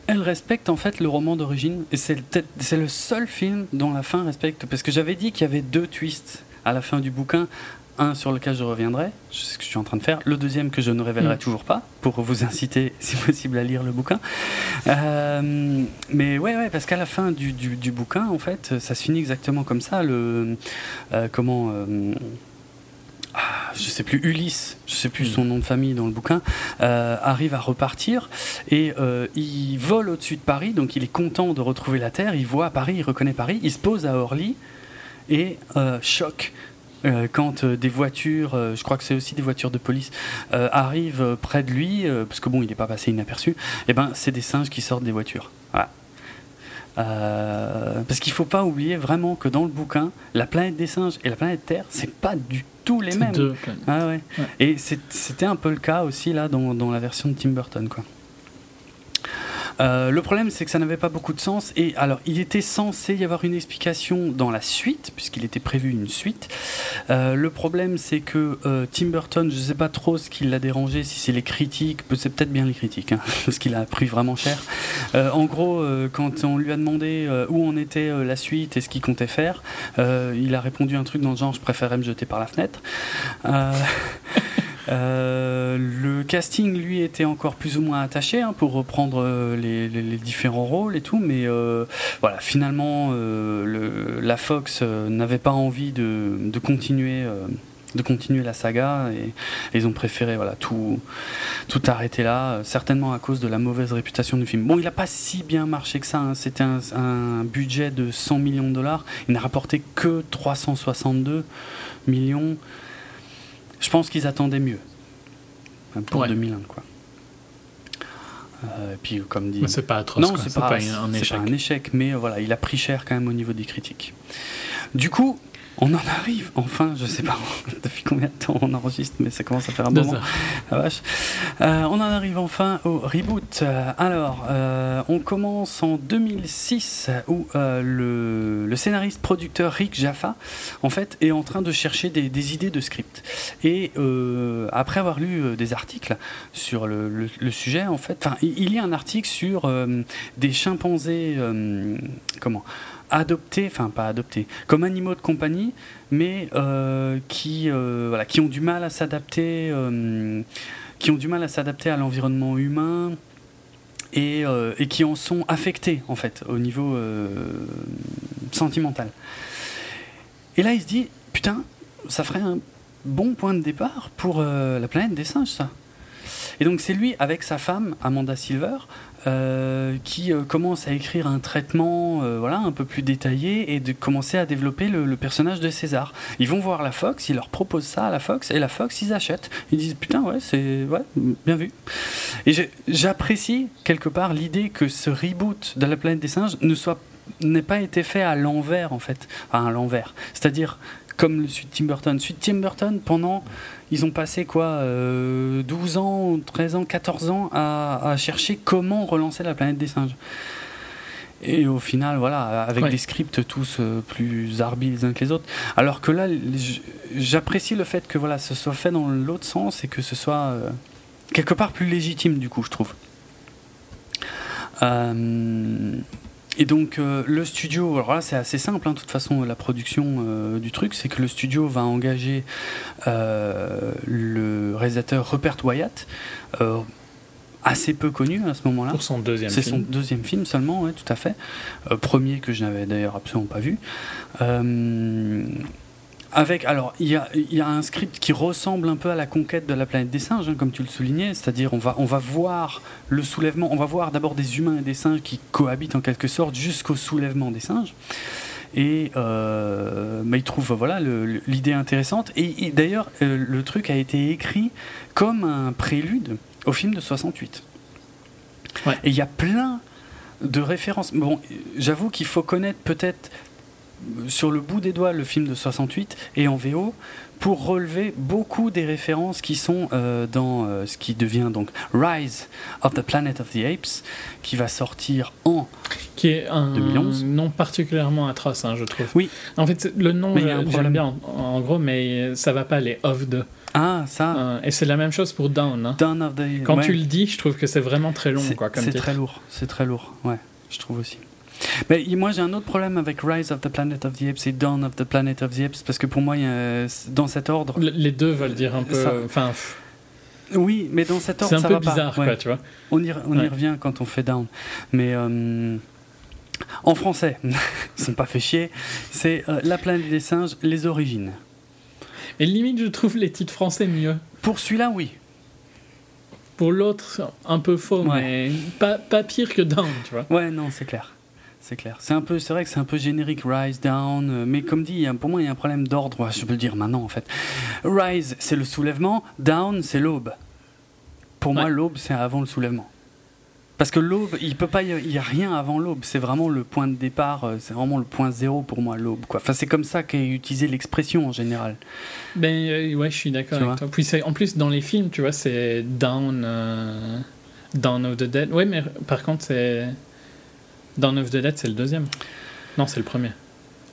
elle respecte en fait le roman d'origine, et c'est, c'est le seul film dont la fin respecte, parce que j'avais dit qu'il y avait deux twists à la fin du bouquin, un sur lequel je reviendrai, c'est ce que je suis en train de faire, le deuxième que je ne révélerai mmh. toujours pas, pour vous inciter, si possible, à lire le bouquin. Euh, mais ouais, ouais, parce qu'à la fin du, du, du bouquin, en fait, ça se finit exactement comme ça, le... Euh, comment... Euh, ah, je sais plus, Ulysse, je sais plus son nom de famille dans le bouquin, euh, arrive à repartir et euh, il vole au-dessus de Paris, donc il est content de retrouver la Terre, il voit Paris, il reconnaît Paris, il se pose à Orly et euh, choc. Euh, quand euh, des voitures, euh, je crois que c'est aussi des voitures de police, euh, arrivent euh, près de lui, euh, parce que bon, il n'est pas passé inaperçu, et ben c'est des singes qui sortent des voitures. Voilà. Euh, parce qu'il ne faut pas oublier vraiment que dans le bouquin, la planète des singes et la planète Terre, c'est pas du tout les c'est mêmes. Deux planètes. Ah, ouais. Ouais. Et c'est, c'était un peu le cas aussi là dans, dans la version de Tim Burton, quoi. Euh, le problème, c'est que ça n'avait pas beaucoup de sens. Et alors, il était censé y avoir une explication dans la suite, puisqu'il était prévu une suite. Euh, le problème, c'est que euh, Tim Burton, je ne sais pas trop ce qui l'a dérangé, si c'est les critiques, c'est peut-être bien les critiques, hein, parce qu'il a pris vraiment cher. Euh, en gros, euh, quand on lui a demandé euh, où en était euh, la suite et ce qu'il comptait faire, euh, il a répondu un truc dans le genre « je préférais me jeter par la fenêtre euh... ». Euh, le casting lui était encore plus ou moins attaché, hein, pour reprendre euh, les, les, les différents rôles et tout, mais euh, voilà, finalement euh, le, la Fox euh, n'avait pas envie de, de continuer euh, de continuer la saga et, et ils ont préféré voilà, tout, tout arrêter là, euh, certainement à cause de la mauvaise réputation du film. Bon, il n'a pas si bien marché que ça, hein, c'était un, un budget de cent millions de dollars, il n'a rapporté que trois cent soixante-deux millions. Je pense qu'ils attendaient mieux pour ouais. deux mille un, quoi. Euh, et puis, comme dit, mais c'est pas atroce. Non, quoi. c'est, c'est pas, pas un, un échec. C'est pas un échec, mais euh, voilà, il a pris cher quand même au niveau des critiques. Du coup, on en arrive. Enfin, je sais pas depuis combien de temps on enregistre, mais ça commence à faire un moment. La vache. Euh, on en arrive enfin au reboot. Alors, euh, on commence en deux mille six où euh, le, le scénariste-producteur Rick Jaffa, en fait, est en train de chercher des, des idées de script. Et euh, après avoir lu euh, des articles sur le, le, le sujet, en fait, enfin, il y a un article sur euh, des chimpanzés. Euh, comment? adoptés, enfin pas adoptés, comme animaux de compagnie, mais euh, qui, euh, voilà, qui ont du mal à s'adapter, euh, qui ont du mal à s'adapter à l'environnement humain et, euh, et qui en sont affectés en fait au niveau euh, sentimental. Et là, il se dit putain, ça ferait un bon point de départ pour euh, la planète des singes, ça. Et donc c'est lui avec sa femme Amanda Silver. Euh, qui euh, commence à écrire un traitement euh, voilà, un peu plus détaillé et de commencer à développer le, le personnage de César. Ils vont voir la Fox, ils leur proposent ça à la Fox et la Fox, ils achètent. Ils disent putain, ouais, c'est ouais, bien vu. Et je, j'apprécie quelque part l'idée que ce reboot de la planète des singes ne soit, n'ait pas été fait à l'envers, en fait. Enfin, à l'envers. C'est-à-dire comme le suite Tim Burton. Suite Tim Burton, pendant, ils ont passé quoi, euh, douze ans, treize ans, quatorze ans à, à chercher comment relancer la planète des singes. Et au final, voilà, avec ouais. des scripts tous euh, plus arbitres les uns que les autres. Alors que là, j'apprécie le fait que voilà, ce soit fait dans l'autre sens et que ce soit euh, quelque part plus légitime, du coup, je trouve. Euh... Et donc euh, le studio, alors là c'est assez simple, hein, de toute façon la production euh, du truc, c'est que le studio va engager euh, le réalisateur Rupert Wyatt, euh, assez peu connu à ce moment-là. Pour son deuxième c'est film. C'est son deuxième film seulement, ouais, tout à fait. Euh, premier que je n'avais d'ailleurs absolument pas vu. Euh, Avec, alors, il y a, y a un script qui ressemble un peu à la conquête de la planète des singes, hein, comme tu le soulignais, c'est-à-dire on va, on va voir le soulèvement, on va voir d'abord des humains et des singes qui cohabitent en quelque sorte jusqu'au soulèvement des singes, et euh, bah, ils trouvent voilà, le, le, l'idée intéressante, et, et d'ailleurs euh, le truc a été écrit comme un prélude au film de soixante-huit. Ouais. Et il y a plein de références. Bon, j'avoue qu'il faut connaître peut-être sur le bout des doigts le film de soixante-huit et en V O pour relever beaucoup des références qui sont euh, dans euh, ce qui devient donc Rise of the Planet of the Apes, qui va sortir en qui est un deux mille onze. Nom particulièrement atroce, hein, je trouve. Oui. En fait, le nom, euh, j'aime bien en, en gros, mais ça va pas, les of the. Ah, ça. Euh, et c'est la même chose pour Down. Hein. Down of the. Quand ouais. tu le dis, je trouve que c'est vraiment très long, c'est, quoi. Comme c'est titre. Très lourd. C'est très lourd. Ouais, je trouve aussi. Mais moi j'ai un autre problème avec Rise of the Planet of the Apes et Dawn of the Planet of the Apes, parce que pour moi y a, dans cet ordre L- les deux veulent dire un peu ça... enfin oui, mais dans cet ordre c'est un ça peu va bizarre pas. Quoi, ouais. Tu vois, on y, on ouais. y revient quand on fait Down, mais euh, en français ils sont pas fait chier, c'est euh, La Planète des Singes, les origines. Et limite, je trouve les titres français mieux. Pour celui-là, oui. Pour l'autre, un peu faux, ouais. mais pas, pas pire que Down, tu vois. Ouais, non, c'est clair. C'est clair. C'est, un peu, c'est vrai que c'est un peu générique, Rise, Down, mais comme dit, pour moi, il y a un problème d'ordre, je peux le dire maintenant, en fait. Rise, c'est le soulèvement, Down, c'est l'aube. Pour ouais. moi, l'aube, c'est avant le soulèvement. Parce que l'aube, il peut pas, il y a rien avant l'aube. C'est vraiment le point de départ, c'est vraiment le point zéro pour moi l'aube. Quoi. Enfin, c'est comme ça qu'est utilisée l'expression en général. Ben euh, ouais, je suis d'accord tu avec toi. Puis c'est, en plus dans les films, tu vois, c'est Dawn, euh, Dawn of the Dead. Ouais, mais par contre, c'est Dawn of the Dead, c'est le deuxième. Non, c'est le premier.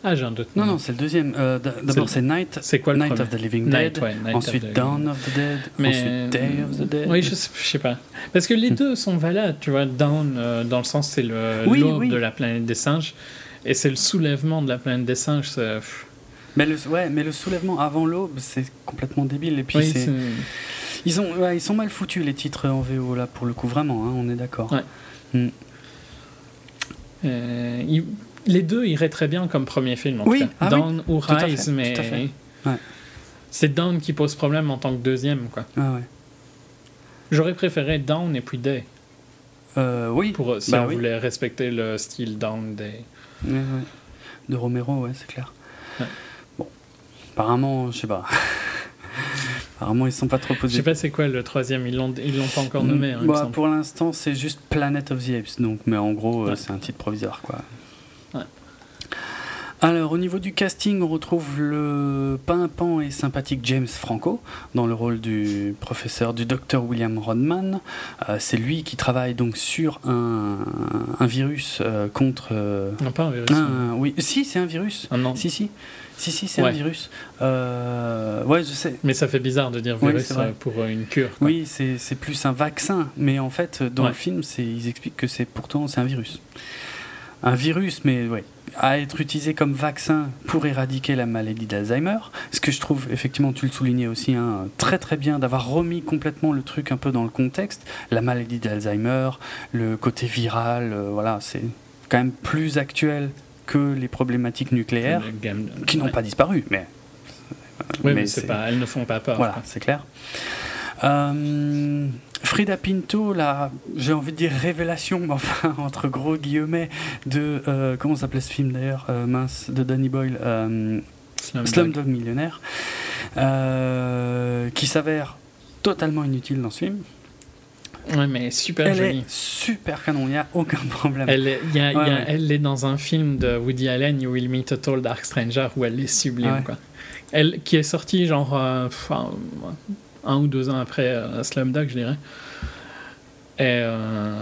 Ah, j'ai un doute. Non, non, c'est le deuxième. Euh, d'abord, c'est, c'est Night. C'est quoi le Night premier of the Living Night, Dead. Ouais, Night ensuite, of the... Dawn of the Dead. Mais... Ensuite, Day of the Dead. Oui, je sais, je sais pas. Parce que les deux sont valables, tu vois. Dawn, euh, dans le sens, c'est le oui, l'aube oui. de la planète des singes. Et c'est le soulèvement de la planète des singes. C'est... Mais le, ouais, mais le soulèvement avant l'aube, c'est complètement débile. Et puis, oui, c'est... C'est... Ils, ont, ouais, ils sont mal foutus, les titres en V O, là, pour le coup, vraiment. Hein, on est d'accord. Ouais. Mm. Euh, il... Les deux iraient très bien comme premier film, en oui, tout cas. Ah Down oui. ou Rise, fait, mais ouais. c'est Down qui pose problème en tant que deuxième, quoi. Ah ouais. J'aurais préféré Down et puis Day. Euh, oui. Pour, si bah on oui. voulait respecter le style Down, Day. Ouais, ouais. De Romero, ouais, c'est clair. Ouais. Bon, apparemment, je sais pas. Apparemment, ils sont pas trop posés. Je sais pas c'est quoi le troisième, ils l'ont, ils l'ont pas encore nommé. Hein, bah, pour l'instant, c'est juste Planet of the Apes, donc, mais en gros, ouais. c'est un titre provisoire, quoi. Ouais. Alors au niveau du casting, on retrouve le pimpant et sympathique James Franco dans le rôle du professeur du docteur William Rodman. Euh, c'est lui qui travaille donc sur un, un virus euh, contre euh, non pas un virus un, oui si c'est un virus ah, non. si si si si c'est ouais. un virus euh, ouais je sais mais ça fait bizarre de dire virus oui, pour une cure quoi. Oui c'est c'est plus un vaccin mais en fait dans ouais. le film c'est ils expliquent que c'est pourtant c'est un virus. Un virus, mais ouais, à être utilisé comme vaccin pour éradiquer la maladie d'Alzheimer. Ce que je trouve, effectivement, tu le soulignais aussi, hein, très très bien d'avoir remis complètement le truc un peu dans le contexte. La maladie d'Alzheimer, le côté viral, euh, voilà, c'est quand même plus actuel que les problématiques nucléaires de... qui n'ont ouais. pas disparu, mais. Oui, mais, mais c'est c'est... Pas, elles ne font pas peur. Voilà, quoi. C'est clair. Euh, Frida Pinto, la, j'ai envie de dire révélation, mais enfin entre gros guillemets de euh, comment s'appelait ce film d'ailleurs, euh, mince, de Danny Boyle, euh, Slumdog Millionnaire, euh, qui s'avère totalement inutile dans ce film. Ouais, mais super elle jolie. Est super canon, il n'y a aucun problème. Elle est, y a, ouais, y a, ouais. elle est dans un film de Woody Allen, You Will Meet a Tall Dark Stranger, où elle est sublime, ouais. quoi. Elle qui est sortie genre. Euh, enfin, un ou deux ans après euh, Slumdog, je dirais. Et euh,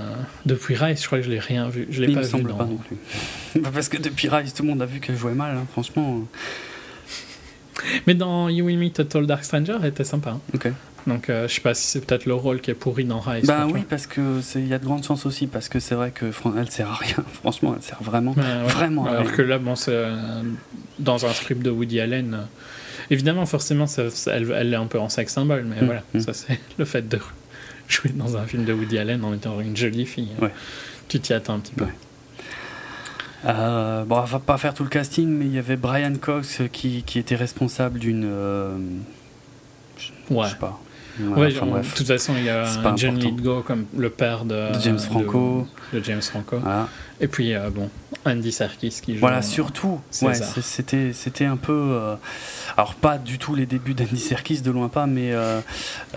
depuis Rise, je crois que je l'ai rien vu. Je l'ai Il pas me vu semble non. pas non plus. Parce que depuis Rise, tout le monde a vu qu'elle jouait mal, hein, franchement. Mais dans You Will Meet a Tall Dark Stranger, elle était sympa. Hein. Okay. Donc euh, je sais pas si c'est peut-être le rôle qui est pourri dans Rise. Bah oui, parce que c'est il y a de grandes chances aussi, parce que c'est vrai que fran- elle sert à rien. Franchement, elle sert vraiment, ouais, ouais. vraiment. Alors à rien. que là, bon, c'est euh, dans un script de Woody Allen. Euh, Évidemment, forcément, ça, ça, elle, elle est un peu en sex symbole, mais mmh, voilà, mmh. ça c'est le fait de jouer dans un film de Woody Allen en étant une jolie fille. Ouais. Tu t'y attends un petit peu. Ouais. Euh, bon, on va pas faire tout le casting, mais il y avait Brian Cox qui, qui était responsable d'une. Euh, je, ouais. Je sais pas. Ouais, ouais, enfin, on, bref, de toute façon, il y a John Lithgow comme le père de, de James Franco. De, de James Franco. Voilà. Et puis, euh, bon, Andy Serkis qui joue. Voilà, surtout. Ouais, c'était, c'était un peu. Euh, alors, pas du tout les débuts d'Andy Serkis, de loin pas, mais euh,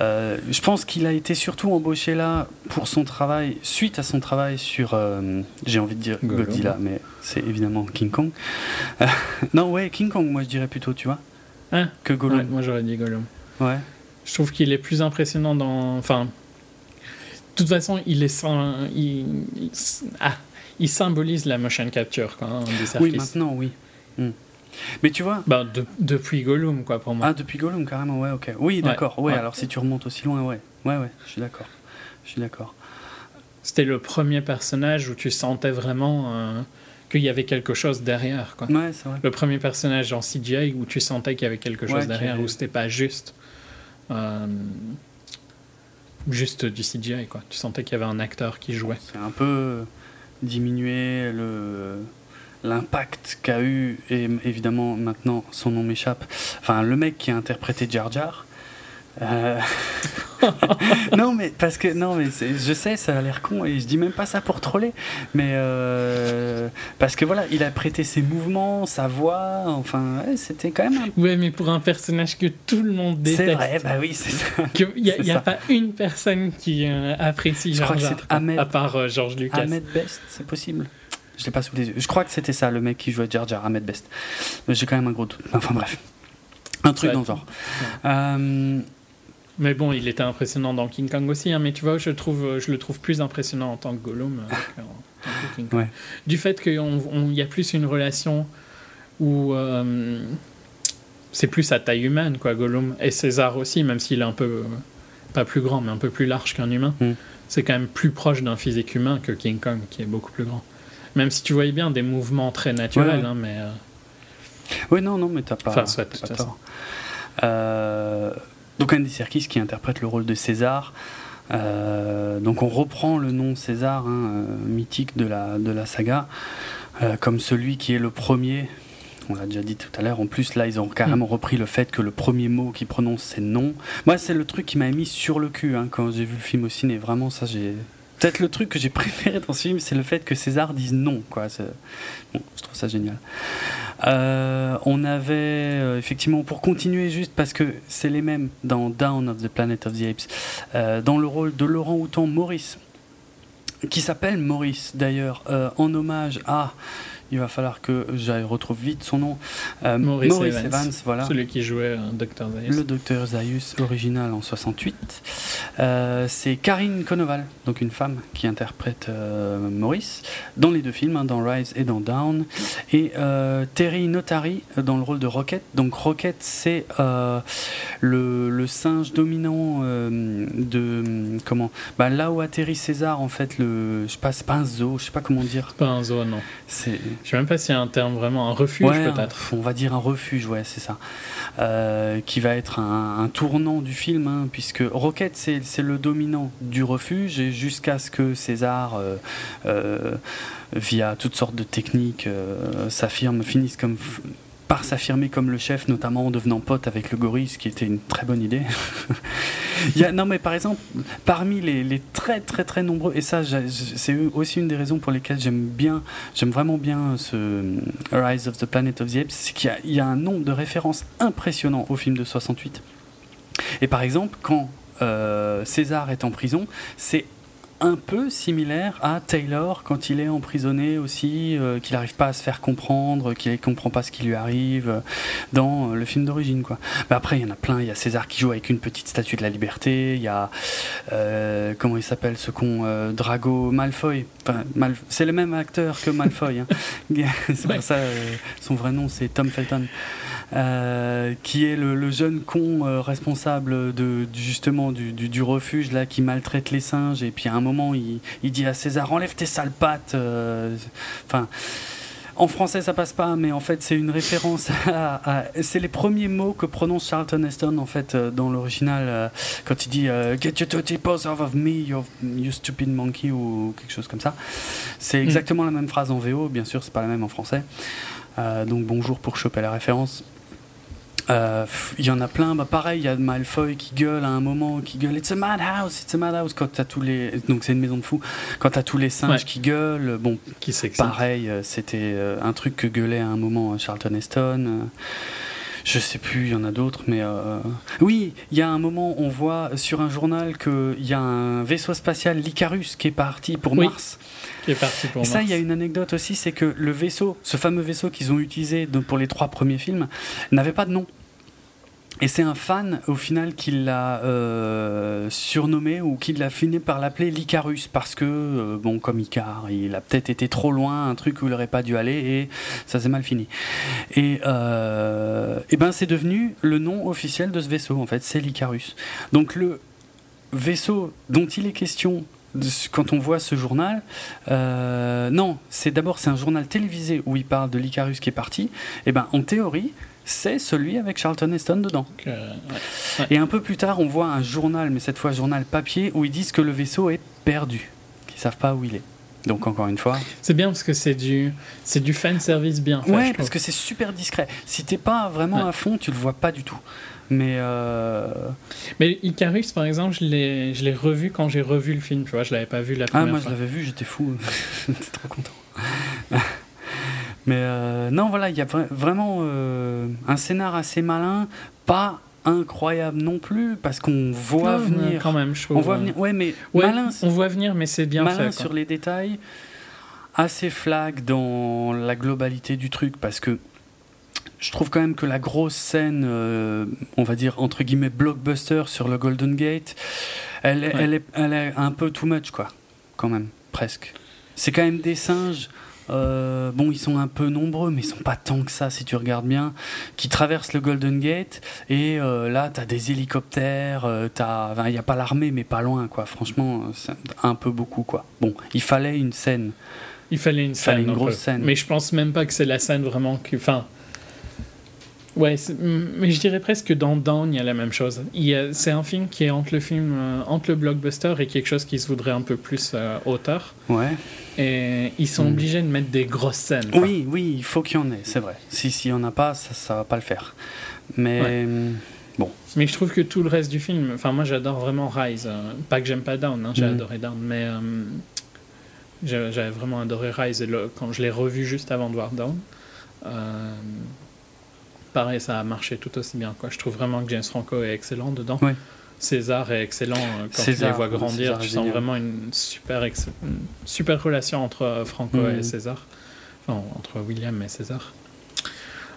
euh, je pense qu'il a été surtout embauché là pour son travail, suite à son travail sur. Euh, j'ai envie de dire Godzilla, Godzilla, mais c'est évidemment King Kong. Euh, non, ouais, King Kong, moi je dirais plutôt, tu vois. Hein que Gollum. Ouais, moi j'aurais dit Gollum. Ouais. Je trouve qu'il est plus impressionnant dans... Enfin, de toute façon, il est sans... Il, il... Ah, il symbolise la motion capture, quoi, hein, des Serkis. Oui, maintenant, oui. Mm. Mais tu vois... Bah, de... Depuis Gollum, quoi, pour moi. Ah, depuis Gollum, carrément, ouais, ok. Oui, d'accord, ouais, ouais, ouais. Alors si tu remontes aussi loin, ouais. Ouais, ouais, je suis d'accord. Je suis d'accord. C'était le premier personnage où tu sentais vraiment... Euh... qu'il y avait quelque chose derrière, quoi. Ouais, c'est vrai. Le premier personnage en C G I où tu sentais qu'il y avait quelque chose ouais, derrière, avait... où c'était pas juste... Euh, juste du C G I, quoi. Tu sentais qu'il y avait un acteur qui jouait. C'est un peu diminuer le, l'impact qu'a eu, et évidemment maintenant son nom m'échappe, enfin le mec qui a interprété Jar Jar. Euh... non mais parce que non mais c'est, je sais ça a l'air con et je dis même pas ça pour troller, mais euh, parce que voilà, il a prêté ses mouvements, sa voix, enfin ouais, c'était quand même un... ouais, mais pour un personnage que tout le monde déteste, c'est vrai, bah oui c'est ça, il y a, y a pas une personne qui euh, apprécie je Jar Jar Ahmed, à part euh, George Lucas. Ahmed Best, c'est possible, je l'ai pas sous les yeux, je crois que c'était ça le mec qui jouait Jar Jar, Ahmed Best, j'ai quand même un gros doute, enfin bref un truc ouais. dans le genre ouais. euh, Mais bon, il était impressionnant dans King Kong aussi, hein, mais tu vois, je, trouve, je le trouve plus impressionnant en tant que Gollum qu'en tant que King Kong. Ouais. Du fait qu'il y a plus une relation où euh, c'est plus à taille humaine, quoi, Gollum. Et César aussi, même s'il est un peu, euh, pas plus grand, mais un peu plus large qu'un humain, mm. c'est quand même plus proche d'un physique humain que King Kong, qui est beaucoup plus grand. Même si tu voyais bien des mouvements très naturels, ouais. hein, mais... Euh... Oui, non, non, mais t'as pas... Enfin, ça, t'as pas tort. Euh... Donc Andy Serkis qui interprète le rôle de César. Euh, donc on reprend le nom César, hein, mythique de la, de la saga, euh, comme celui qui est le premier. On l'a déjà dit tout à l'heure. En plus, là, ils ont carrément mmh. repris le fait que le premier mot qu'ils prononcent, c'est non. Moi, c'est le truc qui m'a mis sur le cul hein, quand j'ai vu le film au ciné. Vraiment, ça, j'ai... Peut-être le truc que j'ai préféré dans ce film, c'est le fait que César dise non, quoi. C'est... Bon, je trouve ça génial. Euh, on avait, euh, effectivement, pour continuer juste, parce que c'est les mêmes dans Dawn of the Planet of the Apes, euh, dans le rôle de l'orang-outan Maurice, qui s'appelle Maurice, d'ailleurs, euh, en hommage à... Il va falloir que j'aille retrouve vite son nom. Euh, Maurice, Maurice Evans, Evans, voilà. Celui qui jouait euh, Docteur Zaius. Le Docteur Zaius original en soixante-huit. Euh, c'est Karine Konoval, donc une femme qui interprète euh, Maurice dans les deux films, hein, dans Rise et dans Down. Et euh, Terry Notary dans le rôle de Rocket. Donc Rocket, c'est euh, le, le singe dominant euh, de comment bah, là où atterrit César en fait. Le je sais pas, c'est pas un zoo, je sais pas comment dire. Pas un zoo, non. C'est Je sais même pas s'il y a un terme vraiment, un refuge ouais, peut-être. On va dire un refuge, ouais, c'est ça. Euh, qui va être un, un tournant du film, hein, puisque Rocket, c'est, c'est le dominant du refuge, et jusqu'à ce que César, euh, euh, via toutes sortes de techniques, euh, s'affirme, finisse comme, par s'affirmer comme le chef, notamment en devenant pote avec le gorille, ce qui était une très bonne idée. Il y a, non mais par exemple, parmi les, les très très très nombreux, et ça c'est aussi une des raisons pour lesquelles j'aime bien, j'aime vraiment bien ce Rise of the Planet of the Apes, c'est qu'il y a, il y a un nombre de références impressionnant au film de soixante-huit. Et par exemple, quand euh, César est en prison, c'est un peu similaire à Taylor quand il est emprisonné aussi, euh, qu'il n'arrive pas à se faire comprendre, qu'il ne comprend pas ce qui lui arrive euh, dans le film d'origine, quoi. Mais après il y en a plein, il y a César qui joue avec une petite statue de la liberté, il y a euh, comment il s'appelle ce con euh, Drago Malfoy, enfin, Malf- c'est le même acteur que Malfoy hein. C'est pour ça euh, son vrai nom c'est Tom Felton, euh, qui est le, le jeune con euh, responsable de, justement du, du, du refuge là, qui maltraite les singes, et puis à un moment il, il dit à César enlève tes sales pattes, euh, enfin en français ça passe pas, mais en fait c'est une référence à, à, c'est les premiers mots que prononce Charlton Heston en fait dans l'original, euh, quand il dit euh, get your dirty paws off of me you stupid monkey ou quelque chose comme ça, c'est exactement mm. la même phrase en V O, bien sûr c'est pas la même en français, euh, donc bonjour pour choper la référence. Il euh, y en a plein, bah, pareil, il y a Malfoy qui gueule à un moment, qui gueule It's a madhouse, it's a madhouse, quand t'as tous les... donc c'est une maison de fous, quand t'as tous les singes ouais. qui gueulent, bon, qui pareil, c'était un truc que gueulait à un moment Charlton Heston, je sais plus, il y en a d'autres, mais euh... oui, il y a un moment, on voit sur un journal qu'il y a un vaisseau spatial, l'Icarus, qui est parti pour oui. Mars. Qui est parti pour ça, il y a une anecdote aussi, c'est que le vaisseau, ce fameux vaisseau qu'ils ont utilisé pour les trois premiers films, n'avait pas de nom. Et c'est un fan, au final, qui l'a euh, surnommé ou qui l'a fini par l'appeler l'Icarus, parce que, euh, bon, comme Icar, il a peut-être été trop loin, un truc où il n'aurait pas dû aller, et ça s'est mal fini. Et, euh, et ben, c'est devenu le nom officiel de ce vaisseau, en fait, c'est l'Icarus. Donc, le vaisseau dont il est question... quand on voit ce journal euh, non, c'est d'abord c'est un journal télévisé où il parle de l'Icarus qui est parti, et ben en théorie c'est celui avec Charlton Heston dedans. Donc, euh, ouais. Et un peu plus tard on voit un journal, mais cette fois journal papier, où ils disent que le vaisseau est perdu, qu'ils savent pas où il est. Donc encore une fois, c'est bien parce que c'est du c'est du fan service bien fait. Ouais, parce que c'est super discret. Si t'es pas vraiment ouais. à fond, tu le vois pas du tout. Mais euh... mais Icarus par exemple, je l'ai je l'ai revu quand j'ai revu le film. Tu vois, je l'avais pas vu la première fois. Ah moi fois. Je l'avais vu, j'étais fou, j'étais trop content. Mais euh, non voilà, il y a vra- vraiment euh, un scénar assez malin, pas incroyable non plus parce qu'on voit non, venir quand même, je trouve. On voit venir, ouais, mais ouais, malin, on voit venir, mais c'est bien malin fait, quoi. Sur les détails, assez flag dans la globalité du truc, parce que je trouve quand même que la grosse scène, euh, on va dire entre guillemets blockbuster sur le Golden Gate, elle, ouais. elle, est, elle est un peu too much quoi, quand même presque. C'est quand même des singes. Euh, bon, ils sont un peu nombreux, mais ils sont pas tant que ça si tu regardes bien. Qui traversent le Golden Gate et euh, là t'as des hélicoptères, euh, t'as, enfin, y a pas l'armée, mais pas loin quoi. Franchement, c'est un peu beaucoup quoi. Bon, il fallait une scène. Il fallait une scène, fallait une grosse peu. scène. Mais je pense même pas que c'est la scène vraiment qui, enfin. Ouais, mais je dirais presque que dans Down, il y a la même chose. Il y a, c'est un film qui est entre le film, euh, entre le blockbuster et quelque chose qui se voudrait un peu plus euh, hauteur. Ouais. Et ils sont mmh. obligés de mettre des grosses scènes. Quoi. Oui, oui, il faut qu'il y en ait, c'est vrai. Si s'il y en a pas, ça, ça va pas le faire. Mais ouais. bon. Mais je trouve que tout le reste du film, enfin moi j'adore vraiment Rise. Euh, pas que j'aime pas Down, hein, j'ai mmh. adoré Down, mais euh, j'avais vraiment adoré Rise et le, quand je l'ai revu juste avant de voir Down. Euh, Pareil, ça a marché tout aussi bien. Quoi. Je trouve vraiment que James Franco est excellent dedans. Oui. César est excellent. Quand César, tu les vois grandir, César, tu sens génial. Vraiment une super, ex- une super relation entre Franco mmh. et César. Enfin, entre William et César.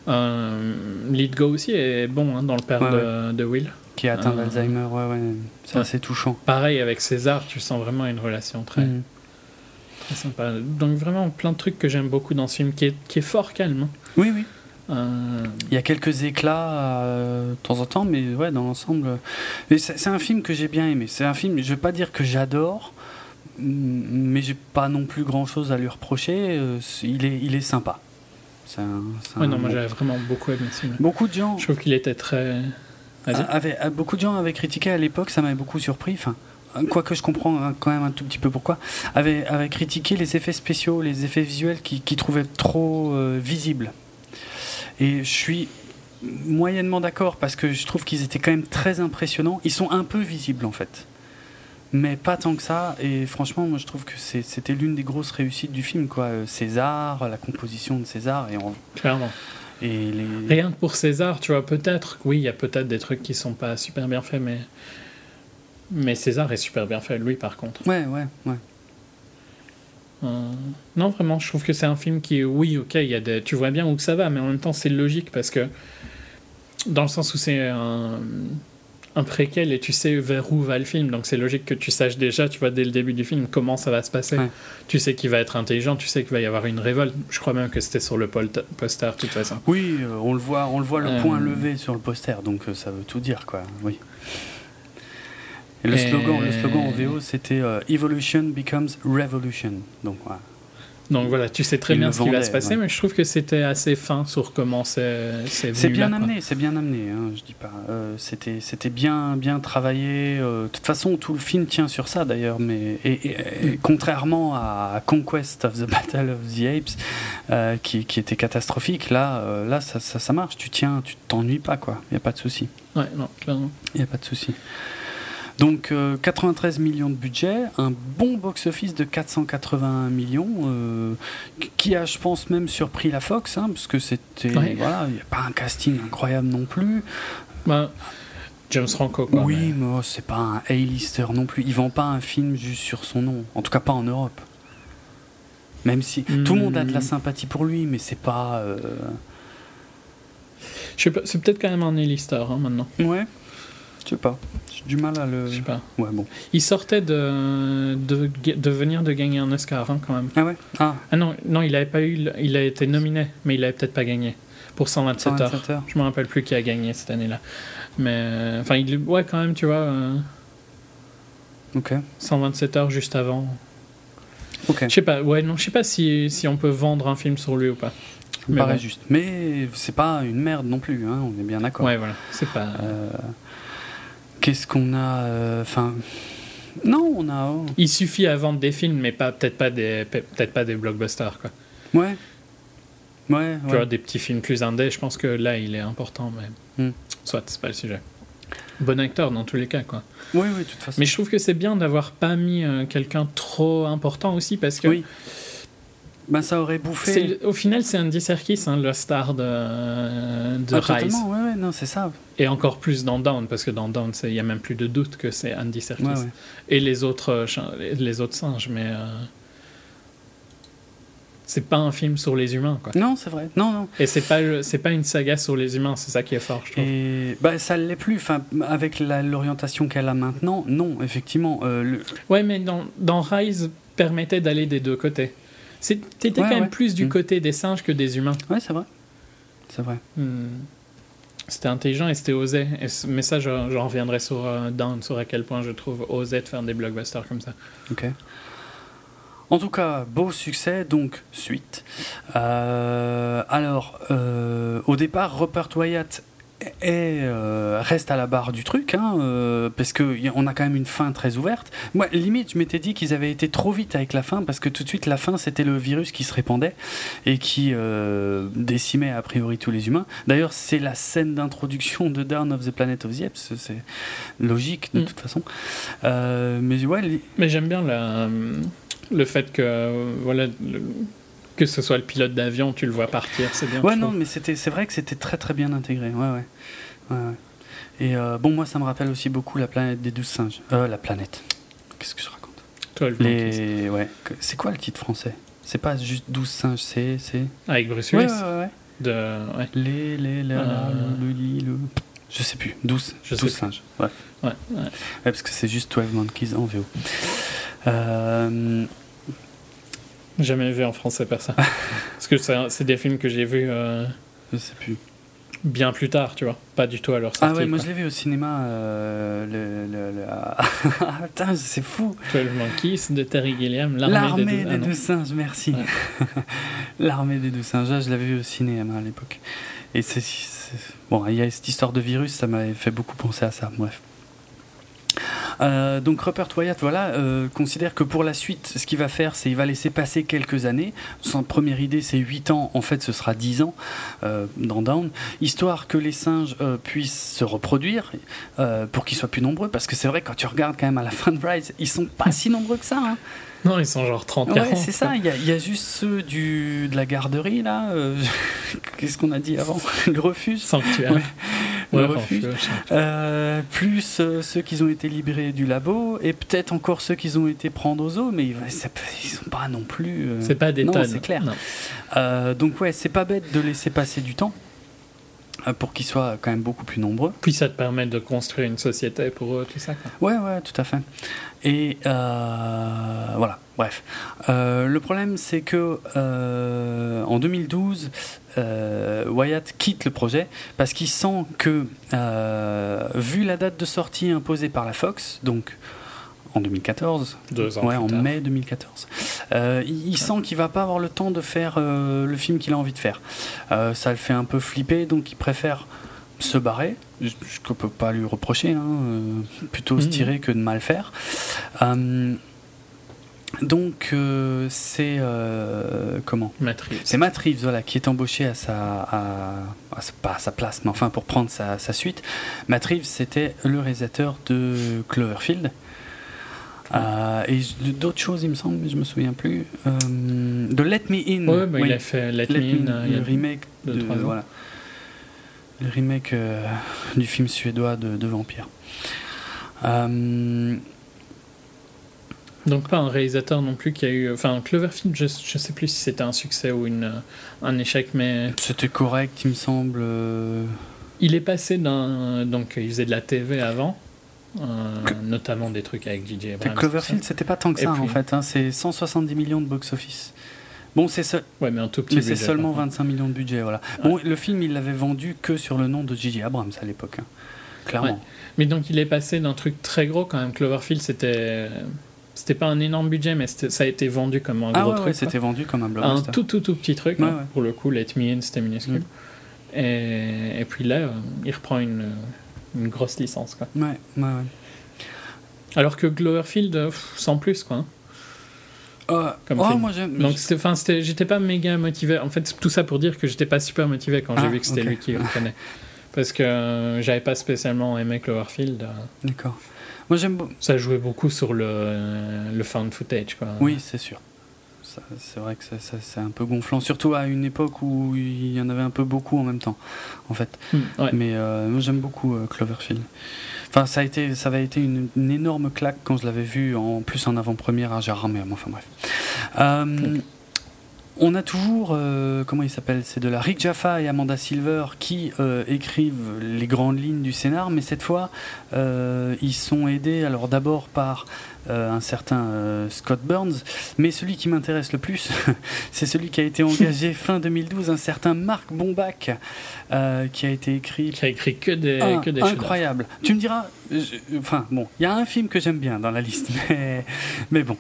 Euh, Lithgow aussi est bon hein, dans le père ouais, de, ouais. de Will. Qui a atteint euh, d'Alzheimer, ouais, ouais. c'est ouais. assez touchant. Pareil, avec César, tu sens vraiment une relation très, mmh. très sympa. Donc vraiment plein de trucs que j'aime beaucoup dans ce film, qui est, qui est fort calme. Oui, oui. Il y a quelques éclats euh, de temps en temps, mais ouais, dans l'ensemble. Mais c'est, c'est un film que j'ai bien aimé. C'est un film, je vais pas dire que j'adore, mais j'ai pas non plus grand chose à lui reprocher. Il est, il est sympa. C'est un, c'est ouais, un non, bon moi j'avais vraiment beaucoup aimé ce film. Beaucoup de gens. Je trouve qu'il était très. Avait, beaucoup de gens avaient critiqué à l'époque, ça m'avait beaucoup surpris. Enfin. Quoique je comprends quand même un tout petit peu pourquoi, avait, avait critiqué les effets spéciaux, les effets visuels qui, qui trouvaient trop euh, visibles. Et je suis moyennement d'accord parce que je trouve qu'ils étaient quand même très impressionnants. Ils sont un peu visibles en fait, mais pas tant que ça. Et franchement, moi je trouve que c'est, c'était l'une des grosses réussites du film, quoi. César, la composition de César, et on... clairement. Et les... Rien que pour César, tu vois, peut-être. Oui, il y a peut-être des trucs qui sont pas super bien faits, mais mais César est super bien fait, lui par contre. Ouais, ouais, ouais. Euh, non vraiment je trouve que c'est un film qui oui ok y a des, tu vois bien où que ça va, mais en même temps c'est logique parce que dans le sens où c'est un, un préquel et tu sais vers où va le film, donc c'est logique que tu saches déjà, tu vois, dès le début du film comment ça va se passer. Ouais. Tu sais qu'il va être intelligent, tu sais qu'il va y avoir une révolte. Je crois même que c'était sur le poster de toute façon. Oui, euh, on le voit on le voit le euh... point levé sur le poster, donc euh, ça veut tout dire quoi. Oui. Et le, et... slogan, le slogan en V O, c'était euh, « Evolution becomes revolution ». Donc, ouais. Donc voilà, tu sais très il bien ce vendait, qui va se passer, ouais. mais je trouve que c'était assez fin sur comment c'est, c'est venu. C'est bien là, amené, quoi. c'est bien amené, hein, je dis pas. Euh, c'était, c'était bien, bien travaillé. Euh, de toute façon, tout le film tient sur ça d'ailleurs, mais et, et, et, contrairement à Conquest of the Planet of the Apes, euh, qui, qui était catastrophique, là, euh, là ça, ça, ça marche, tu tiens, tu t'ennuies pas, quoi. Il n'y a pas de souci. Ouais, non, clairement. Il n'y a pas de souci. Donc euh, quatre-vingt-treize millions de budget, un bon box-office de quatre cent quatre-vingt-un millions, euh, qui a, je pense, même surpris la Fox, hein, parce que c'était, ouais. voilà, il n'y a pas un casting incroyable non plus. Bah, James Franco, quoi. Oui, mais, mais oh, c'est pas un A-lister non plus. Il vend pas un film juste sur son nom, en tout cas pas en Europe. Même si mmh. tout le monde a de la sympathie pour lui, mais c'est pas. Euh... Je sais pas, c'est peut-être quand même un A-lister hein, maintenant. Ouais. Je sais pas, j'ai du mal à le... Je sais pas. Ouais, bon. Il sortait de, de, de venir de gagner un Oscar, hein, quand même. Ah ouais ah. ah non, non, il avait pas eu... Le... Il a été nominé, mais il avait peut-être pas gagné. Pour cent vingt-sept heures. Je me rappelle plus qui a gagné cette année-là. Mais... Enfin, il... ouais, quand même, tu vois... Euh... Ok. cent vingt-sept heures juste avant. Ok. Je sais pas, ouais, non, je sais pas si, si on peut vendre un film sur lui ou pas. Ça me paraît ouais. juste. Mais c'est pas une merde non plus, hein, on est bien d'accord. Ouais, voilà, c'est pas... Euh... Qu'est-ce qu'on a, enfin, euh, Non, on a... Il suffit à vendre des films, mais pas, peut-être, pas des, peut-être pas des blockbusters, quoi. Ouais. Ouais, tu ouais. vois, des petits films plus indés, je pense que là, il est important, mais... Mm. Soit, c'est pas le sujet. Bon acteur, dans tous les cas, quoi. Oui, oui, de toute façon. Mais je trouve que c'est bien d'avoir pas mis euh, quelqu'un trop important aussi, parce que... Oui. Ben, ça aurait bouffé... C'est, au final, c'est Andy Serkis, hein, le star de, euh, de ah, Rise. Exactement, ouais, ouais, non, c'est ça. Et encore plus dans Down, parce que dans Down, il n'y a même plus de doute que c'est Andy Serkis. Ouais, ouais. Et les autres, euh, les autres singes, mais... Euh, c'est pas un film sur les humains, quoi. Non, c'est vrai. Non, non. Et c'est pas, c'est pas une saga sur les humains, c'est ça qui est fort, je trouve. Et bah, ça l'est plus, enfin, avec la, l'orientation qu'elle a maintenant, non, effectivement. Euh, le... Ouais, mais dans, dans Rise, permettait d'aller des deux côtés. C'est, t'étais ouais, quand ouais. même plus du mmh. côté des singes que des humains. Ouais, c'est vrai. C'est vrai. Mmh. C'était intelligent et c'était osé. Et c- mais ça, j'en je, je reviendrai sur euh, Down, sur à quel point je trouve osé de faire des blockbusters comme ça. Ok. En tout cas, beau succès, donc suite. Euh, alors, euh, au départ, Rupert Wyatt est, euh, reste à la barre du truc, hein, euh, parce qu'on a quand même une fin très ouverte. Moi, limite, je m'étais dit qu'ils avaient été trop vite avec la fin, parce que tout de suite, la fin, c'était le virus qui se répandait et qui euh, décimait a priori tous les humains. D'ailleurs, c'est la scène d'introduction de Dawn of the Planet of the Apes, c'est logique de toute mm. façon. Euh, mais ouais. Les... Mais j'aime bien la... Le fait que, voilà, le, que ce soit le pilote d'avion, tu le vois partir, c'est bien. Ouais, non, trouve. mais c'était, c'est vrai que c'était très très bien intégré. Ouais, ouais. ouais, ouais. Et euh, bon, moi, ça me rappelle aussi beaucoup la planète des douze singes. Euh, la planète. Qu'est-ce que je raconte ? Toi, le Les... ouais. C'est quoi le titre français ? C'est pas juste douze singes, c'est. c'est... Avec Bruce Willis. Ouais, ouais, ouais. De... ouais. Les, les, la, euh... la, le, li, le. Je sais plus. douze, je douze sais singes. Plus. Bref. Ouais, ouais. Ouais, parce que c'est juste douze Monkeys en V O. Euh. Jamais vu en français, personne. Parce que c'est, c'est des films que j'ai vus. Euh, je sais plus. Bien plus tard, tu vois. Pas du tout à leur sortie. Ah ouais, moi quoi. Je l'ai vu au cinéma. Euh, le, le, le... ah putain, c'est fou. douze Monkeys de Terry Gilliam. L'armée, L'armée des douze singes, ah, merci. Ouais. L'armée des douze singes, je l'avais vu au cinéma à l'époque. Et c'est, c'est... bon, il y a cette histoire de virus, ça m'avait fait beaucoup penser à ça. Bref. Euh, donc Rupert Wyatt, voilà, euh, considère que pour la suite, ce qu'il va faire, c'est qu'il va laisser passer quelques années. Son première idée, c'est huit ans, en fait ce sera dix ans euh, dans Down, histoire que les singes euh, puissent se reproduire euh, pour qu'ils soient plus nombreux, parce que c'est vrai, quand tu regardes quand même à la fin de Rise, ils sont pas si nombreux que ça, hein. Non, ils sont genre trente à quarante. Ouais, c'est ça, il y, y a juste ceux du, de la garderie, là. Euh, qu'est-ce qu'on a dit avant ? Le refuge. Sanctuaire. Ouais. Ouais, le refuge. Euh, plus euh, ceux qui ont été libérés du labo, et peut-être encore ceux qui ont été prendre aux eaux, mais ils ne sont pas non plus. Euh... C'est pas des non, tonnes. C'est clair. Non. Euh, donc, ouais, c'est pas bête de laisser passer du temps pour qu'ils soient quand même beaucoup plus nombreux. Puis ça te permet de construire une société pour eux, tout ça, quoi. Ouais, ouais, tout à fait. Et euh, voilà, bref. Euh, le problème, c'est que euh, en deux mille douze, euh, Wyatt quitte le projet parce qu'il sent que, euh, vu la date de sortie imposée par la Fox, donc en deux mille quatorze, Deux ans ouais, en tard. mai deux mille quatorze, euh, il, il sent qu'il va pas avoir le temps de faire euh, le film qu'il a envie de faire. Euh, ça le fait un peu flipper, donc il préfère se barrer. Je ne peux pas lui reprocher, hein, euh, plutôt mmh. se tirer que de mal faire. Euh, donc euh, c'est euh, comment Matt Reeves. C'est Matt Reeves, voilà, qui est embauché à sa, à, à, pas à sa place, mais enfin pour prendre sa, sa suite. Matt Reeves, c'était le réalisateur de Cloverfield. Euh, et d'autres choses, il me semble, mais je me souviens plus. Euh, de Let Me In. Ouais, bah, oui, il a fait Let, Let Me In, le remake de, de voilà, le remake euh, du film suédois de, de vampire. Euh... Donc pas un réalisateur non plus qui a eu, enfin Cloverfield, je, je sais plus si c'était un succès ou une un échec, mais c'était correct, il me semble. Il est passé d'un, donc il faisait de la T V avant. Euh, que... notamment des trucs avec D J Abrams. Cloverfield, c'était pas tant que ça, puis... en fait, hein, c'est cent soixante-dix millions de box-office. Bon, c'est se... ouais, mais un tout petit mais budget, c'est seulement vingt-cinq millions de budget, voilà. Ouais. Bon, le film, il l'avait vendu que sur le nom de J J Abrams à l'époque, hein. Clairement. Ouais. Mais donc, il est passé d'un truc très gros quand même. Cloverfield, c'était c'était pas un énorme budget, mais ça a été vendu comme un ah, gros ouais, truc. Ah ouais, c'était vendu comme un blockbuster. Un tout tout tout petit truc. Ouais, hein. Ouais. Pour le coup, Let Me In, c'était minuscule. Mm. Et... Et puis là, il reprend une. une grosse licence, quoi. Ouais, ouais, ouais. Alors que Cloverfield, pff, sans plus, quoi. Euh, Comme oh, moi j'aime. Donc c'était, enfin, c'était, j'étais pas méga motivé. En fait, tout ça pour dire que j'étais pas super motivé quand ah, j'ai vu que c'était okay. lui qui le prenait. Parce que euh, j'avais pas spécialement aimé Cloverfield. D'accord. Moi j'aime. Ça jouait beaucoup sur le, euh, le found footage, quoi. Oui, c'est sûr. Ça, c'est vrai que ça, ça, c'est un peu gonflant, surtout à une époque où il y en avait un peu beaucoup en même temps, en fait. Mmh, ouais. Mais euh, moi j'aime beaucoup euh, Cloverfield. Enfin, ça a été, ça avait été une, une énorme claque quand je l'avais vu, en plus en avant-première à Gérard, mais enfin bref. Euh, okay. On a toujours, euh, comment il s'appelle, c'est de la Rick Jaffa et Amanda Silver qui euh, écrivent les grandes lignes du scénar, mais cette fois, euh, ils sont aidés, alors d'abord par euh, un certain euh, Scott Burns, mais celui qui m'intéresse le plus, c'est celui qui a été engagé fin deux mille douze, un certain Marc Bombac, euh, qui a été écrit... Qui a écrit que des... Ah, que des incroyable. Chefs-d'œuvre. Tu me diras... Je, enfin, bon, il y a un film que j'aime bien dans la liste, mais, mais bon.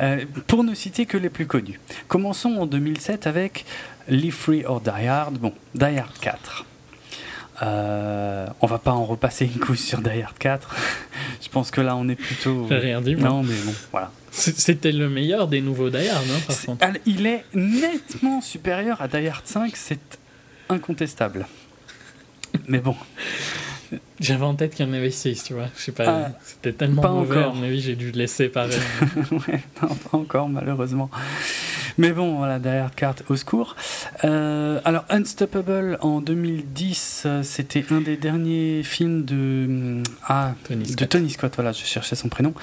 Euh, pour ne citer que les plus connus. Commençons en deux mille sept avec Live Free or Die Hard. Bon, Die Hard quatre. Euh, on va pas en repasser une couche sur Die Hard quatre. Je pense que là, on est plutôt... J'ai rien dit, moi. Non, mais bon, voilà. C'était le meilleur des nouveaux Die Hard, hein, par contre. Il est nettement supérieur à Die Hard cinq, c'est incontestable. Mais bon... J'avais en tête qu'il y en avait six, tu vois. Je sais pas, ah, c'était tellement pas mauvais, encore. À mon avis, j'ai dû le laisser pareil. Ouais, non, pas encore, malheureusement. Mais bon, voilà, derrière carte, au secours. Euh, alors, Unstoppable, en deux mille dix, c'était un des derniers films de... Ah, Tony Scott. De Tony Scott, voilà, je cherchais son prénom.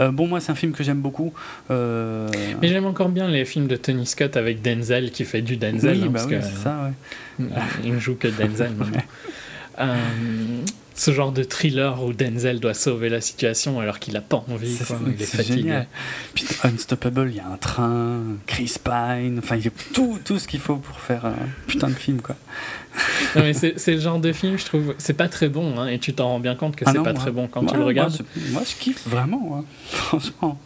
Euh, bon, moi, c'est un film que j'aime beaucoup. Euh... Mais j'aime encore bien les films de Tony Scott avec Denzel, qui fait du Denzel. Oui, hein, bah parce oui, que, c'est ça, ouais. Euh, il ne joue que Denzel, maintenant. Ouais. Euh, ce genre de thriller où Denzel doit sauver la situation alors qu'il n'a pas envie, c'est, quoi, c'est, il est fatigué. Puis Unstoppable, il y a un train, Chris Pine, enfin il y a tout, tout ce qu'il faut pour faire un putain de film, quoi. Non, mais c'est, c'est le genre de film, je trouve, c'est pas très bon, hein, et tu t'en rends bien compte que ah c'est non, pas moi, très bon quand moi, tu le regardes. Moi je, moi, je kiffe vraiment, hein, franchement.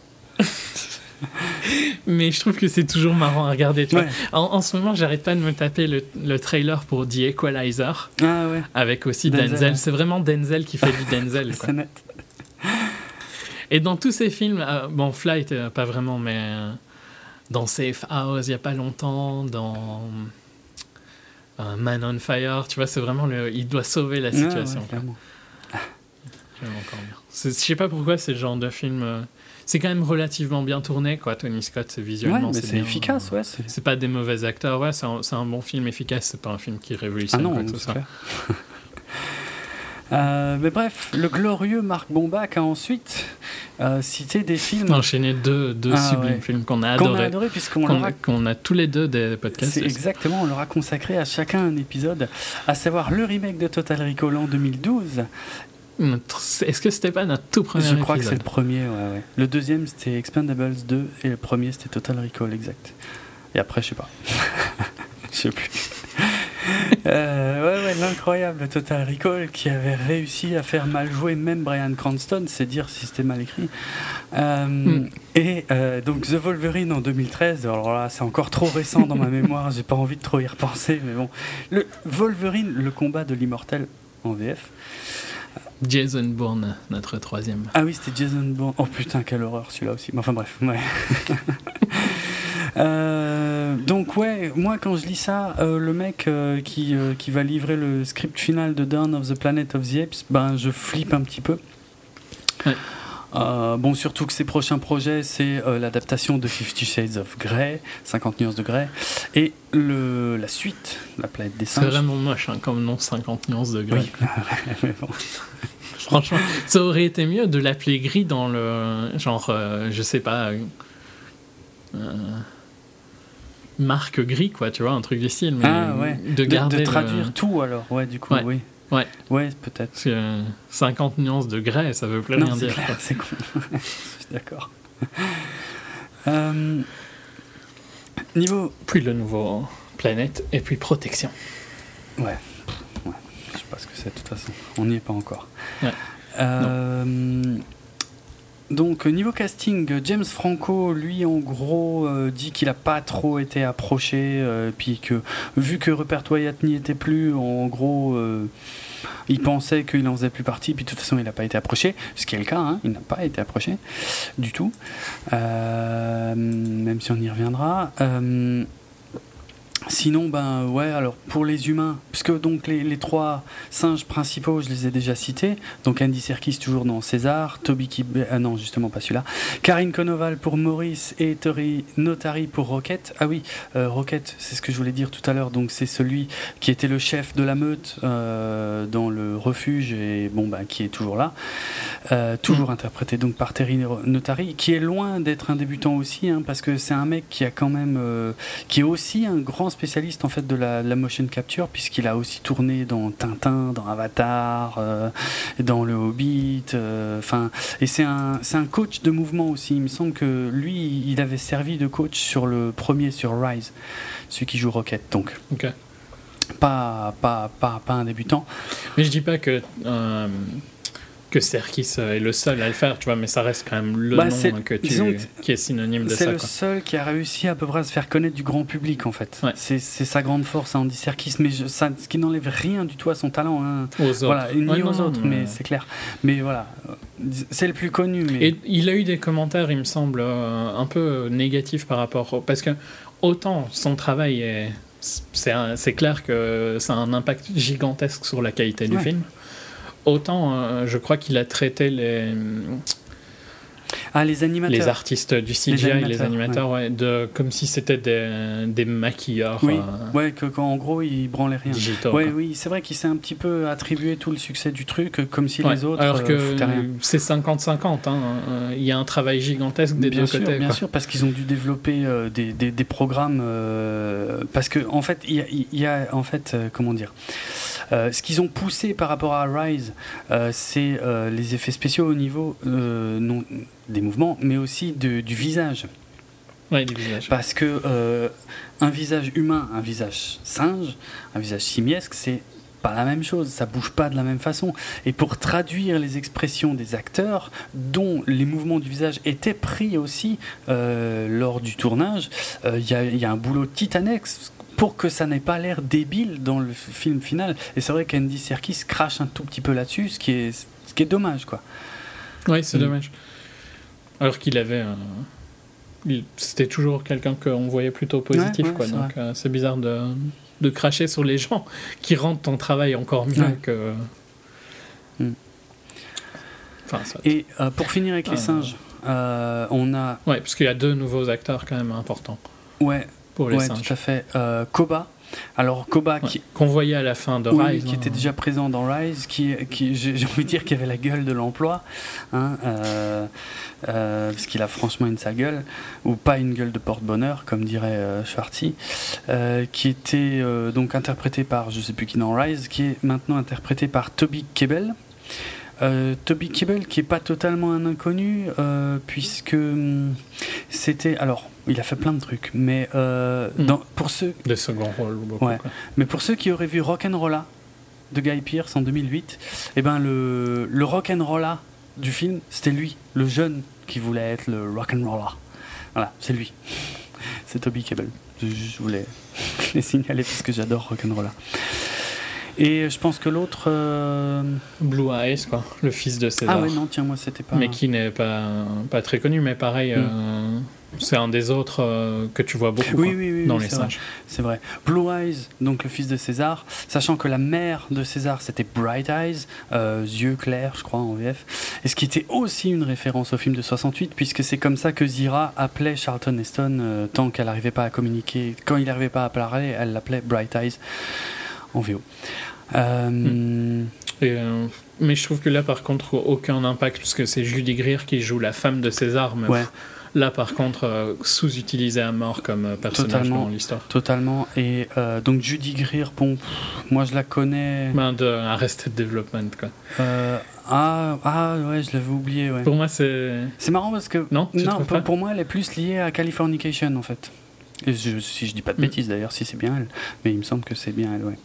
Mais je trouve que c'est toujours marrant à regarder, tu ouais. vois. En, en ce moment, j'arrête pas de me taper le, le trailer pour The Equalizer, ah ouais. avec aussi Denzel. Denzel. C'est vraiment Denzel qui fait du Denzel, quoi. C'est net. Et dans tous ces films, euh, bon, Flight, euh, pas vraiment, mais euh, dans Safe House, il y a pas longtemps, dans euh, Man on Fire, tu vois, c'est vraiment le, il doit sauver la situation. Ah ouais, vraiment. J'aime encore bien. Je sais pas pourquoi c'est le genre de film. Euh, C'est quand même relativement bien tourné, quoi. Tony Scott, c'est visuellement, ouais, mais c'est, c'est bien, efficace, ouais. C'est... c'est pas des mauvais acteurs, ouais. C'est un, c'est un bon film efficace. C'est pas un film qui révolutionne ah non, quoi que ce soit. euh, mais bref, le glorieux Marc Bombac a ensuite euh, cité des films. Enchaîné deux, deux ah, sublimes ouais. films qu'on a qu'on adoré, adoré puisqu'on qu'on, rac... qu'on a tous les deux des podcasts. C'est exactement. On leur a consacré à chacun un épisode, à savoir le remake de Total Recall en deux mille douze. Notre... Est-ce que c'était pas notre tout premier Je crois épisode que c'est le premier, ouais, ouais. Le deuxième, c'était Expendables deux, et le premier, c'était Total Recall, exact. Et après, je sais pas. Je sais plus. euh, ouais, ouais, l'incroyable Total Recall qui avait réussi à faire mal jouer même Bryan Cranston, c'est dire si c'était mal écrit. Euh, mm. Et euh, donc The Wolverine en deux mille treize, alors là, c'est encore trop récent dans ma mémoire, j'ai pas envie de trop y repenser, mais bon. Le Wolverine, le combat de l'immortel en V F. Jason Bourne, notre troisième. Ah oui, c'était Jason Bourne. Oh putain, quelle horreur celui-là aussi. Enfin bref, ouais. euh, donc ouais, moi quand je lis ça, euh, le mec euh, qui, euh, qui va livrer le script final de Dawn of the Planet of the Apes, ben je flippe un petit peu. Ouais. Euh, bon, surtout que ses prochains projets, c'est euh, l'adaptation de Fifty Shades of Grey, cinquante nuances de Grey, et le, la suite, la planète des singes. C'est vraiment moche, hein, comme nom, cinquante nuances de Grey. Oui, mais bon. Franchement, ça aurait été mieux de l'appeler Gris dans le genre, euh, je sais pas, euh, euh, marque Gris, quoi, tu vois, un truc du style. Mais ah ouais, de, garder de, de traduire le... tout alors, ouais, du coup, ouais. oui. Ouais. ouais, peut-être. Parce que cinquante nuances de grès, ça veut plein rien dire. Clair, c'est cool. Je suis d'accord. euh, niveau. Puis le nouveau planète, et puis protection. Ouais. ouais. Je sais pas ce que c'est, de toute façon. On n'y est pas encore. Ouais. Euh, Donc niveau casting, James Franco, lui en gros euh, dit qu'il a pas trop été approché, euh, puis que vu que Rupert Wyatt n'y était plus, en gros euh, il pensait qu'il en faisait plus partie, puis de toute façon il n'a pas été approché, ce qui est le cas, hein, il n'a pas été approché du tout, euh, même si on y reviendra. Euh, Sinon, ben ouais, alors pour les humains, puisque donc les, les trois singes principaux, je les ai déjà cités, donc Andy Serkis toujours dans César, Toby Kibbe, ah non, justement pas celui-là, Karine Konoval pour Maurice et Terry Notary pour Rocket. Ah oui, euh, Rocket, c'est ce que je voulais dire tout à l'heure, donc c'est celui qui était le chef de la meute euh, dans le refuge et bon, ben qui est toujours là, euh, toujours interprété donc par Terry Notary, qui est loin d'être un débutant aussi, hein, parce que c'est un mec qui a quand même, euh, qui est aussi un grand spécialiste en fait de la, de la motion capture, puisqu'il a aussi tourné dans Tintin, dans Avatar, euh, dans Le Hobbit, enfin euh, et c'est un c'est un coach de mouvement aussi. Il me semble que lui il avait servi de coach sur le premier, sur Rise, celui qui joue Rocket, donc okay. pas, pas pas pas un débutant. Mais je dis pas que euh... que Serkis est le seul à le faire, tu vois, mais ça reste quand même le bah, nom que tu, disons, qui est synonyme de c'est ça. C'est le quoi. Seul qui a réussi à peu près à se faire connaître du grand public, en fait. Ouais. C'est, c'est sa grande force, hein, Andy Serkis, mais je, ça, ce qui n'enlève rien du tout à son talent. Hein. Aux voilà, autres. Ni ouais, aux non, autres, mais... mais c'est clair. Mais voilà, c'est le plus connu. Mais... Et il a eu des commentaires, il me semble, euh, un peu négatifs par rapport... Au... Parce que autant son travail est... C'est, un, c'est clair que ça a un impact gigantesque sur la qualité du ouais. film. Autant, euh, je crois qu'il a traité les, ah, les, animateurs. les artistes du C G I, les animateurs, les animateurs ouais. Ouais, de, comme si c'était des, des maquilleurs. Oui, euh, ouais, que, qu'en gros, ils branlaient rien. Digitaux, ouais, oui, c'est vrai qu'il s'est un petit peu attribué tout le succès du truc, comme si ouais, les autres... Alors que euh, rien. C'est cinquante cinquante, hein, euh, y a un travail gigantesque des bien deux sûr, côtés. Bien quoi. Sûr, parce qu'ils ont dû développer euh, des, des, des programmes... Euh, parce qu'en en fait, il y, y, y a, en fait, euh, comment dire... Euh, ce qu'ils ont poussé par rapport à Rise, euh, c'est euh, les effets spéciaux au niveau euh, non, des mouvements, mais aussi de, du visage. Ouais, du visage. Parce que euh, un visage humain, un visage singe, un visage simiesque, c'est pas la même chose, ça bouge pas de la même façon. Et pour traduire les expressions des acteurs, dont les mouvements du visage étaient pris aussi euh, lors du tournage, il euh, y, y a un boulot titanesque. Pour que ça n'ait pas l'air débile dans le film final. Et c'est vrai qu'Andy Serkis crache un tout petit peu là-dessus, ce qui est, ce qui est dommage, quoi. Oui, c'est mm. dommage. Alors qu'il avait... Euh, il, c'était toujours quelqu'un qu'on voyait plutôt positif, ouais, ouais, quoi. C'est donc euh, c'est bizarre de, de cracher sur les gens qui rendent ton travail encore mieux ouais. que... Mm. Enfin, ça... Et euh, pour finir avec euh... les singes, euh, on a... Oui, parce qu'il y a deux nouveaux acteurs quand même importants. Ouais. Pour les ouais, singes. Tout à fait. Euh, Koba. Alors Koba ouais, qui... qu'on voyait à la fin de Rise, oui, qui était déjà présent dans Rise, qui, qui j'ai, j'ai envie de dire qu'il avait la gueule de l'emploi, hein, euh, euh, parce qu'il a franchement une sale gueule, ou pas une gueule de porte-bonheur comme dirait euh, Schwartzy, euh, qui était euh, donc interprété par je sais plus qui dans Rise, qui est maintenant interprété par Toby Kebbell. Euh, Toby Kebbell qui est pas totalement un inconnu, euh, puisque hum, c'était alors il a fait plein de trucs, mais euh, mmh. dans, pour ceux de second rôle beaucoup, ouais. quoi. Mais pour ceux qui auraient vu Rock'n'Rolla de Guy Pearce en deux mille huit, eh ben le le Rock'n'Rolla du film c'était lui, le jeune qui voulait être le Rock'n'Rolla. Voilà, c'est lui, c'est Toby Kebbell. Je, je voulais les signaler parce que j'adore Rock'n'Rolla. Et je pense que l'autre... Euh... Blue Eyes, quoi. Le fils de César. Ah ouais, non, tiens, moi, c'était pas... Mais qui n'est pas, pas très connu, mais pareil, mm. euh, c'est un des autres euh, que tu vois beaucoup oui, quoi, oui, oui, dans oui, les singes. C'est vrai. Blue Eyes, donc le fils de César, sachant que la mère de César, c'était Bright Eyes, euh, yeux clairs, je crois, en V F, et ce qui était aussi une référence au film de soixante-huit, puisque c'est comme ça que Zira appelait Charlton Heston euh, tant qu'elle n'arrivait pas à communiquer. Quand il n'arrivait pas à parler, elle l'appelait Bright Eyes. En V O. Euh... Et euh, mais je trouve que là, par contre, aucun impact, parce que c'est Judy Greer qui joue la femme de César. Mais ouais. Là, par contre, euh, sous-utilisée à mort comme personnage totalement, dans l'histoire. Totalement. Et euh, donc, Judy Greer, bon, pff, moi, je la connais... Ben, de Arrested Development, quoi. Euh, ah, ah, ouais, je l'avais oublié, ouais. Pour moi, c'est... C'est marrant parce que... Non, non pour, pour moi, elle est plus liée à Californication, en fait. Et je, si je dis pas de bêtises, mm. d'ailleurs, si c'est bien elle. Mais il me semble que c'est bien elle, ouais.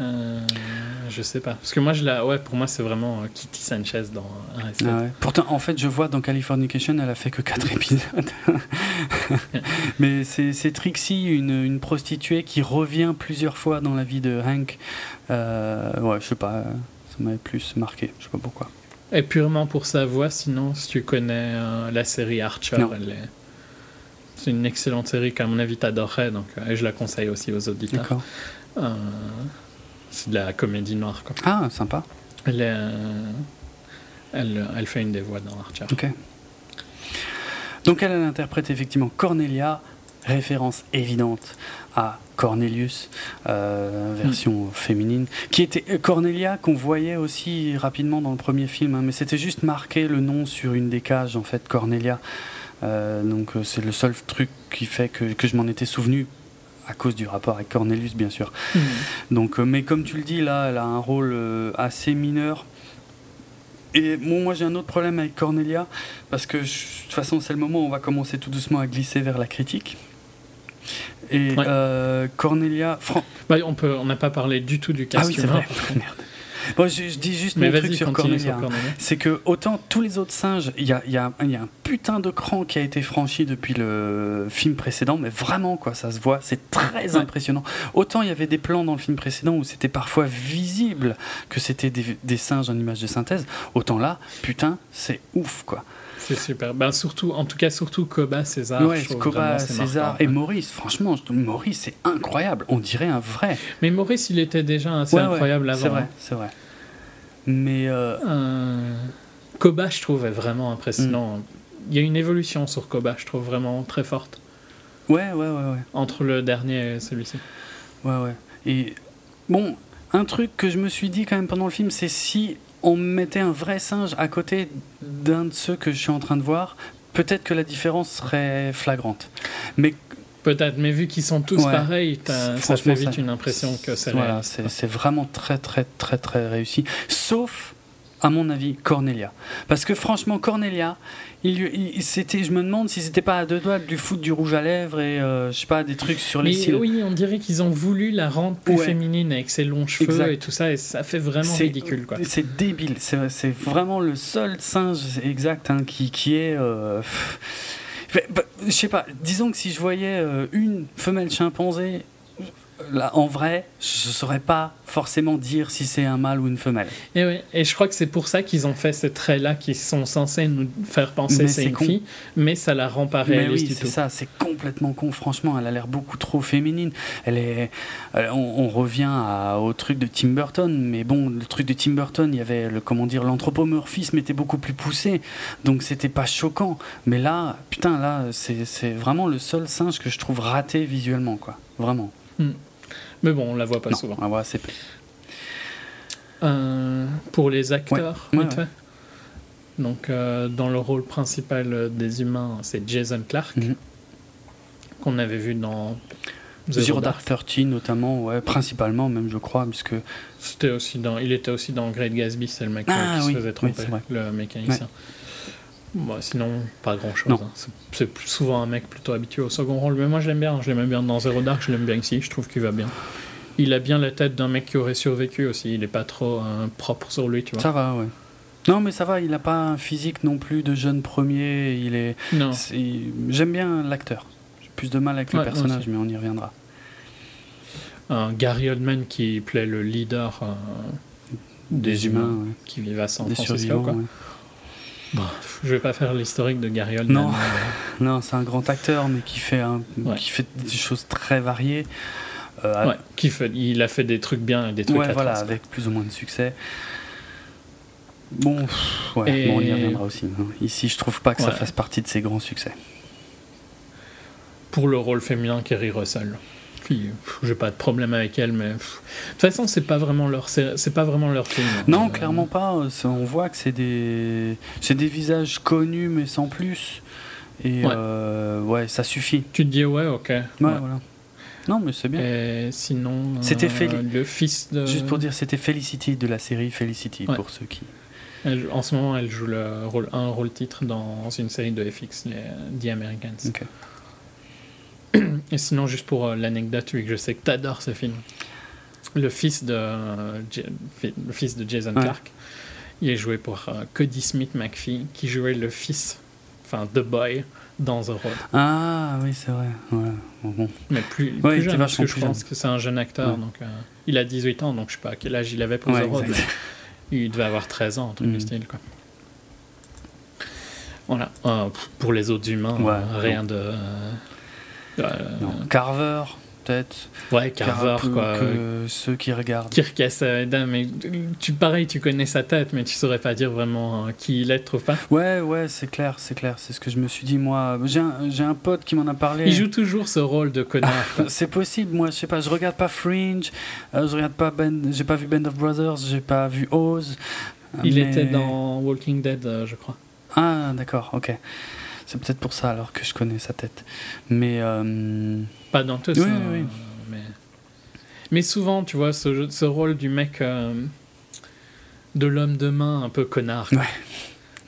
Euh, je sais pas. Parce que moi, je la... ouais, pour moi, c'est vraiment Kitty Sanchez dans un ah ouais. Pourtant, en fait, je vois dans Californication, elle a fait que quatre épisodes. Mais c'est, c'est Trixie, une, une prostituée qui revient plusieurs fois dans la vie de Hank. Euh, ouais, je sais pas. Ça m'avait plus marqué. Je sais pas pourquoi. Et purement pour sa voix, sinon, si tu connais euh, la série Archer, elle est... c'est une excellente série qu'à mon avis, t'adorerais. Donc, euh, et je la conseille aussi aux auditeurs. D'accord. Euh... C'est de la comédie noire, quoi. Ah, sympa. Elle, est, euh, elle, elle fait une des voix dans Archer. Ok. Donc, elle, elle interprète effectivement Cornelia, référence évidente à Cornelius, euh, version mmh. féminine, qui était euh, Cornelia, qu'on voyait aussi rapidement dans le premier film, hein, mais c'était juste marqué le nom sur une des cages, en fait, Cornelia. Euh, donc, c'est le seul truc qui fait que, que je m'en étais souvenu, à cause du rapport avec Cornelius, bien sûr. Mmh. Donc, euh, mais comme tu le dis, là, elle a un rôle euh, assez mineur. Et bon, moi, j'ai un autre problème avec Cornelia, parce que, de toute façon, c'est le moment où on va commencer tout doucement à glisser vers la critique. Et ouais. euh, Cornelia... Fran... Bah, on peut, on n'a pas parlé du tout du casting. Ah oui, c'est vrai. Merde. Bon, je, je dis juste mais mon truc sur Cornelia. Hein. C'est que, autant tous les autres singes, il y a, y, a, y a un putain de cran qui a été franchi depuis le film précédent, mais vraiment, quoi, ça se voit, c'est très ouais. impressionnant. Autant il y avait des plans dans le film précédent où c'était parfois visible que c'était des, des singes en image de synthèse, autant là, putain, c'est ouf, quoi. C'est super. Ben surtout, en tout cas, surtout Koba, César. Ouais, Koba, César et Maurice. Franchement, je... Maurice, c'est incroyable. On dirait un vrai. Mais Maurice, il était déjà assez ouais, incroyable ouais, avant. C'est vrai, c'est vrai. Mais euh... Euh... Koba, je trouve, est vraiment impressionnant. Mm. Il y a une évolution sur Koba, je trouve vraiment très forte. Ouais, ouais, ouais, ouais. Entre le dernier et celui-ci. Ouais, ouais. Et bon, un truc que je me suis dit quand même pendant le film, c'est si on mettait un vrai singe à côté d'un de ceux que je suis en train de voir, peut-être que la différence serait flagrante. Mais... Peut-être, mais vu qu'ils sont tous ouais, pareils, ça fait vite ça... une impression que c'est voilà, réaliste. C'est, c'est vraiment très, très, très, très réussi. Sauf, à mon avis, Cornelia. Parce que franchement, Cornelia, il, il, c'était, je me demande si c'était pas à deux doigts de lui foutre du rouge à lèvres et euh, je sais pas, des trucs sur les mais cils. Oui, on dirait qu'ils ont voulu la rendre plus ouais. féminine avec ses longs cheveux exact. Et tout ça, et ça fait vraiment c'est, ridicule. Quoi. C'est débile. C'est, c'est vraiment le seul singe exact hein, qui, qui est... Euh... Bah, je sais pas, disons que si je voyais euh, une femelle chimpanzé là, en vrai, je saurais pas forcément dire si c'est un mâle ou une femelle. Et, ouais, et je crois que c'est pour ça qu'ils ont fait ces traits-là qui sont censés nous faire penser que c'est une con. Fille, mais ça la rend pas réaliste. Mais oui, c'est tout. Ça, c'est complètement con, franchement, elle a l'air beaucoup trop féminine. Elle est, elle, on, on revient à, au truc de Tim Burton, mais bon, le truc de Tim Burton, il y avait le, comment dire, l'anthropomorphisme était beaucoup plus poussé, donc c'était pas choquant. Mais là, putain, là, c'est, c'est vraiment le seul singe que je trouve raté visuellement, quoi, vraiment. Hmm. Mais bon, on la voit pas non, souvent. On la voit assez peu. Euh, pour les acteurs, ouais. Ouais, ouais. Donc euh, dans le rôle principal des humains, c'est Jason Clarke, mm-hmm. qu'on avait vu dans Zero Dark Thirty notamment, ouais, principalement même je crois, puisque c'était aussi dans, il était aussi dans Great Gatsby, c'est le mec ah, qui oui. se faisait tromper, oui, le mécanicien. Ouais. Bon, sinon pas grand chose. Hein. C'est, c'est souvent un mec plutôt habitué au second rôle, mais moi je l'aime bien, je l'aime bien dans Zero Dark, je l'aime bien ici, je trouve qu'il va bien. Il a bien la tête d'un mec qui aurait survécu aussi. Il n'est pas trop euh, propre sur lui, tu vois. Ça va, ouais. Non, mais ça va. Il n'a pas un physique non plus de jeune premier. Il est. Non. Il... J'aime bien l'acteur. J'ai plus de mal avec ouais, le personnage, mais on y reviendra. Un Gary Oldman qui plaît le leader euh, des, des humains, humains ouais. qui vivent à San des Francisco, quoi. Ouais. Bon, je vais pas faire l'historique de Gary Oldman. Non, mais... non, c'est un grand acteur, mais qui fait un... ouais. qui fait des choses très variées. Euh, ouais, qui fait, il a fait des trucs bien et des trucs ouais, atroces, voilà, avec plus ou moins de succès. Bon, pff, ouais, et... bon on y reviendra aussi. Hein. Ici, je trouve pas que ouais. ça fasse partie de ses grands succès. Pour le rôle féminin, Kerry Russell. Puis, pff, j'ai pas de problème avec elle, mais pff. De toute façon, c'est pas vraiment leur, c'est, c'est pas vraiment leur film. Non, euh... clairement pas. On voit que c'est des, c'est des visages connus, mais sans plus. Et ouais, euh, ouais ça suffit. Tu te dis ouais, ok. Ouais, ouais. voilà. Non, mais c'est bien. Et sinon, c'était euh, Féli- le fils de... Juste pour dire, c'était Felicity de la série Felicity, ouais. pour ceux qui... Elle, en ce moment, elle joue le rôle, un rôle-titre dans une série de F X, les, The Americans. Okay. Et sinon, juste pour l'anecdote, vu que je sais que t'adores ce film, le fils de, euh, J- le fils de Jason ouais. Clarke. Il est joué par euh, Cody Smith McPhee, qui jouait le fils, enfin The Boy, dans The Road. Ah oui, c'est vrai. Ouais. Bon, bon. Mais plus, plus ouais, jeune, parce que je pense jeune. que c'est un jeune acteur. Ouais. Donc, euh, il a dix-huit ans, donc je sais pas à quel âge il avait pour ouais, The Road. Il devait avoir treize ans, un truc mm. de style, quoi. Voilà. Euh, pour les autres humains, ouais, euh, rien non. de... Euh, euh, non. Carver peut-être. Ouais, Carver, Carver quoi. Que ceux qui regardent. Kirk Adam, mais tu pareil, tu connais sa tête, mais tu saurais pas dire vraiment qui il est, tu trouves pas ? Ouais, ouais, c'est clair, c'est clair, c'est ce que je me suis dit moi. J'ai un, j'ai un pote qui m'en a parlé. Il joue toujours ce rôle de connard. C'est possible, moi, je sais pas, je regarde pas Fringe, euh, je regarde pas Ben, j'ai pas vu Band of Brothers, j'ai pas vu Oz. Il mais... était dans Walking Dead, euh, je crois. Ah, d'accord, ok. C'est peut-être pour ça alors que je connais sa tête. Mais euh... pas dans tout ça. Oui, oui, oui. Mais... mais souvent, tu vois, ce, ce rôle du mec euh, de l'homme de main un peu connard. Ouais.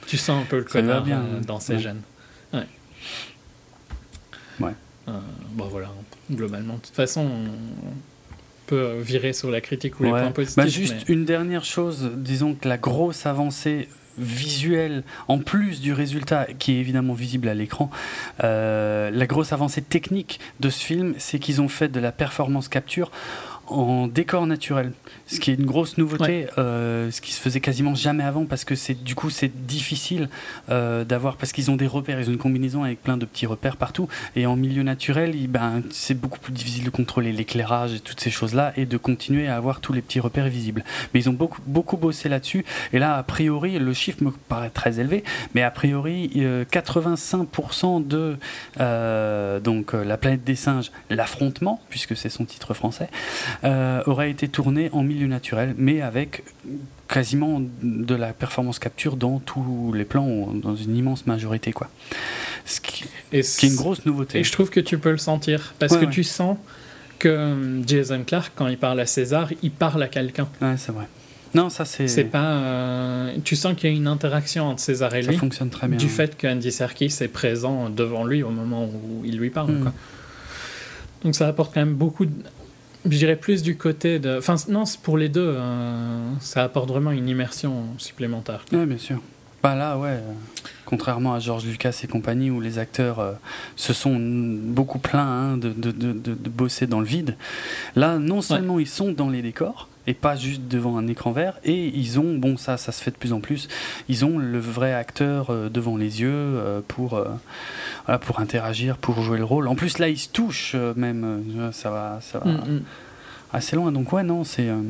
Tu sens un peu le ça connard bien, euh, dans ces ouais. gènes. Ouais. Ouais. Euh, bon, voilà. Globalement, de toute façon, on peut virer sur la critique ou ouais. les points positifs. Bah, juste mais... une dernière chose. Disons que la grosse avancée visuel en plus du résultat qui est évidemment visible à l'écran, euh, la grosse avancée technique de ce film, c'est qu'ils ont fait de la performance capture en décor naturel, ce qui est une grosse nouveauté, ouais. euh, ce qui se faisait quasiment jamais avant, parce que c'est, du coup c'est difficile euh, d'avoir, parce qu'ils ont des repères, ils ont une combinaison avec plein de petits repères partout, et en milieu naturel il, ben, c'est beaucoup plus difficile de contrôler l'éclairage et toutes ces choses là, et de continuer à avoir tous les petits repères visibles, mais ils ont beaucoup, beaucoup bossé là-dessus, et là a priori le chiffre me paraît très élevé, mais a priori euh, quatre-vingt-cinq pour cent de euh, donc, euh, La Planète des singes, l'affrontement, puisque c'est son titre français, Euh, aurait été tourné en milieu naturel, mais avec quasiment de la performance capture dans tous les plans, dans une immense majorité, quoi. Ce qui, ce qui est une grosse nouveauté. Et je trouve que tu peux le sentir, parce ouais, que ouais. tu sens que Jason Clarke, quand il parle à César, il parle à quelqu'un. Ouais, c'est vrai. Non, ça c'est. C'est pas. Euh... Tu sens qu'il y a une interaction entre César et ça lui. Ça fonctionne très bien. Du ouais. fait qu'Andy Serkis est présent devant lui au moment où il lui parle, mmh. quoi. Donc ça apporte quand même beaucoup de. Je dirais plus du côté de... Enfin, non, c'est pour les deux, euh, ça apporte vraiment une immersion supplémentaire. Oui, bien sûr. Bah là, ouais. Contrairement à George Lucas et compagnie, où les acteurs euh, se sont beaucoup plaints hein, de, de, de, de bosser dans le vide. Là, non seulement ouais. ils sont dans les décors, et pas juste devant un écran vert, et ils ont, bon, ça, ça se fait de plus en plus, ils ont le vrai acteur euh, devant les yeux euh, pour, euh, voilà, pour interagir, pour jouer le rôle. En plus, là, ils se touchent euh, même, euh, ça va, ça va mm-hmm. assez loin. Donc, ouais, non, c'est, euh,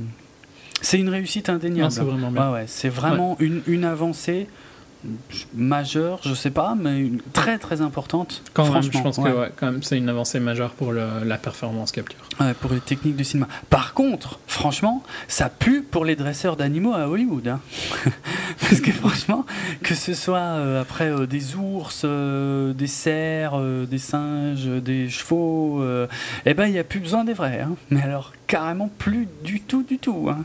c'est une réussite indéniable. Non, c'est vraiment bien. Ah, ouais, c'est vraiment ouais. une, une avancée majeure, je sais pas, mais une, très, très importante. Quand franchement, même, je pense ouais. que ouais, quand même, c'est une avancée majeure pour le, la performance capture. Ouais, pour les techniques de cinéma. Par contre, franchement, ça pue pour les dresseurs d'animaux à Hollywood. Hein. Parce que franchement, que ce soit euh, après euh, des ours, euh, des cerfs, euh, des singes, euh, des chevaux, euh, eh ben il n'y a plus besoin des vrais. Hein. Mais alors, carrément plus du tout, du tout. Hein.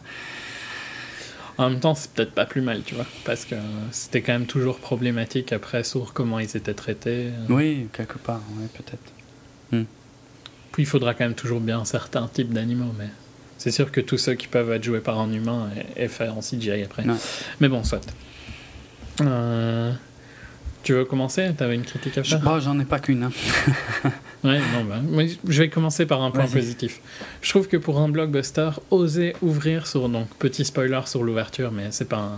En même temps, c'est peut-être pas plus mal, tu vois, parce que c'était quand même toujours problématique après sur comment ils étaient traités. Oui, quelque part, oui, peut-être. Hmm. Puis il faudra quand même toujours bien certains types d'animaux, mais c'est sûr que tous ceux qui peuvent être joués par un humain et, et faire en C G I après. Ouais. Mais bon, soit. Euh, tu veux commencer ? T'avais une critique à faire ? Bon, j'en ai pas qu'une. Hein. ouais, non, bah, je vais commencer par un point Vas-y. positif. Je trouve que pour un blockbuster, oser ouvrir sur, donc petit spoiler sur l'ouverture, mais c'est pas un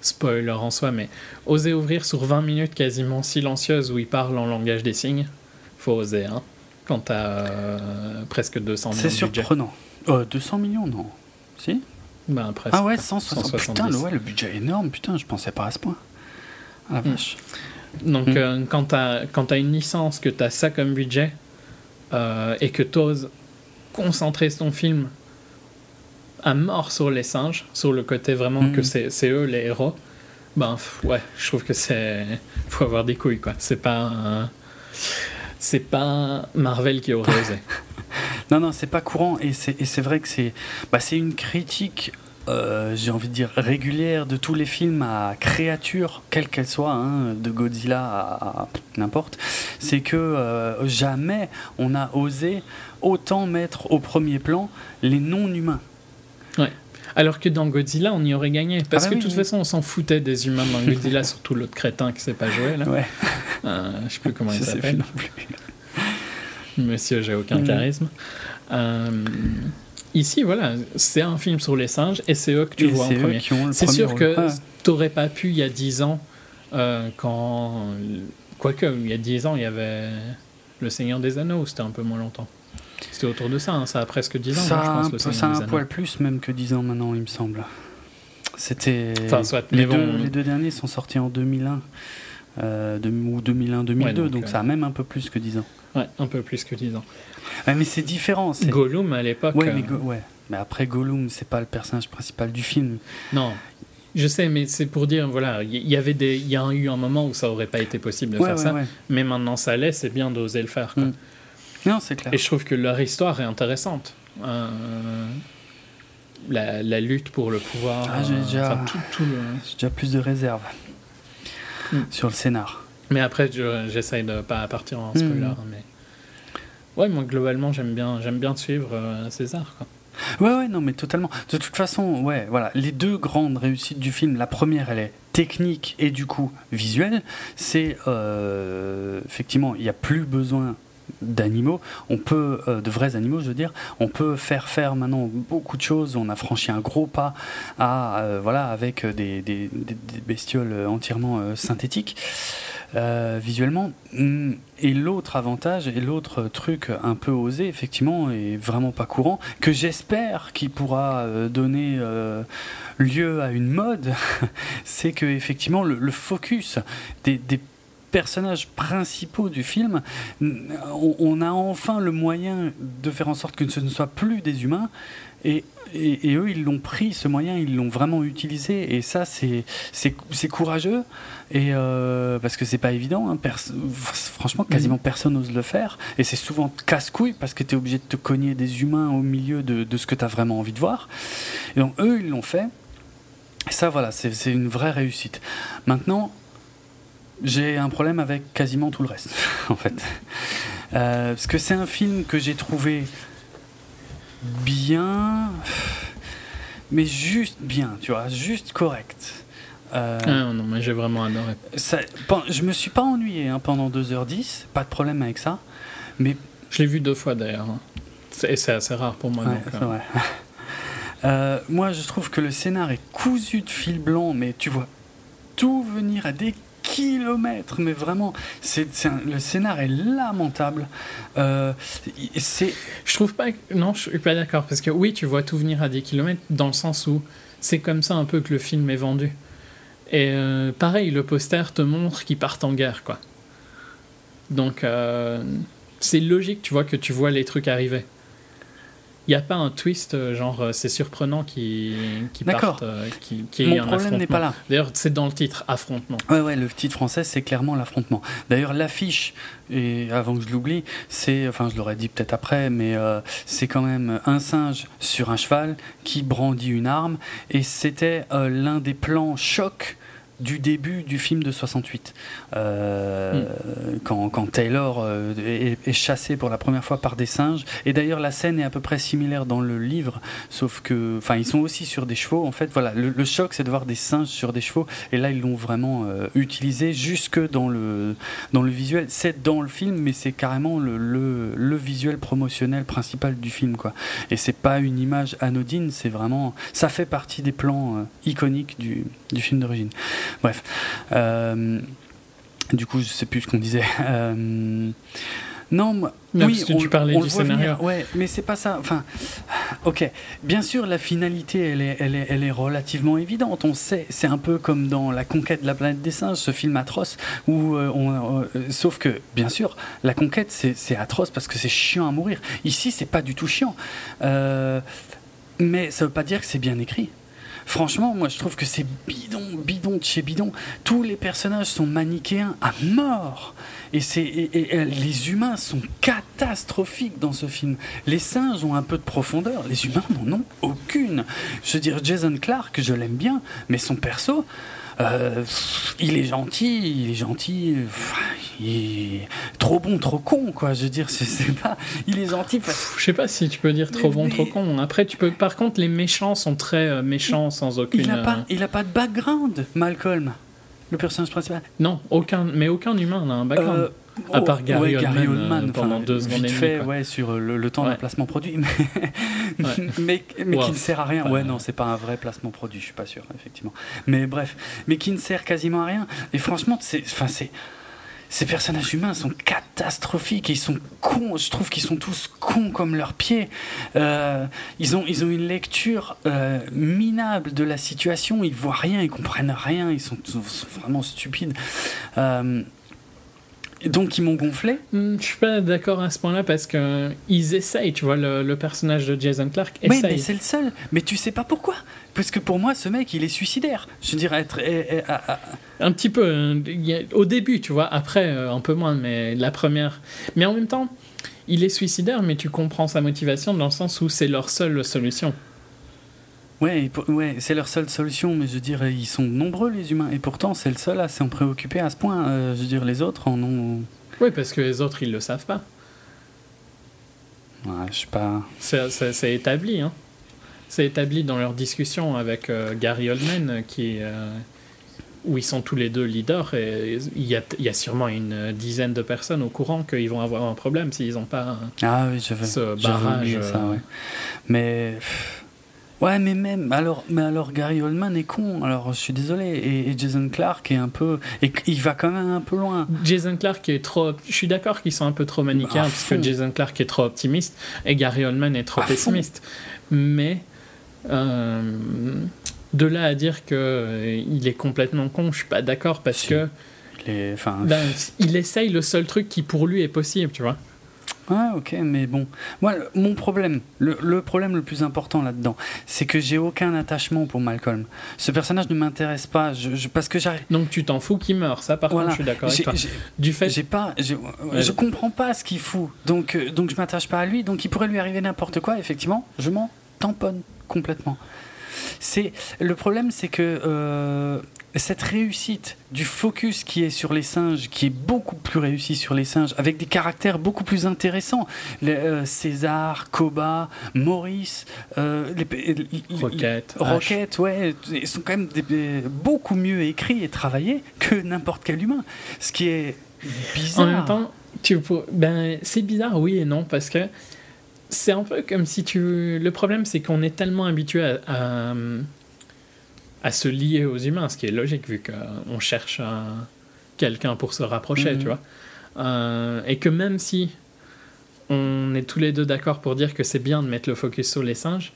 spoiler en soi, mais oser ouvrir sur vingt minutes quasiment silencieuses où il parle en langage des signes, faut oser, hein. Quand t'as euh, presque deux cents millions de budget. C'est surprenant. Euh, deux cents millions, non ? Si ? Ben, presque. Ah ouais, cent soixante. Putain, ouais, le budget est énorme, putain, je pensais pas à ce point. Ah la vache. Mmh. Donc, mmh. Euh, quand t'as, quand t'as une licence, que t'as ça comme budget, euh, et que t'oses concentrer ton film à mort sur les singes, sur le côté vraiment mmh. que c'est, c'est eux les héros, ben, pff, ouais, je trouve que c'est. Faut avoir des couilles, quoi. C'est pas. Euh... C'est pas Marvel qui aurait osé. non, non, c'est pas courant, et c'est, et c'est vrai que c'est, bah, c'est une critique euh, j'ai envie de dire régulière de tous les films à créatures, quelles qu'elles soient, hein, de Godzilla à, à n'importe, c'est que euh, jamais on a osé autant mettre au premier plan les non-humains. Ouais. Alors que dans Godzilla, on y aurait gagné. Parce ah bah que de oui, toute oui. façon, on s'en foutait des humains dans Godzilla, surtout l'autre crétin qui ne sait pas jouer. Là. Ouais. Euh, je ne sais plus comment il s'appelle. Monsieur, j'ai aucun mmh. charisme. Euh, ici, voilà, c'est un film sur les singes et c'est eux que tu et vois en premier. C'est premier sûr que ah. tu n'aurais pas pu, il y a dix ans, euh, quand. Quoique, il y a dix ans, il y avait Le Seigneur des Anneaux, c'était un peu moins longtemps. C'était autour de ça, hein. Ça a presque dix ans, ça, moi, je pense. Ça a un poil plus même que dix ans maintenant, il me semble. C'était... Enfin, soit, les, deux, bon... les deux derniers sont sortis en deux mille un, euh, de, ou deux mille un deux mille deux, ouais, donc, donc euh... ça a même un peu plus que dix ans. Ouais, un peu plus que dix ans. Ouais, mais c'est différent. C'est... Gollum, à l'époque... Ouais mais, go... ouais, mais après Gollum, c'est pas le personnage principal du film. Non, je sais, mais c'est pour dire, voilà, il y, des... y a eu un moment où ça aurait pas été possible de ouais, faire ouais, ça, ouais. mais maintenant ça l'est, c'est bien d'oser le faire, quoi. Mm. Non, c'est clair. Et je trouve que leur histoire est intéressante. Euh, la, la lutte pour le pouvoir. Ah, j'ai, déjà, enfin, tout, tout le... j'ai déjà plus de réserve mm. sur le scénar. Mais après, je, j'essaye de ne pas partir en spoiler. Mm. Mais... Ouais, moi, globalement, j'aime bien, j'aime bien suivre euh, César, quoi. Ouais, ouais, non, mais totalement. De toute façon, ouais, voilà, les deux grandes réussites du film, la première, elle est technique et du coup visuelle. C'est euh, effectivement, il n'y a plus besoin d'animaux, on peut, euh, de vrais animaux je veux dire, on peut faire faire maintenant beaucoup de choses, on a franchi un gros pas à, euh, voilà, avec des, des, des bestioles entièrement euh, synthétiques euh, visuellement, et l'autre avantage et l'autre truc un peu osé effectivement et vraiment pas courant, que j'espère qu'il pourra euh, donner euh, lieu à une mode, c'est que effectivement le, le focus des, des personnages principaux du film, on a enfin le moyen de faire en sorte que ce ne soit plus des humains, et, et, et eux ils l'ont pris, ce moyen, ils l'ont vraiment utilisé, et ça c'est, c'est, c'est courageux, et euh, parce que c'est pas évident, hein, pers- franchement quasiment personne n'ose le faire, et c'est souvent casse-couille parce que t'es obligé de te cogner des humains au milieu de, de ce que t'as vraiment envie de voir, et donc eux ils l'ont fait, et ça voilà, c'est, c'est une vraie réussite. Maintenant, j'ai un problème avec quasiment tout le reste, en fait. Euh, parce que c'est un film que j'ai trouvé bien, mais juste bien, tu vois, juste correct. Euh, ah non, non, mais j'ai vraiment adoré. Ça, je me suis pas ennuyé hein, pendant deux heures dix, pas de problème avec ça. Mais... Je l'ai vu deux fois d'ailleurs, hein. C'est, c'est assez rare pour moi. Ouais, donc, c'est euh... vrai. euh, moi, je trouve que le scénar est cousu de fil blanc, mais tu vois tout venir à des kilomètres, mais vraiment, c'est, c'est un, le scénar est lamentable. Euh, c'est, je trouve pas. Non, je suis pas d'accord parce que oui, tu vois tout venir à des kilomètres dans le sens où c'est comme ça un peu que le film est vendu. Et euh, pareil, le poster te montre qu'ils partent en guerre, quoi. Donc euh, c'est logique, tu vois que tu vois les trucs arriver. Il n'y a pas un twist, genre c'est surprenant qui qui partent, qui qui est un affrontement. Mon problème n'est pas là. D'ailleurs, c'est dans le titre, affrontement. Ouais, ouais, le titre français, c'est clairement l'affrontement. D'ailleurs, l'affiche, et avant que je l'oublie, c'est, enfin, je l'aurais dit peut-être après, mais euh, c'est quand même un singe sur un cheval qui brandit une arme, et c'était euh, l'un des plans choc du début du film de soixante-huit, euh, mm. quand, quand Taylor euh, est, est chassé pour la première fois par des singes, et d'ailleurs la scène est à peu près similaire dans le livre, sauf que, enfin ils sont aussi sur des chevaux en fait, voilà, le, le choc c'est de voir des singes sur des chevaux, et là ils l'ont vraiment euh, utilisé jusque dans le, dans le visuel, c'est dans le film, mais c'est carrément le, le, le visuel promotionnel principal du film, quoi, et c'est pas une image anodine, c'est vraiment, ça fait partie des plans euh, iconiques du, du film d'origine. Bref, euh, du coup, je sais plus ce qu'on disait. Euh, non, moi, non, oui, on, tu parlais on du scénario. Venir, ouais, mais c'est pas ça. Enfin, ok. Bien sûr, la finalité, elle est, elle est, elle est relativement évidente. On sait, c'est un peu comme dans La Conquête de la Planète des Singes, ce film atroce où euh, on, euh, sauf que, bien sûr, la conquête, c'est, c'est atroce parce que c'est chiant à mourir. Ici, c'est pas du tout chiant, euh, mais ça veut pas dire que c'est bien écrit. Franchement, moi je trouve que c'est bidon, bidon de chez bidon. Tous les personnages sont manichéens à mort. Et, c'est, et, et, et les humains sont catastrophiques dans ce film. Les singes ont un peu de profondeur, les humains n'en ont aucune. Je veux dire, Jason Clarke, je l'aime bien, mais son perso... Euh, il est gentil, il est gentil, il est trop bon, trop con, quoi. Je veux dire, je sais pas, il est gentil parce que... Je sais pas si tu peux dire trop mais, bon, mais... trop con. Après, tu peux. Par contre, les méchants sont très méchants, sans aucune. Il a pas, il a pas de background, Malcolm, le personnage principal. Non, aucun, mais aucun humain n'a un background. Euh... Oh, à part Gary ouais, Oldman, Oldman euh, pendant deux secondes et demie, fait, ouais, sur le, le temps ouais. d'un placement produit, mais, ouais. mais, mais wow. qui ne sert à rien. Ouais, ouais, non, c'est pas un vrai placement produit, je suis pas sûr, effectivement. Mais bref, mais qui ne sert quasiment à rien. Et franchement, c'est, enfin, c'est. Ces personnages humains sont catastrophiques et ils sont cons. Je trouve qu'ils sont tous cons comme leurs pieds. Euh, ils ont, ils ont une lecture euh, minable de la situation. Ils voient rien, ils comprennent rien. Ils sont, sont vraiment stupides. Euh, Donc ils m'ont gonflé. Je suis pas d'accord à ce point-là parce que euh, ils essayent, tu vois, le, le personnage de Jason Clarke essaye. Oui, mais c'est le seul. Mais tu sais pas pourquoi. Parce que pour moi, ce mec, il est suicidaire. Je dirais être eh, eh, ah, ah. un petit peu au début, tu vois. Après, un peu moins, mais la première. Mais en même temps, il est suicidaire, mais tu comprends sa motivation dans le sens où c'est leur seule solution. Ouais, pour, ouais, c'est leur seule solution, mais je veux dire, ils sont nombreux les humains, et pourtant c'est le seul à s'en préoccuper à ce point. Euh, je veux dire, les autres en ont. Oui, parce que les autres ils le savent pas. Ouais, je sais pas. C'est, c'est, c'est établi, hein. C'est établi dans leur discussion avec euh, Gary Oldman, qui, euh, où ils sont tous les deux leaders, et il y a, y a sûrement une dizaine de personnes au courant qu'ils vont avoir un problème s'ils n'ont pas ah, oui, je veux, ce barrage. Je veux ça, ouais. Mais. Ouais, mais même, alors, mais alors Gary Oldman est con, alors je suis désolé, et, et Jason Clarke est un peu, et il va quand même un peu loin. Jason Clarke est trop, je suis d'accord qu'ils sont un peu trop manichéens, parce que Jason Clarke est trop optimiste, et Gary Oldman est trop pessimiste. Mais, euh, de là à dire qu'il est complètement con, je suis pas d'accord, parce si. que, il, est, ben, il essaye le seul truc qui pour lui est possible, tu vois. Ah ok, mais bon, moi mon problème, le, le problème le plus important là-dedans, c'est que j'ai aucun attachement pour Malcolm. Ce personnage ne m'intéresse pas, je, je, parce que j'arrive. Donc tu t'en fous qu'il meure, ça par voilà. contre je suis d'accord j'ai, avec toi. J'ai, du fait, j'ai pas, j'ai, ouais. je comprends pas ce qu'il fout, donc euh, donc je m'attache pas à lui, donc il pourrait lui arriver n'importe quoi. Effectivement, je m'en tamponne complètement. C'est le problème, c'est que euh, cette réussite du focus qui est sur les singes, qui est beaucoup plus réussi sur les singes, avec des caractères beaucoup plus intéressants, les, euh, César, Koba, Maurice, euh, les, les, Roquette, les, Roquette, ouais, ils sont quand même des, des, beaucoup mieux écrits et travaillés que n'importe quel humain, ce qui est bizarre. En même temps, tu pour... ben c'est bizarre, oui et non, parce que. C'est un peu comme si tu... Le problème, c'est qu'on est tellement habitué à, à, à se lier aux humains, ce qui est logique, vu qu'on cherche un, quelqu'un pour se rapprocher, mmh. tu vois. Euh, et que même si on est tous les deux d'accord pour dire que c'est bien de mettre le focus sur les singes,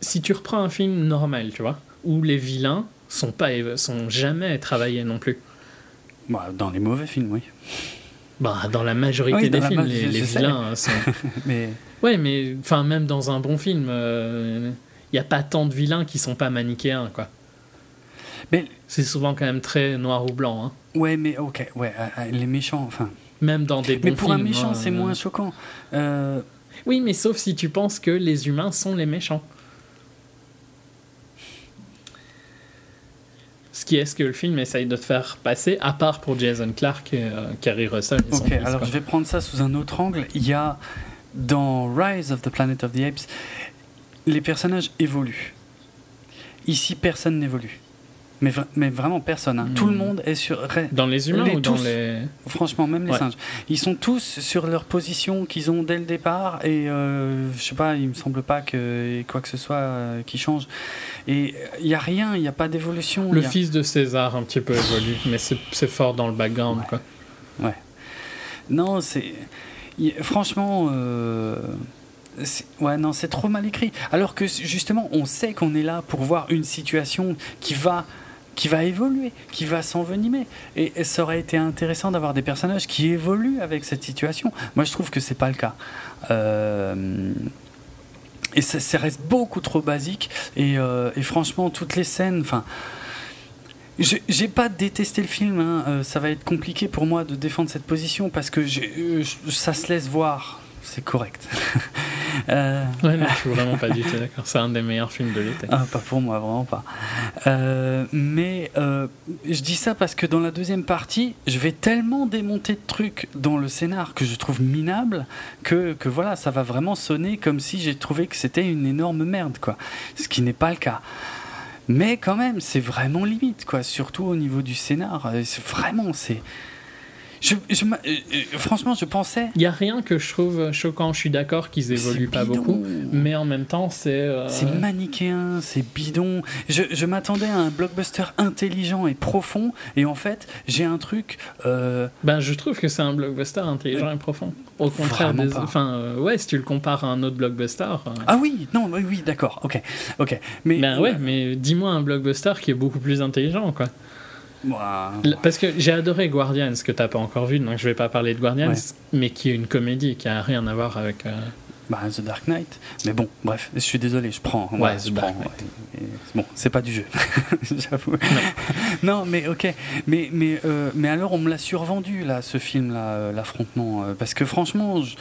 si tu reprends un film normal, tu vois, où les vilains sont pas sont jamais travaillés non plus. Bah, dans les mauvais films, oui. Bah, dans la majorité oui, des films, ma- les, les vilains sont... mais... Ouais, mais même dans un bon film, il euh, n'y a pas tant de vilains qui ne sont pas manichéens, quoi. Mais... C'est souvent quand même très noir ou blanc. Hein. Ouais, mais ok, ouais, euh, les méchants, enfin... Même dans des bons films... Mais pour films, un méchant, euh... c'est moins choquant. Euh... Oui, mais sauf si tu penses que les humains sont les méchants. Ce qui est ce que le film essaye de te faire passer, à part pour Jason Clarke et euh, Kerry Russell. Et ok, son alors je vais prendre ça sous un autre angle. Il y a, dans Rise of the Planet of the Apes, les personnages évoluent. Ici, personne n'évolue. Mais, mais vraiment personne. Hein. Mmh. Tout le monde est sur... Dans les humains les, ou tous, dans les... Franchement, même les ouais. singes. Ils sont tous sur leur position qu'ils ont dès le départ et euh, je sais pas, il me semble pas que quoi que ce soit euh, qui change. Et il n'y a rien, il n'y a pas d'évolution. Le y a... fils de César un petit peu évolue, mais c'est, c'est fort dans le background. Ouais. Quoi. Ouais. Non, c'est... Y... Franchement... Euh... C'est, ouais, non, c'est trop mal écrit. Alors que justement, on sait qu'on est là pour voir une situation qui va... qui va évoluer, qui va s'envenimer. Et, et ça aurait été intéressant d'avoir des personnages qui évoluent avec cette situation. Moi, je trouve que c'est pas le cas. Euh, et ça, ça reste beaucoup trop basique et, euh, et franchement toutes les scènes, enfin Je, j'ai pas détesté le film, hein. euh, ça va être compliqué pour moi de défendre cette position parce que j'ai, euh, ça se laisse voir, c'est correct. euh... Ouais, non, je suis vraiment pas du tout d'accord, c'est un des meilleurs films de l'été. Ah, pas pour moi, vraiment pas. Euh, mais euh, je dis ça parce que dans la deuxième partie, je vais tellement démonter de trucs dans le scénar que je trouve minable que, que voilà, ça va vraiment sonner comme si j'ai trouvé que c'était une énorme merde, quoi. Ce qui n'est pas le cas. Mais quand même, c'est vraiment limite, quoi. Surtout au niveau du scénar. C'est vraiment, c'est... Je, je, je, franchement, je pensais... Il n'y a rien que je trouve choquant. Je suis d'accord qu'ils évoluent pas beaucoup. Mais en même temps, c'est... Euh... C'est manichéen, c'est bidon. Je, je m'attendais à un blockbuster intelligent et profond. Et en fait, j'ai un truc... Euh... Ben, je trouve que c'est un blockbuster intelligent euh... et profond. Au contraire des... Enfin, euh, ouais, si tu le compares à un autre blockbuster... Euh... Ah oui, non, oui, oui, d'accord. Ok, ok. Mais... Ben ouais, mais dis-moi un blockbuster qui est beaucoup plus intelligent, quoi. Wow. Parce que j'ai adoré Guardians, que t'as pas encore vu, donc je vais pas parler de Guardians, ouais. Mais qui est une comédie qui a rien à voir avec euh... bah, The Dark Knight. Mais bon, bref, je suis désolé, je prends. Ouais, ouais je prends. Ouais. Bon, c'est pas du jeu, j'avoue. Non. non, mais ok, mais mais euh, mais alors on me l'a survendu là, ce film là, euh, l'affrontement, euh, parce que franchement. Je...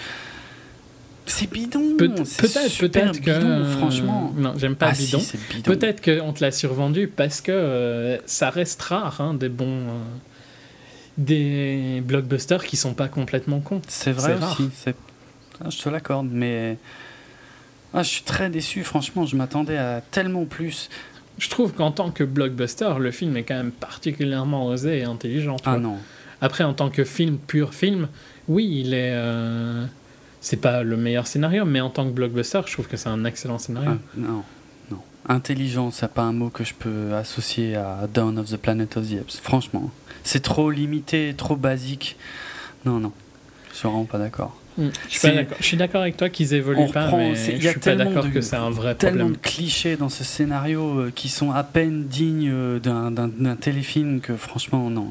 C'est bidon. Peut- c'est peut-être, super peut-être bidon, que euh, franchement. Non, j'aime pas ah bidon. Si, c'est bidon. Peut-être qu'on te l'a survendu parce que euh, ça reste rare, hein, des bons, euh, des blockbusters qui sont pas complètement cons. C'est vrai c'est aussi. C'est... Ah, je te l'accorde, mais ah, je suis très déçu. Franchement, je m'attendais à tellement plus. Je trouve qu'en tant que blockbuster, le film est quand même particulièrement osé et intelligent. Ah non. Après, en tant que film pur film, oui, il est. Euh... C'est pas le meilleur scénario, mais en tant que blockbuster, je trouve que c'est un excellent scénario. Ah, non, non. Intelligent, c'est pas un mot que je peux associer à Dawn of the Planet of the Apes. Franchement, c'est trop limité, trop basique. Non, non, je suis vraiment pas d'accord. Mmh, je, suis pas d'accord. je suis d'accord avec toi qu'ils évoluent on pas, reprend, mais je suis pas d'accord de, que c'est un vrai tellement problème. Tellement de clichés dans ce scénario euh, qui sont à peine dignes euh, d'un, d'un, d'un téléfilm que franchement, non.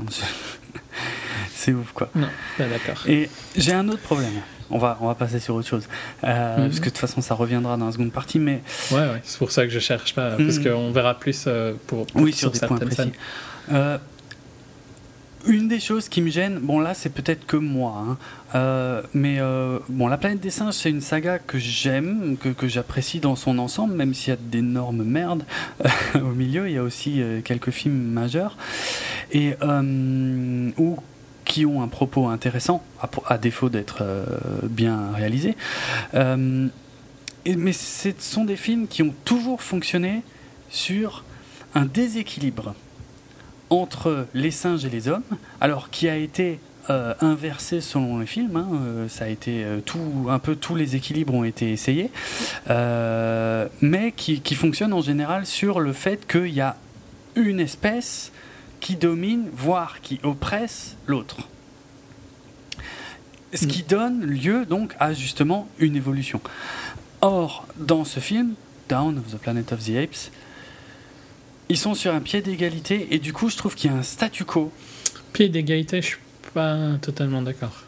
C'est ouf, quoi. Non, pas d'accord. Et j'ai un autre problème. On va, on va passer sur autre chose. Euh, mm-hmm. Parce que de toute façon, ça reviendra dans la seconde partie. Mais... Ouais, ouais, c'est pour ça que je cherche pas. Mm-hmm. Parce qu'on verra plus euh, pour, pour oui, sur, sur des points précis. Euh, une des choses qui me gêne, bon là, c'est peut-être que moi. Hein, euh, mais euh, bon, La Planète des Singes, c'est une saga que j'aime, que, que j'apprécie dans son ensemble, même s'il y a d'énormes merdes au milieu. Il y a aussi euh, quelques films majeurs. Et euh, où... qui ont un propos intéressant, à, à défaut d'être euh, bien réalisés. Euh, et, mais ce sont des films qui ont toujours fonctionné sur un déséquilibre entre les singes et les hommes, alors qui a été euh, inversé selon les films. Hein, euh, ça a été euh, tout, un peu tous les équilibres ont été essayés, euh, mais qui, qui fonctionne en général sur le fait qu'il y a une espèce qui domine, voire qui oppresse l'autre. Ce qui donne lieu donc à justement une évolution. Or, dans ce film, Dawn of the Planet of the Apes, ils sont sur un pied d'égalité et du coup, je trouve qu'il y a un statu quo. Pied d'égalité, je suis pas totalement d'accord.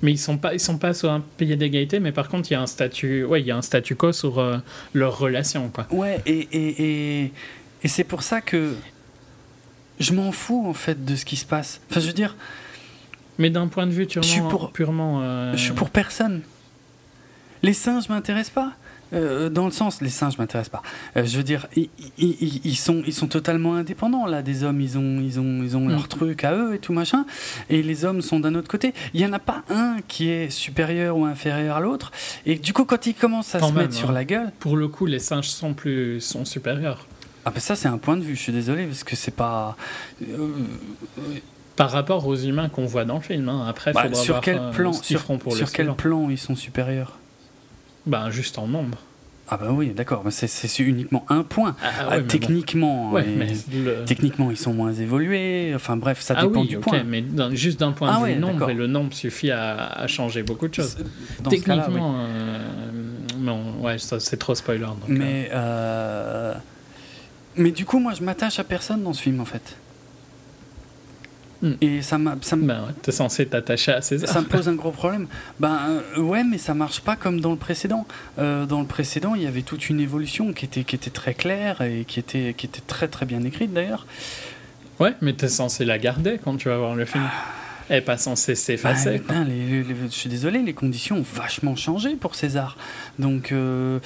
Mais ils sont pas, ils sont pas sur un pied d'égalité, mais par contre, il y a un statu, ouais, il y a un statu quo sur euh, leur relation, quoi. Ouais, et et et et c'est pour ça que je m'en fous en fait de ce qui se passe. Enfin, je veux dire. Mais d'un point de vue purement. Je suis pour, purement, euh... je suis pour personne. Les singes m'intéressent pas. Euh, dans le sens, les singes m'intéressent pas. Euh, je veux dire, ils, ils, ils, sont, ils sont totalement indépendants là des hommes. Ils ont, ils ont, ils ont mmh. leur truc à eux et tout machin. Et les hommes sont d'un autre côté. Il y en a pas un qui est supérieur ou inférieur à l'autre. Et du coup, quand ils commencent à quand se même, mettre hein. sur la gueule. Pour le coup, les singes sont plus, sont supérieurs. Ah ben ça c'est un point de vue, je suis désolé parce que c'est pas euh... par rapport aux humains qu'on voit dans le film. Hein. Après, bah, faudra sur voir quel euh, plan, ce qu'ils sur, feront pour sur quel plan ils sont supérieurs. Ben juste en nombre. Ah ben oui, d'accord, mais c'est, c'est uniquement un point. Ah, ah, oui, techniquement, bon. ouais, le... techniquement ils sont moins évolués. Enfin bref, ça ah, dépend oui, du okay, point. Mais dans, juste d'un point ah, de ouais, vue d'accord. nombre, et le nombre suffit à, à changer beaucoup de choses. Dans techniquement, ce cas-là, oui. euh, non, ouais, ça c'est trop spoiler. Donc, mais euh... Euh... Mais du coup, moi, je m'attache à personne dans ce film, en fait. Mm. Et ça m'a, ça m'a, ben ouais, t'es censé t'attacher à César. Ça me pose un gros problème. Ben euh, ouais, mais ça marche pas comme dans le précédent. Euh, dans le précédent, il y avait toute une évolution qui était qui était très claire et qui était qui était très très bien écrite d'ailleurs. Ouais, mais t'es censé la garder quand tu vas voir le film. Elle n'est pas censée s'effacer. Ben, ben, les, les, les, je suis désolé, les conditions ont vachement changé pour César. Donc. Euh,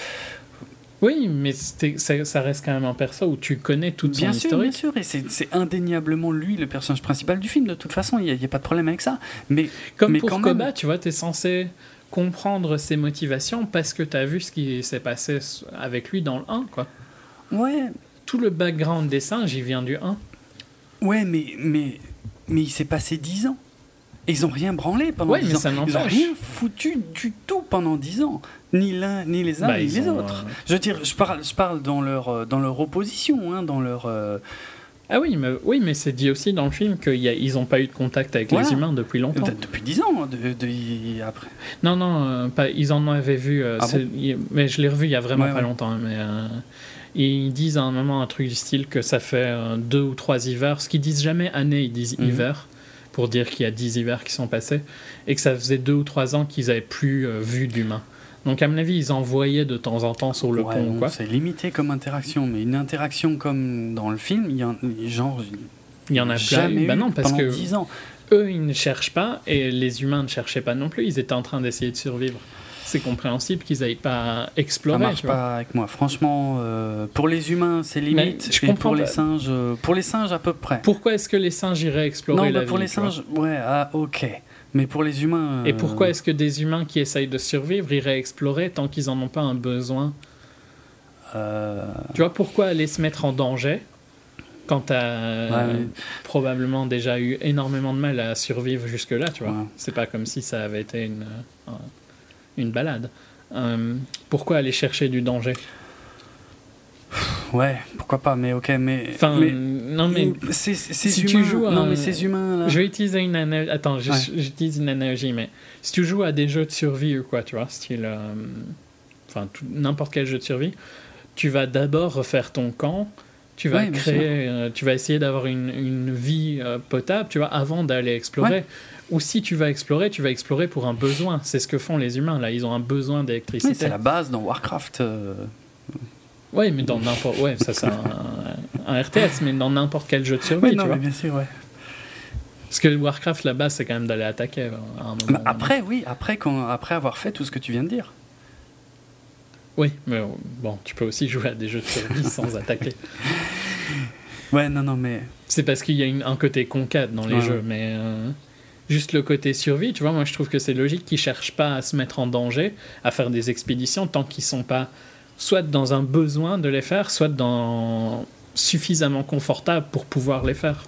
Oui, mais ça, ça reste quand même un perso où tu connais toute son historique. Bien sûr, bien sûr, et c'est, c'est indéniablement lui le personnage principal du film, de toute façon, il n'y a, a pas de problème avec ça. Mais, Comme mais pour quand Koba, même... tu vois, t'es censé comprendre ses motivations parce que t'as vu ce qui s'est passé avec lui dans le un, quoi. Ouais. Tout le background des singes, il vient du un. Ouais, mais, mais, mais il s'est passé dix ans. Et ils n'ont rien branlé pendant ouais, dix ans. Ils n'ont rien foutu du tout pendant dix ans. Ni l'un, ni les uns, bah, ni les ont, autres. Euh... Je veux dire, je parle, je parle dans leur, dans leur opposition, hein, dans leur. Euh... Ah oui, mais oui, mais c'est dit aussi dans le film qu'ils n'ont pas eu de contact avec voilà. les humains depuis longtemps. Depuis dix ans, de, de, après. Non, non, euh, pas, ils en avaient vu. Euh, ah bon il, mais je l'ai revu il y a vraiment ouais, pas ouais. longtemps. Mais euh, ils disent à un moment un truc du style que ça fait euh, deux ou trois hivers. Ce qu'ils disent jamais année, ils disent mm-hmm. hiver. Pour dire qu'il y a dix hivers qui sont passés, et que ça faisait deux ou trois ans qu'ils n'avaient plus euh, vu d'humains. Donc à mon avis, ils envoyaient de temps en temps sur le ouais, pont. Bon, quoi. C'est limité comme interaction, mais une interaction comme dans le film, il y en, genre, il y en a jamais plein. eu ben non, parce pendant que dix ans. Eux, ils ne cherchent pas, et les humains ne cherchaient pas non plus. Ils étaient en train d'essayer de survivre. C'est compréhensible qu'ils n'aillent pas explorer. Ça marche pas avec moi. Franchement, euh, pour les humains, c'est limite. Je comprends. Pour les singes, euh, pour les singes à peu près. Pourquoi est-ce que les singes iraient explorer non, la bah, ville, pour les singes, ouais, ah, ok. Mais pour les humains. Euh... Et pourquoi est-ce que des humains qui essayent de survivre iraient explorer tant qu'ils en ont pas un besoin euh... Tu vois, pourquoi aller se mettre en danger quand t'as ouais, mais... probablement déjà eu énormément de mal à survivre jusque-là, tu vois. Ouais. C'est pas comme si ça avait été une. Euh, une balade. Euh, pourquoi aller chercher du danger ? Ouais, pourquoi pas, mais ok, mais... Enfin, mais, non, mais... C'est, c'est si humain, tu joues à, non, mais ces humains, là... Je vais utiliser une analogie... Attends, je, ouais. j'utilise une analogie, mais... Si tu joues à des jeux de survie ou quoi, tu vois, style... Euh, enfin, tout, n'importe quel jeu de survie, tu vas d'abord refaire ton camp, tu vas ouais, créer... Euh, tu vas essayer d'avoir une, une vie euh, potable, tu vois, avant d'aller explorer... Ouais. Ou si tu vas explorer, tu vas explorer pour un besoin. C'est ce que font les humains, là. Ils ont un besoin d'électricité. Oui, c'est la base dans Warcraft. Euh... Oui, mais dans n'importe... Ouais, ça, c'est un, un R T S, mais dans n'importe quel jeu de survie, oui, tu non, vois. Oui, bien sûr, ouais. Parce que Warcraft, la base, c'est quand même d'aller attaquer à un moment. Bah après, oui. Après, quand, après avoir fait tout ce que tu viens de dire. Oui, mais bon, tu peux aussi jouer à des jeux de survie sans attaquer. Ouais, non, non, mais... C'est parce qu'il y a une, un côté conquête dans les ouais. jeux, mais... Euh... Juste le côté survie, tu vois, moi je trouve que c'est logique qu'ils ne cherchent pas à se mettre en danger, à faire des expéditions, tant qu'ils ne sont pas soit dans un besoin de les faire, soit dans suffisamment confortables pour pouvoir les faire.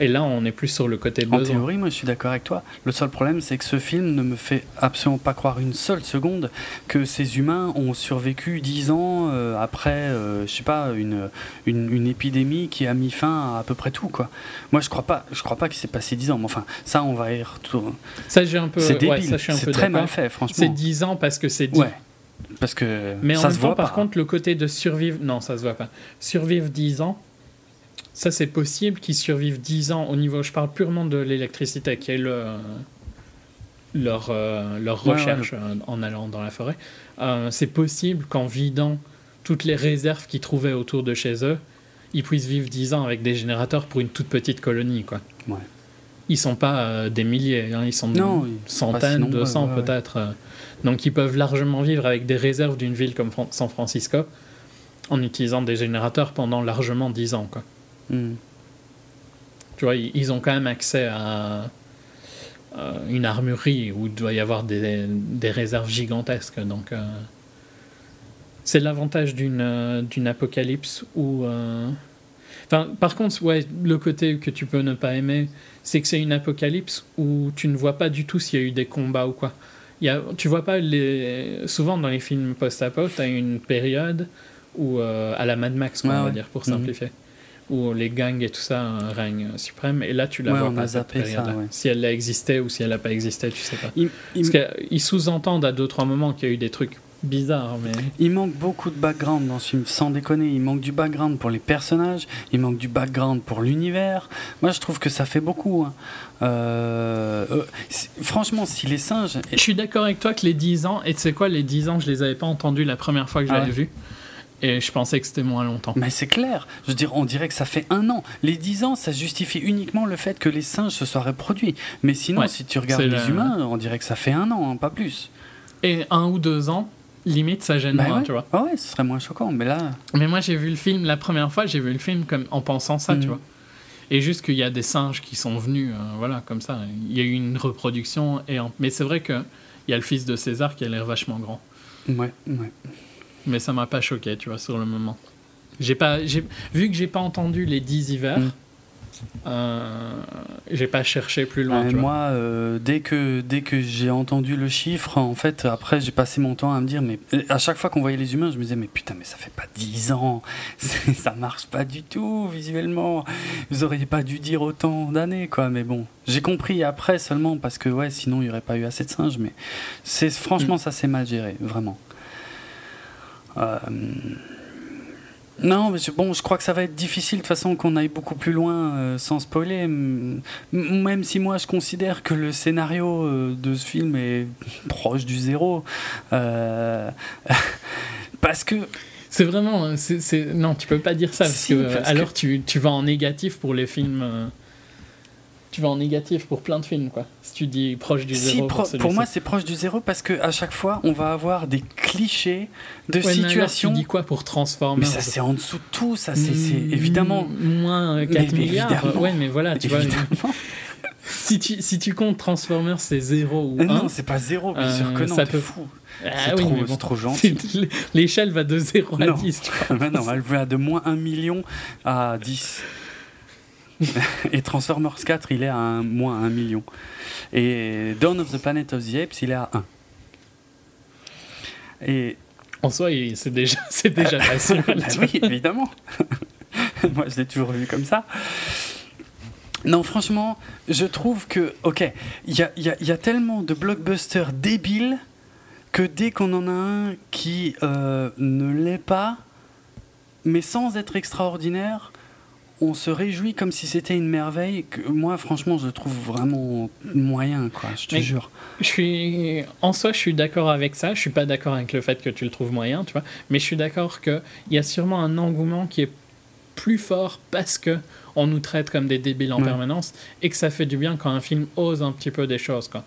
Et là, on est plus sur le côté besoin. En théorie, moi je suis d'accord avec toi. Le seul problème, c'est que ce film ne me fait absolument pas croire une seule seconde que ces humains ont survécu dix ans euh, après, euh, je sais pas, une, une, une épidémie qui a mis fin à à peu près tout, quoi. Moi, je crois pas, je crois pas qu'il s'est passé dix ans. Mais enfin, ça, on va y retourner. Ça, j'ai un peu. C'est débile. Ouais, ça, je suis un c'est peu très d'accord. mal fait, franchement. C'est dix ans parce que c'est dix. Ouais. Parce que. Mais ça en même se temps, voit par pas, contre, hein. le côté de survivre, non, ça se voit pas. Survivre dix ans. Ça, c'est possible qu'ils survivent dix ans au niveau... Je parle purement de l'électricité, qui est le, leur, leur recherche ouais, ouais. en allant dans la forêt. Euh, c'est possible qu'en vidant toutes les réserves qu'ils trouvaient autour de chez eux, ils puissent vivre dix ans avec des générateurs pour une toute petite colonie, quoi. Ouais. Ils ne sont pas euh, des milliers, hein, ils sont non, centaines, sinon, deux cents ouais, ouais, peut-être. Ouais. Donc, ils peuvent largement vivre avec des réserves d'une ville comme Fran- San Francisco en utilisant des générateurs pendant largement dix ans, quoi. Mm. Tu vois, ils ont quand même accès à, à une armurerie où il doit y avoir des, des réserves gigantesques. Donc, euh, c'est l'avantage d'une, d'une apocalypse où. Euh... Enfin, par contre, ouais, le côté que tu peux ne pas aimer, c'est que c'est une apocalypse où tu ne vois pas du tout s'il y a eu des combats ou quoi. Il y a, tu vois pas les. Souvent dans les films post-apo, t'as une période où euh, à la Mad Max, quoi, ouais, on va dire, pour mm-hmm. simplifier. Où les gangs et tout ça règnent suprême, et là tu la ouais, vois pas cette période, ça, ouais. si elle a existé ou si elle n'a pas existé, tu sais pas. Il, il... Parce qu'ils sous-entendent à deux trois moments qu'il y a eu des trucs bizarre, mais... Il manque beaucoup de background dans ce film, sans déconner. Il manque du background pour les personnages, il manque du background pour l'univers. Moi, je trouve que ça fait beaucoup. Hein. Euh... Euh, franchement, si les singes... Je suis d'accord avec toi que les dix ans, et tu sais quoi, les dix ans, je les avais pas entendus la première fois que je ah l'avais ouais. vu. Et je pensais que c'était moins longtemps. Mais c'est clair. Je veux dire, on dirait que ça fait un an. Les dix ans, ça justifie uniquement le fait que les singes se soient reproduits. Mais sinon, ouais, si tu regardes les le... humains, on dirait que ça fait un an, hein, pas plus. Et un ou deux ans, limite, ça gêne bah moins, ouais. tu vois. Ah ouais, ce serait moins choquant, mais là... Mais moi, j'ai vu le film, la première fois, j'ai vu le film comme, en pensant ça, mmh. tu vois. Et juste qu'il y a des singes qui sont venus, euh, voilà, comme ça. Il y a eu une reproduction. Et en... Mais c'est vrai qu'il y a le fils de César qui a l'air vachement grand. Ouais, ouais. Mais ça m'a pas choqué, tu vois, sur le moment. J'ai pas, j'ai, vu que j'ai pas entendu les dix hivers, mmh. euh, j'ai pas cherché plus loin. Euh, tu moi, vois. Euh, dès que dès que j'ai entendu le chiffre, en fait, après, j'ai passé mon temps à me dire, mais à chaque fois qu'on voyait les humains, je me disais, mais putain, mais ça fait pas dix ans, c'est, ça marche pas du tout visuellement. Vous auriez pas dû dire autant d'années, quoi. Mais bon, j'ai compris après seulement parce que ouais, sinon il y aurait pas eu assez de singes. Mais c'est franchement, mmh. ça s'est mal géré, vraiment. Euh... Non mais je, bon je crois que ça va être difficile de toute façon qu'on aille beaucoup plus loin euh, sans spoiler, M- même si moi je considère que le scénario euh, de ce film est proche du zéro euh... parce que c'est vraiment c'est, c'est... non tu peux pas dire ça parce si, que, parce alors que... tu, tu vas en négatif pour les films euh... tu vas en négatif pour plein de films quoi. Si tu dis proche du zéro si, pro- pour, pour moi c'est proche du zéro parce que à chaque fois on va avoir des clichés de ouais, situations. Tu dis quoi pour transformer mais ça c'est en dessous de tout ça c'est, c'est évidemment moins quatre mais, mais milliards ouais mais voilà tu évidemment. Vois si tu si tu comptes Transformers c'est zéro ou un non c'est pas zéro bien sûr euh, que non ça t'es peut... fou ah, c'est oui, trop, bon, trop gentil c'est... l'échelle va de zéro à non. dix bah non elle va de moins un million à dix. Et Transformers quatre il est à un, moins un million et Dawn of the Planet of the Apes il est à un et en soi il, c'est déjà c'est déjà facile bah oui évidemment moi je l'ai toujours vu comme ça. Non franchement je trouve que ok il y a, y a, y a tellement de blockbusters débiles que dès qu'on en a un qui euh, ne l'est pas mais sans être extraordinaire on se réjouit comme si c'était une merveille que moi franchement je trouve vraiment moyen quoi je te mais jure je suis en soi je suis d'accord avec ça je suis pas d'accord avec le fait que tu le trouves moyen tu vois mais je suis d'accord que il y a sûrement un engouement qui est plus fort parce que on nous traite comme des débiles en ouais. permanence et que ça fait du bien quand un film ose un petit peu des choses quoi.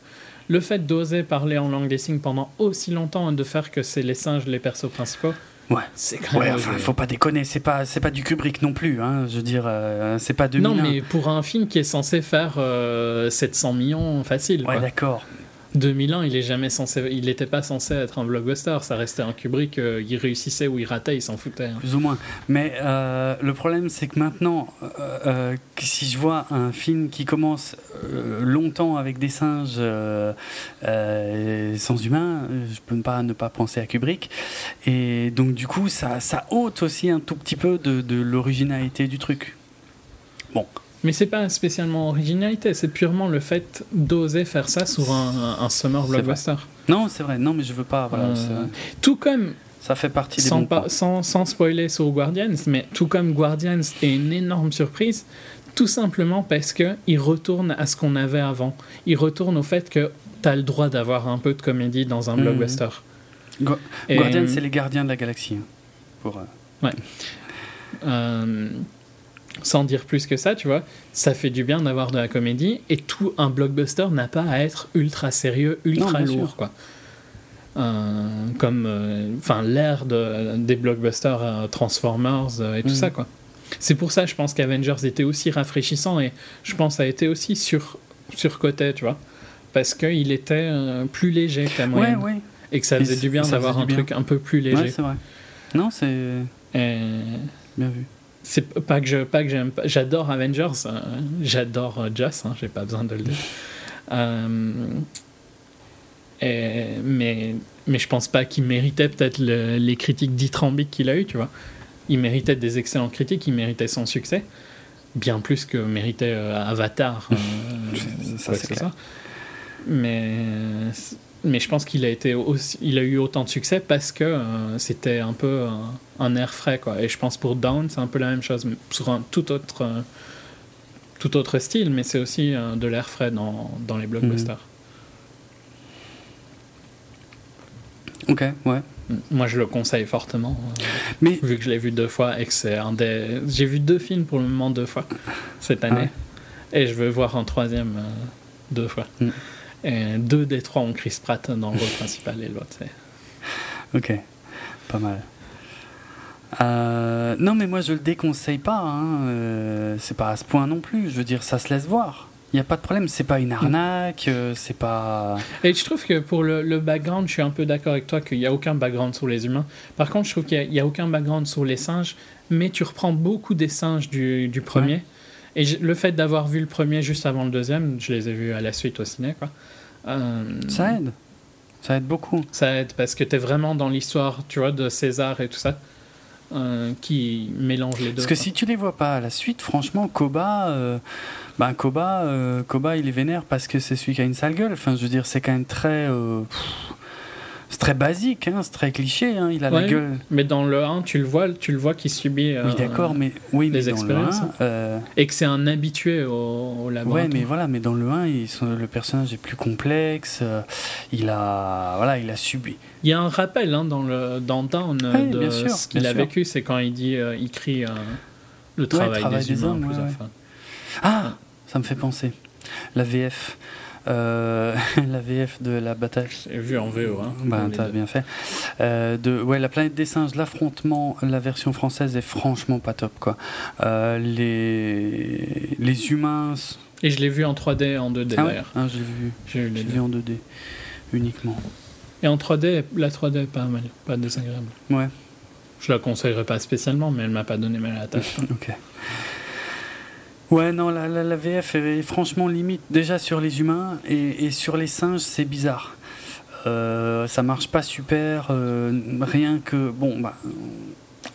Le fait d'oser parler en langue des signes pendant aussi longtemps et de faire que c'est les singes les persos principaux. Ouais, c'est quand même ouais, enfin, faut pas déconner, c'est pas c'est pas du Kubrick non plus, hein. Je veux dire, euh, c'est pas deux mille un. Non, mais pour un film qui est censé faire euh, sept cents millions facile. Ouais, quoi. D'accord. deux mille un, il est jamais censé, il n'était pas censé être un blockbuster. Ça restait un Kubrick, euh, il réussissait ou il ratait, il s'en foutait. Hein. Plus ou moins. Mais euh, le problème, c'est que maintenant, euh, euh, si je vois un film qui commence euh, longtemps avec des singes euh, euh, sans humains, je peux pas ne pas penser à Kubrick. Et donc du coup, ça, ça ôte aussi un tout petit peu de, de l'originalité du truc. Bon. Mais c'est pas spécialement originalité, c'est purement le fait d'oser faire ça sur un, un summer blockbuster. Non, c'est vrai. Non, mais je veux pas. Voilà, euh, tout comme ça fait partie des sans, pa- sans sans spoiler sur Guardians, mais tout comme Guardians est une énorme surprise, tout simplement parce que il retourne à ce qu'on avait avant. Il retourne au fait que t'as le droit d'avoir un peu de comédie dans un mmh. blockbuster. Gu- Et... Guardians, c'est les gardiens de la galaxie. Hein, pour. Euh... Ouais. euh... Sans dire plus que ça, tu vois, ça fait du bien d'avoir de la comédie et tout un blockbuster n'a pas à être ultra sérieux, ultra non, lourd, sûr. Quoi. Euh, comme, enfin, euh, l'ère de, des blockbusters euh, Transformers euh, et mmh. tout ça, quoi. C'est pour ça, je pense qu'Avengers était aussi rafraîchissant et je pense que ça a été aussi sur surcoté, tu vois, parce qu'il était euh, plus léger que la moyenne ouais, ouais. et que ça faisait et du bien d'avoir du un bien. Truc un peu plus léger. Ouais, c'est vrai. Non, c'est et... bien vu. C'est pas que je pas que j'aime pas, j'adore Avengers euh, j'adore euh, Joss hein, j'ai pas besoin de le dire euh, et, mais mais je pense pas qu'il méritait peut-être le, les critiques dithyrambiques qu'il a eu tu vois il méritait des excellentes critiques il méritait son succès bien plus que méritait euh, Avatar euh, ça, ça, c'est ça. Mais mais je pense qu'il a été aussi, il a eu autant de succès parce que euh, c'était un peu euh, un air frais, quoi. Et je pense pour Down, c'est un peu la même chose, sur un tout autre, euh, tout autre style, mais c'est aussi euh, de l'air frais dans, dans les blockbusters. Mmh. Ok, ouais. Moi, je le conseille fortement, euh, mais... vu que je l'ai vu deux fois et que c'est un des... J'ai vu deux films pour le moment deux fois cette année, ah ouais. Et je veux voir un troisième euh, deux fois. Mmh. Et deux des trois ont Chris Pratt dans le rôle principal et l'autre c'est... Ok, pas mal. Euh, non mais moi je le déconseille pas, hein. euh, c'est pas à ce point non plus, je veux dire ça se laisse voir. Il n'y a pas de problème, c'est pas une arnaque, euh, c'est pas... Et je trouve que pour le, le background, je suis un peu d'accord avec toi qu'il n'y a aucun background sur les humains. Par contre je trouve qu'il n'y a, a aucun background sur les singes, mais tu reprends beaucoup des singes du, du premier. Ouais. Et le fait d'avoir vu le premier juste avant le deuxième, je les ai vus à la suite au ciné, quoi. Euh, ça aide. Ça aide beaucoup. Ça aide parce que t'es vraiment dans l'histoire, tu vois, de César et tout ça, euh, qui mélange les deux. Parce que quoi. Si tu les vois pas à la suite, franchement, Koba, euh, ben Koba, euh, Koba, il est vénère parce que c'est celui qui a une sale gueule. Enfin, je veux dire, c'est quand même très... Euh, pff, c'est très basique, hein, c'est très cliché, hein, il a ouais, la gueule. Mais dans le un, tu le vois, tu le vois qu'il subit euh, oui, d'accord, mais, oui, des mais expériences. Dans le un, euh... Et que c'est un habitué au, au laboratoire. Oui, mais voilà, mais dans le un, il, son, le personnage est plus complexe, euh, il, a, voilà, il a subi. Il y a un rappel hein, dans, le, dans Down euh, ouais, de sûr, ce qu'il a sûr. vécu, c'est quand il, dit, euh, il crie euh, le travail, ouais, travail des, des humains. Hommes, plus ouais, ouais. Ah, ouais. Ça me fait penser, la V F. Euh, la V F de la bataille. J'ai vu en V O. Hein, ben, t'as bien fait. Euh, de, ouais, la planète des singes, l'affrontement, la version française est franchement pas top, quoi. Euh, les les humains. Et je l'ai vu en trois D, en deux D. Ah ouais, hein, j'ai vu. J'ai, j'ai vu en deux D uniquement. Et en trois D, la trois D est pas mal, pas désagréable. Ouais. Je la conseillerais pas spécialement, mais elle m'a pas donné mal à la tâche. Ok. Ouais, non, la, la, la V F est franchement limite déjà sur les humains et, et sur les singes, c'est bizarre. Euh, ça marche pas super, euh, rien que... Bon, bah,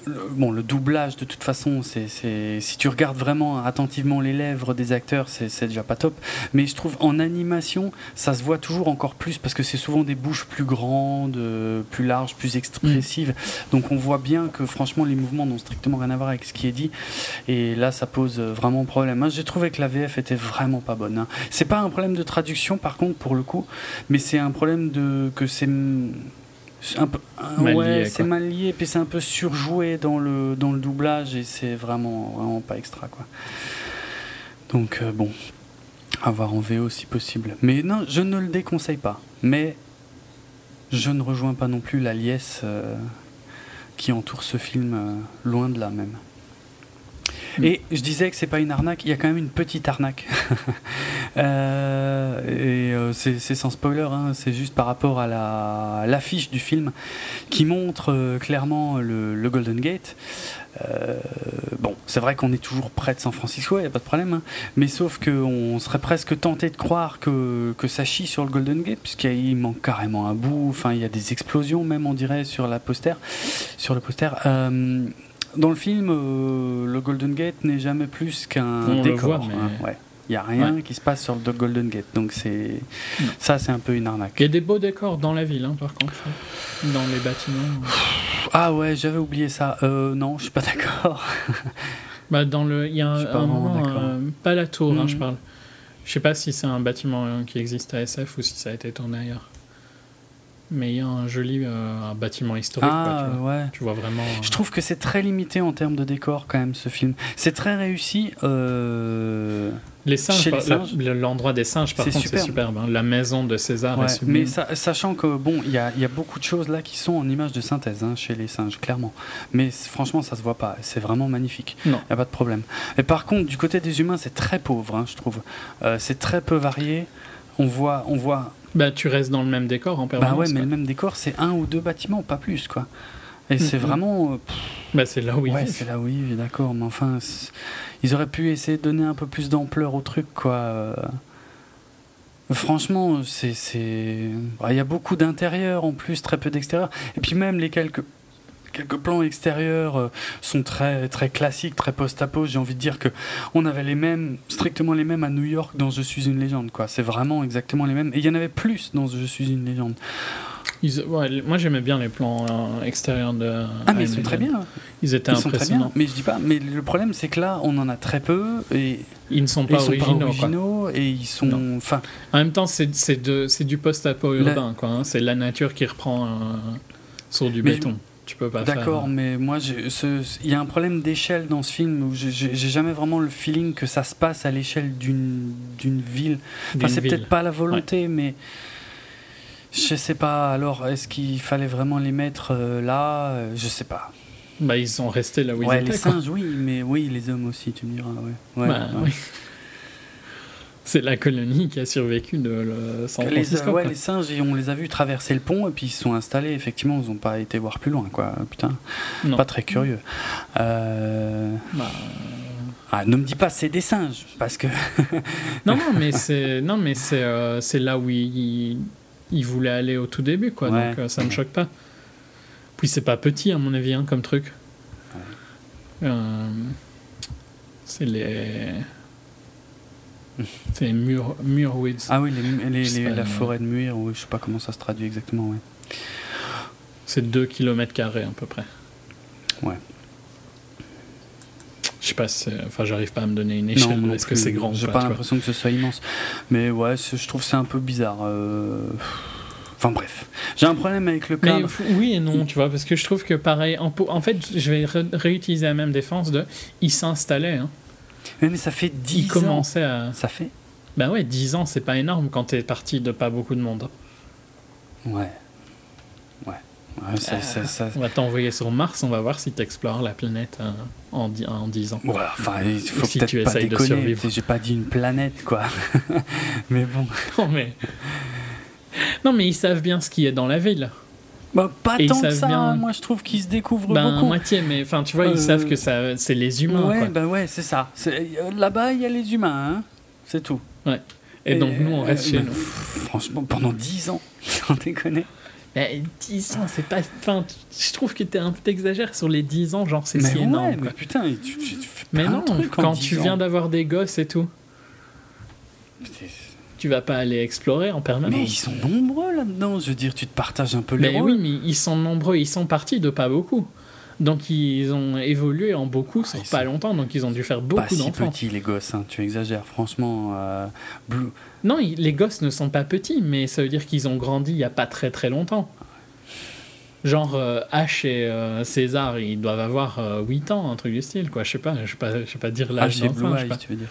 le, bon, le doublage, de toute façon, c'est, c'est, si tu regardes vraiment attentivement les lèvres des acteurs, c'est, c'est déjà pas top. Mais je trouve en animation, ça se voit toujours encore plus parce que c'est souvent des bouches plus grandes, plus larges, plus expressives. Mmh. Donc on voit bien que franchement, les mouvements n'ont strictement rien à voir avec ce qui est dit. Et là, ça pose vraiment problème. Moi, j'ai trouvé que la V F était vraiment pas bonne. Hein. C'est pas un problème de traduction, par contre, pour le coup, mais c'est un problème de que c'est... Un peu, un, mal ouais, lié, c'est mal lié, puis c'est un peu surjoué dans le, dans le doublage et c'est vraiment, vraiment pas extra, quoi. Donc euh, bon, à voir en V O si possible. Mais non, je ne le déconseille pas. Mais je ne rejoins pas non plus la liesse euh, qui entoure ce film, euh, loin de là même. Et je disais que c'est pas une arnaque, il y a quand même une petite arnaque. euh, et euh, c'est, c'est sans spoiler, hein, c'est juste par rapport à, la, à l'affiche du film qui montre euh, clairement le, le Golden Gate. Euh, bon, c'est vrai qu'on est toujours près de San Francisco, il n'y a pas de problème, hein, mais sauf qu'on serait presque tenté de croire que, que ça chie sur le Golden Gate, puisqu'il manque carrément un bout, enfin il y a des explosions même, on dirait, sur, la poster, sur le poster. Euh, Dans le film, euh, le Golden Gate n'est jamais plus qu'un on décor. Il n'y hein. mais... ouais. a rien ouais. qui se passe sur le Golden Gate. Donc c'est... ça, c'est un peu une arnaque. Il y a des beaux décors dans la ville, hein, par contre. Dans les bâtiments. Hein. Ah ouais, j'avais oublié ça. Euh, non, je suis pas d'accord. bah dans le, il y a un, pas, un moment, euh, pas la tour, mmh. hein, je parle. Je sais pas si c'est un bâtiment hein, qui existe à S F ou si ça a été tourné ailleurs. Mais il y a un joli euh, un bâtiment historique. Ah, quoi, tu vois. Ouais. Tu vois vraiment. Euh... Je trouve que c'est très limité en termes de décor, quand même, ce film. C'est très réussi. Euh... Les singes, par, les singes. La, l'endroit des singes, par c'est contre, superbe. c'est superbe. Hein. La maison de César ouais. est sublime. Mais ça, sachant que, bon, il y a, y a beaucoup de choses là qui sont en images de synthèse hein, chez les singes, clairement. Mais franchement, ça se voit pas. C'est vraiment magnifique. Il n'y a pas de problème. Et par contre, du côté des humains, c'est très pauvre, hein, je trouve. Euh, c'est très peu varié. On voit. On voit Bah, tu restes dans le même décor en permanence. Bah ouais, mais quoi. Le même décor, c'est un ou deux bâtiments, pas plus, quoi. Et mm-hmm. c'est vraiment... Euh, pff, bah, c'est là où ils ouais, vivent. Ouais, c'est là où ils vivent, d'accord. Mais enfin, c'est... ils auraient pu essayer de donner un peu plus d'ampleur au truc, quoi. Euh... Franchement, c'est... c'est... Il y a beaucoup d'intérieur, en plus, très peu d'extérieur. Et puis même les quelques... quelques plans extérieurs sont très, très classiques, très post-apo. J'ai envie de dire qu'on avait les mêmes, strictement les mêmes à New York dans Je suis une légende, quoi. C'est vraiment exactement les mêmes. Et il y en avait plus dans Je suis une légende. Ils, ouais, moi j'aimais bien les plans euh, extérieurs de. Ah mais ils sont très bien. Ils étaient ils impressionnants. Bien, mais je dis pas. Mais le problème c'est que là on en a très peu et ils ne sont pas, ils originaux, sont pas originaux et ils sont. Enfin. En même temps c'est c'est de c'est du post-apo urbain la... quoi. Hein, c'est la nature qui reprend euh, sur du mais béton. Je... Tu peux pas. D'accord, faire... mais moi il y a un problème d'échelle dans ce film où j'ai, j'ai jamais vraiment le feeling que ça se passe à l'échelle d'une d'une ville. Enfin d'une c'est ville. Peut-être pas la volonté, ouais. Mais. Je sais pas, alors est-ce qu'il fallait vraiment les mettre euh, là euh, je sais pas. Bah, ils sont restés là où ouais, ils étaient. Les singes, quoi. Oui, mais oui, les hommes aussi, tu me diras. Ouais. Ouais, bah, ouais. Oui. C'est la colonie qui a survécu de le San Francisco. Les, euh, ouais, les singes, on les a vus traverser le pont et puis ils se sont installés. Effectivement, ils n'ont pas été voir plus loin, quoi. Putain, non. Pas très curieux. Euh... Bah... Ah, ne me dis pas c'est des singes, parce que. non, non, mais c'est, non, mais c'est, euh, c'est là où ils. Il voulait aller au tout début, quoi, ouais. Donc euh, ça me choque pas. Puis c'est pas petit, à mon avis, hein, comme truc. Ouais. Euh, c'est les. C'est les Muir, Muirwoods. Ah oui, les, les, les, la forêt de Muir, oui, je sais pas comment ça se traduit exactement, ouais. C'est deux kilomètres carrés à peu près. Ouais. Je sais pas, enfin, j'arrive pas à me donner une échelle. Non, est-ce plus, que c'est grand? J'ai pas, pas l'impression que ce soit immense. Mais ouais, je trouve c'est un peu bizarre. Euh... Enfin bref, j'ai un problème avec le cadre. Mais, oui et non, tu vois, parce que je trouve que pareil. En, en fait, je vais ré- réutiliser la même défense de. Ils s'installaient. Hein. Mais, mais ça fait dix ans. Ils commençaient à. Ça fait. Ben ouais, dix ans, c'est pas énorme quand t'es parti de pas beaucoup de monde. Ouais. Ouais, ça, euh, ça, ça... On va t'envoyer sur Mars, on va voir si t'explores la planète hein, en, en dix ans. Ouais, enfin, il faut si peut-être pas déconner, j'ai pas dit une planète, quoi. Mais bon. Non mais... non, mais ils savent bien ce qu'il y a dans la ville. Bah, pas et tant que ça, bien... moi je trouve qu'ils se découvrent ben, beaucoup. Moitié, mais enfin, tu vois, euh... ils savent que ça, c'est les humains. Ouais, quoi. Ben ouais, c'est ça. C'est... Là-bas, il y a les humains, hein. C'est tout. Ouais. Et, et donc, nous, on reste euh, chez ben, nous. Franchement, pendant dix ans, sans déconner. Mais dix ans, c'est pas. Enfin, je trouve que t'es un peu t'exagères sur les dix ans, genre c'est mais si ouais, énorme. Mais putain, tu, tu, tu fais mais non, quand tu viens ans. D'avoir des gosses et tout, c'est... tu vas pas aller explorer en permanence. Mais ils sont nombreux là-dedans, je veux dire, tu te partages un peu les mais rôles. Oui, mais ils sont nombreux, ils sont partis de pas beaucoup. Donc ils ont évolué en beaucoup sur ah, pas longtemps, donc ils ont dû faire beaucoup pas d'enfants. Pas si petits les gosses, hein, tu exagères, franchement. Euh, bleu. Non, ils, les gosses ne sont pas petits, mais ça veut dire qu'ils ont grandi il y a pas très très longtemps. Genre euh, H et euh, César, ils doivent avoir euh, huit ans, un truc du style, quoi. Je sais pas, je sais pas, je sais pas dire l'âge ah, d'enfant. H et Blue Eyes, tu veux dire.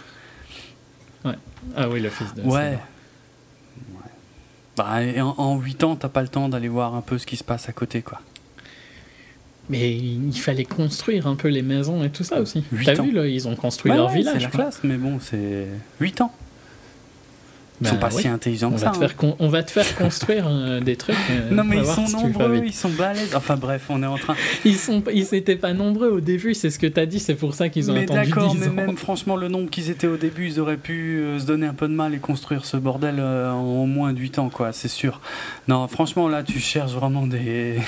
Ouais. Ah oui, le fils de. Ouais. César. Ouais. Bah, en, en huit ans, t'as pas le temps d'aller voir un peu ce qui se passe à côté, quoi. Mais il fallait construire un peu les maisons et tout ça aussi. T'as ans. Vu, là, ils ont construit ouais, leur ouais, village. C'est la classe, mais bon, c'est huit ans. Ils ben sont pas ouais. si intelligents on que ça. Te hein. faire con- on va te faire construire euh, des trucs. Euh, non, mais ils sont si nombreux, ils sont balèzes. Enfin bref, on est en train... ils sont, ils étaient pas nombreux au début, c'est ce que t'as dit, c'est pour ça qu'ils ont mais attendu dix ans. Mais même franchement, le nombre qu'ils étaient au début, ils auraient pu euh, se donner un peu de mal et construire ce bordel euh, en moins de huit ans, quoi, c'est sûr. Non, franchement, là, tu cherches vraiment des,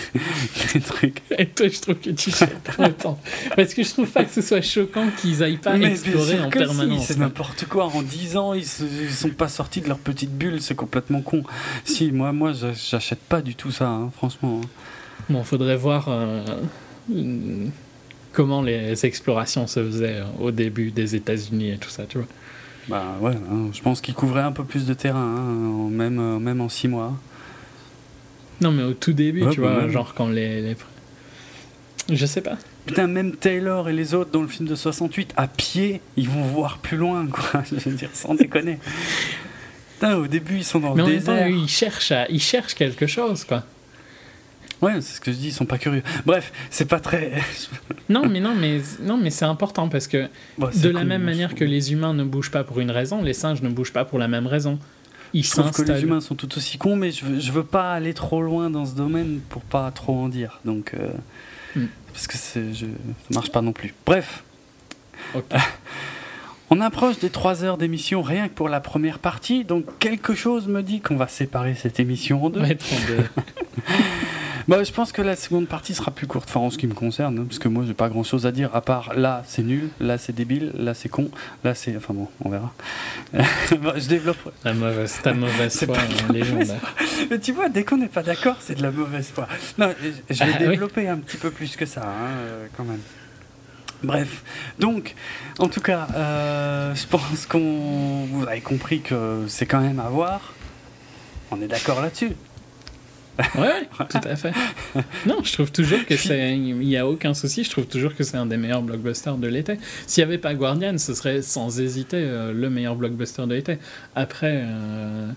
des trucs. Et toi, je trouve que tu cherches trop longtemps. Parce que je trouve pas que ce soit choquant qu'ils aillent pas mais explorer en permanence. Si, c'est n'importe quoi, en dix ans, ils, se, ils sont pas sortis de leur petite bulle, c'est complètement con. Si, moi, moi j'achète pas du tout ça, hein, franchement. Bon, faudrait voir euh, comment les explorations se faisaient au début des États-Unis et tout ça, tu vois. Bah ouais, hein, je pense qu'ils couvraient un peu plus de terrain, hein, même, même en six mois. Non, mais au tout début, ouais, tu bah vois, même. Genre quand les, les... Je sais pas. Putain, même Taylor et les autres dans le film de soixante-huit, à pied, ils vont voir plus loin, quoi, je veux dire, sans déconner. Putain, au début, ils sont dans mais le désert. Temps, eux, ils, cherchent à, ils cherchent quelque chose, quoi. Ouais, c'est ce que je dis, ils sont pas curieux. Bref, c'est pas très... non, mais non, mais, non, mais c'est important, parce que bah, de la cool, même manière trouve. Que les humains ne bougent pas pour une raison, les singes ne bougent pas pour la même raison. Ils je trouve que les humains sont tout aussi cons, mais je veux, je veux pas aller trop loin dans ce domaine pour pas trop en dire, donc... Euh... Mm. Parce que c'est, je, ça marche pas non plus. Bref, okay. On approche des trois heures d'émission rien que pour la première partie, donc quelque chose me dit qu'on va séparer cette émission en deux. Ouais, Bah, je pense que la seconde partie sera plus courte, enfin en ce qui me concerne, hein, parce que moi j'ai pas grand chose à dire à part là c'est nul, là c'est débile, là c'est con, là c'est, enfin bon, on verra. Bah, je développe. La mauvaise, ta mauvaise foi, hein, les gens. Là. Mais tu vois, dès qu'on n'est pas d'accord, c'est de la mauvaise foi. Non, je vais ah, développer oui. un petit peu plus que ça, hein, quand même. Bref, donc, en tout cas, euh, je pense qu'on vous avez compris que c'est quand même à voir. On est d'accord là-dessus. Ouais, tout à fait. Non, je trouve toujours que c'est, il n'y a aucun souci. Je trouve toujours que c'est un des meilleurs blockbusters de l'été. S'il n'y avait pas Guardians, ce serait sans hésiter euh, le meilleur blockbuster de l'été. Après, euh,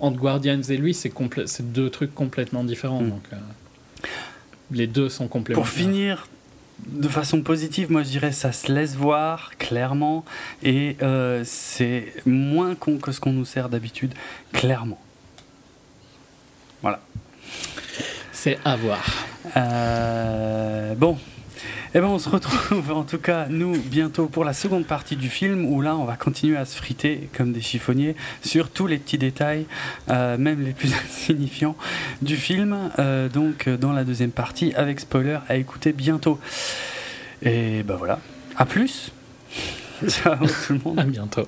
entre Guardians et lui, c'est, compl- c'est deux trucs complètement différents. Mm. Donc, euh, les deux sont complémentaires. Pour finir. De façon positive, moi je dirais ça se laisse voir clairement et euh, c'est moins con que ce qu'on nous sert d'habitude, clairement. Voilà. C'est à voir. Euh, bon. Eh ben on se retrouve en tout cas nous bientôt pour la seconde partie du film où là on va continuer à se friter comme des chiffonniers sur tous les petits détails euh, même les plus insignifiants du film euh, donc dans la deuxième partie avec spoiler à écouter bientôt et ben voilà, à plus, ciao tout le monde, à bientôt.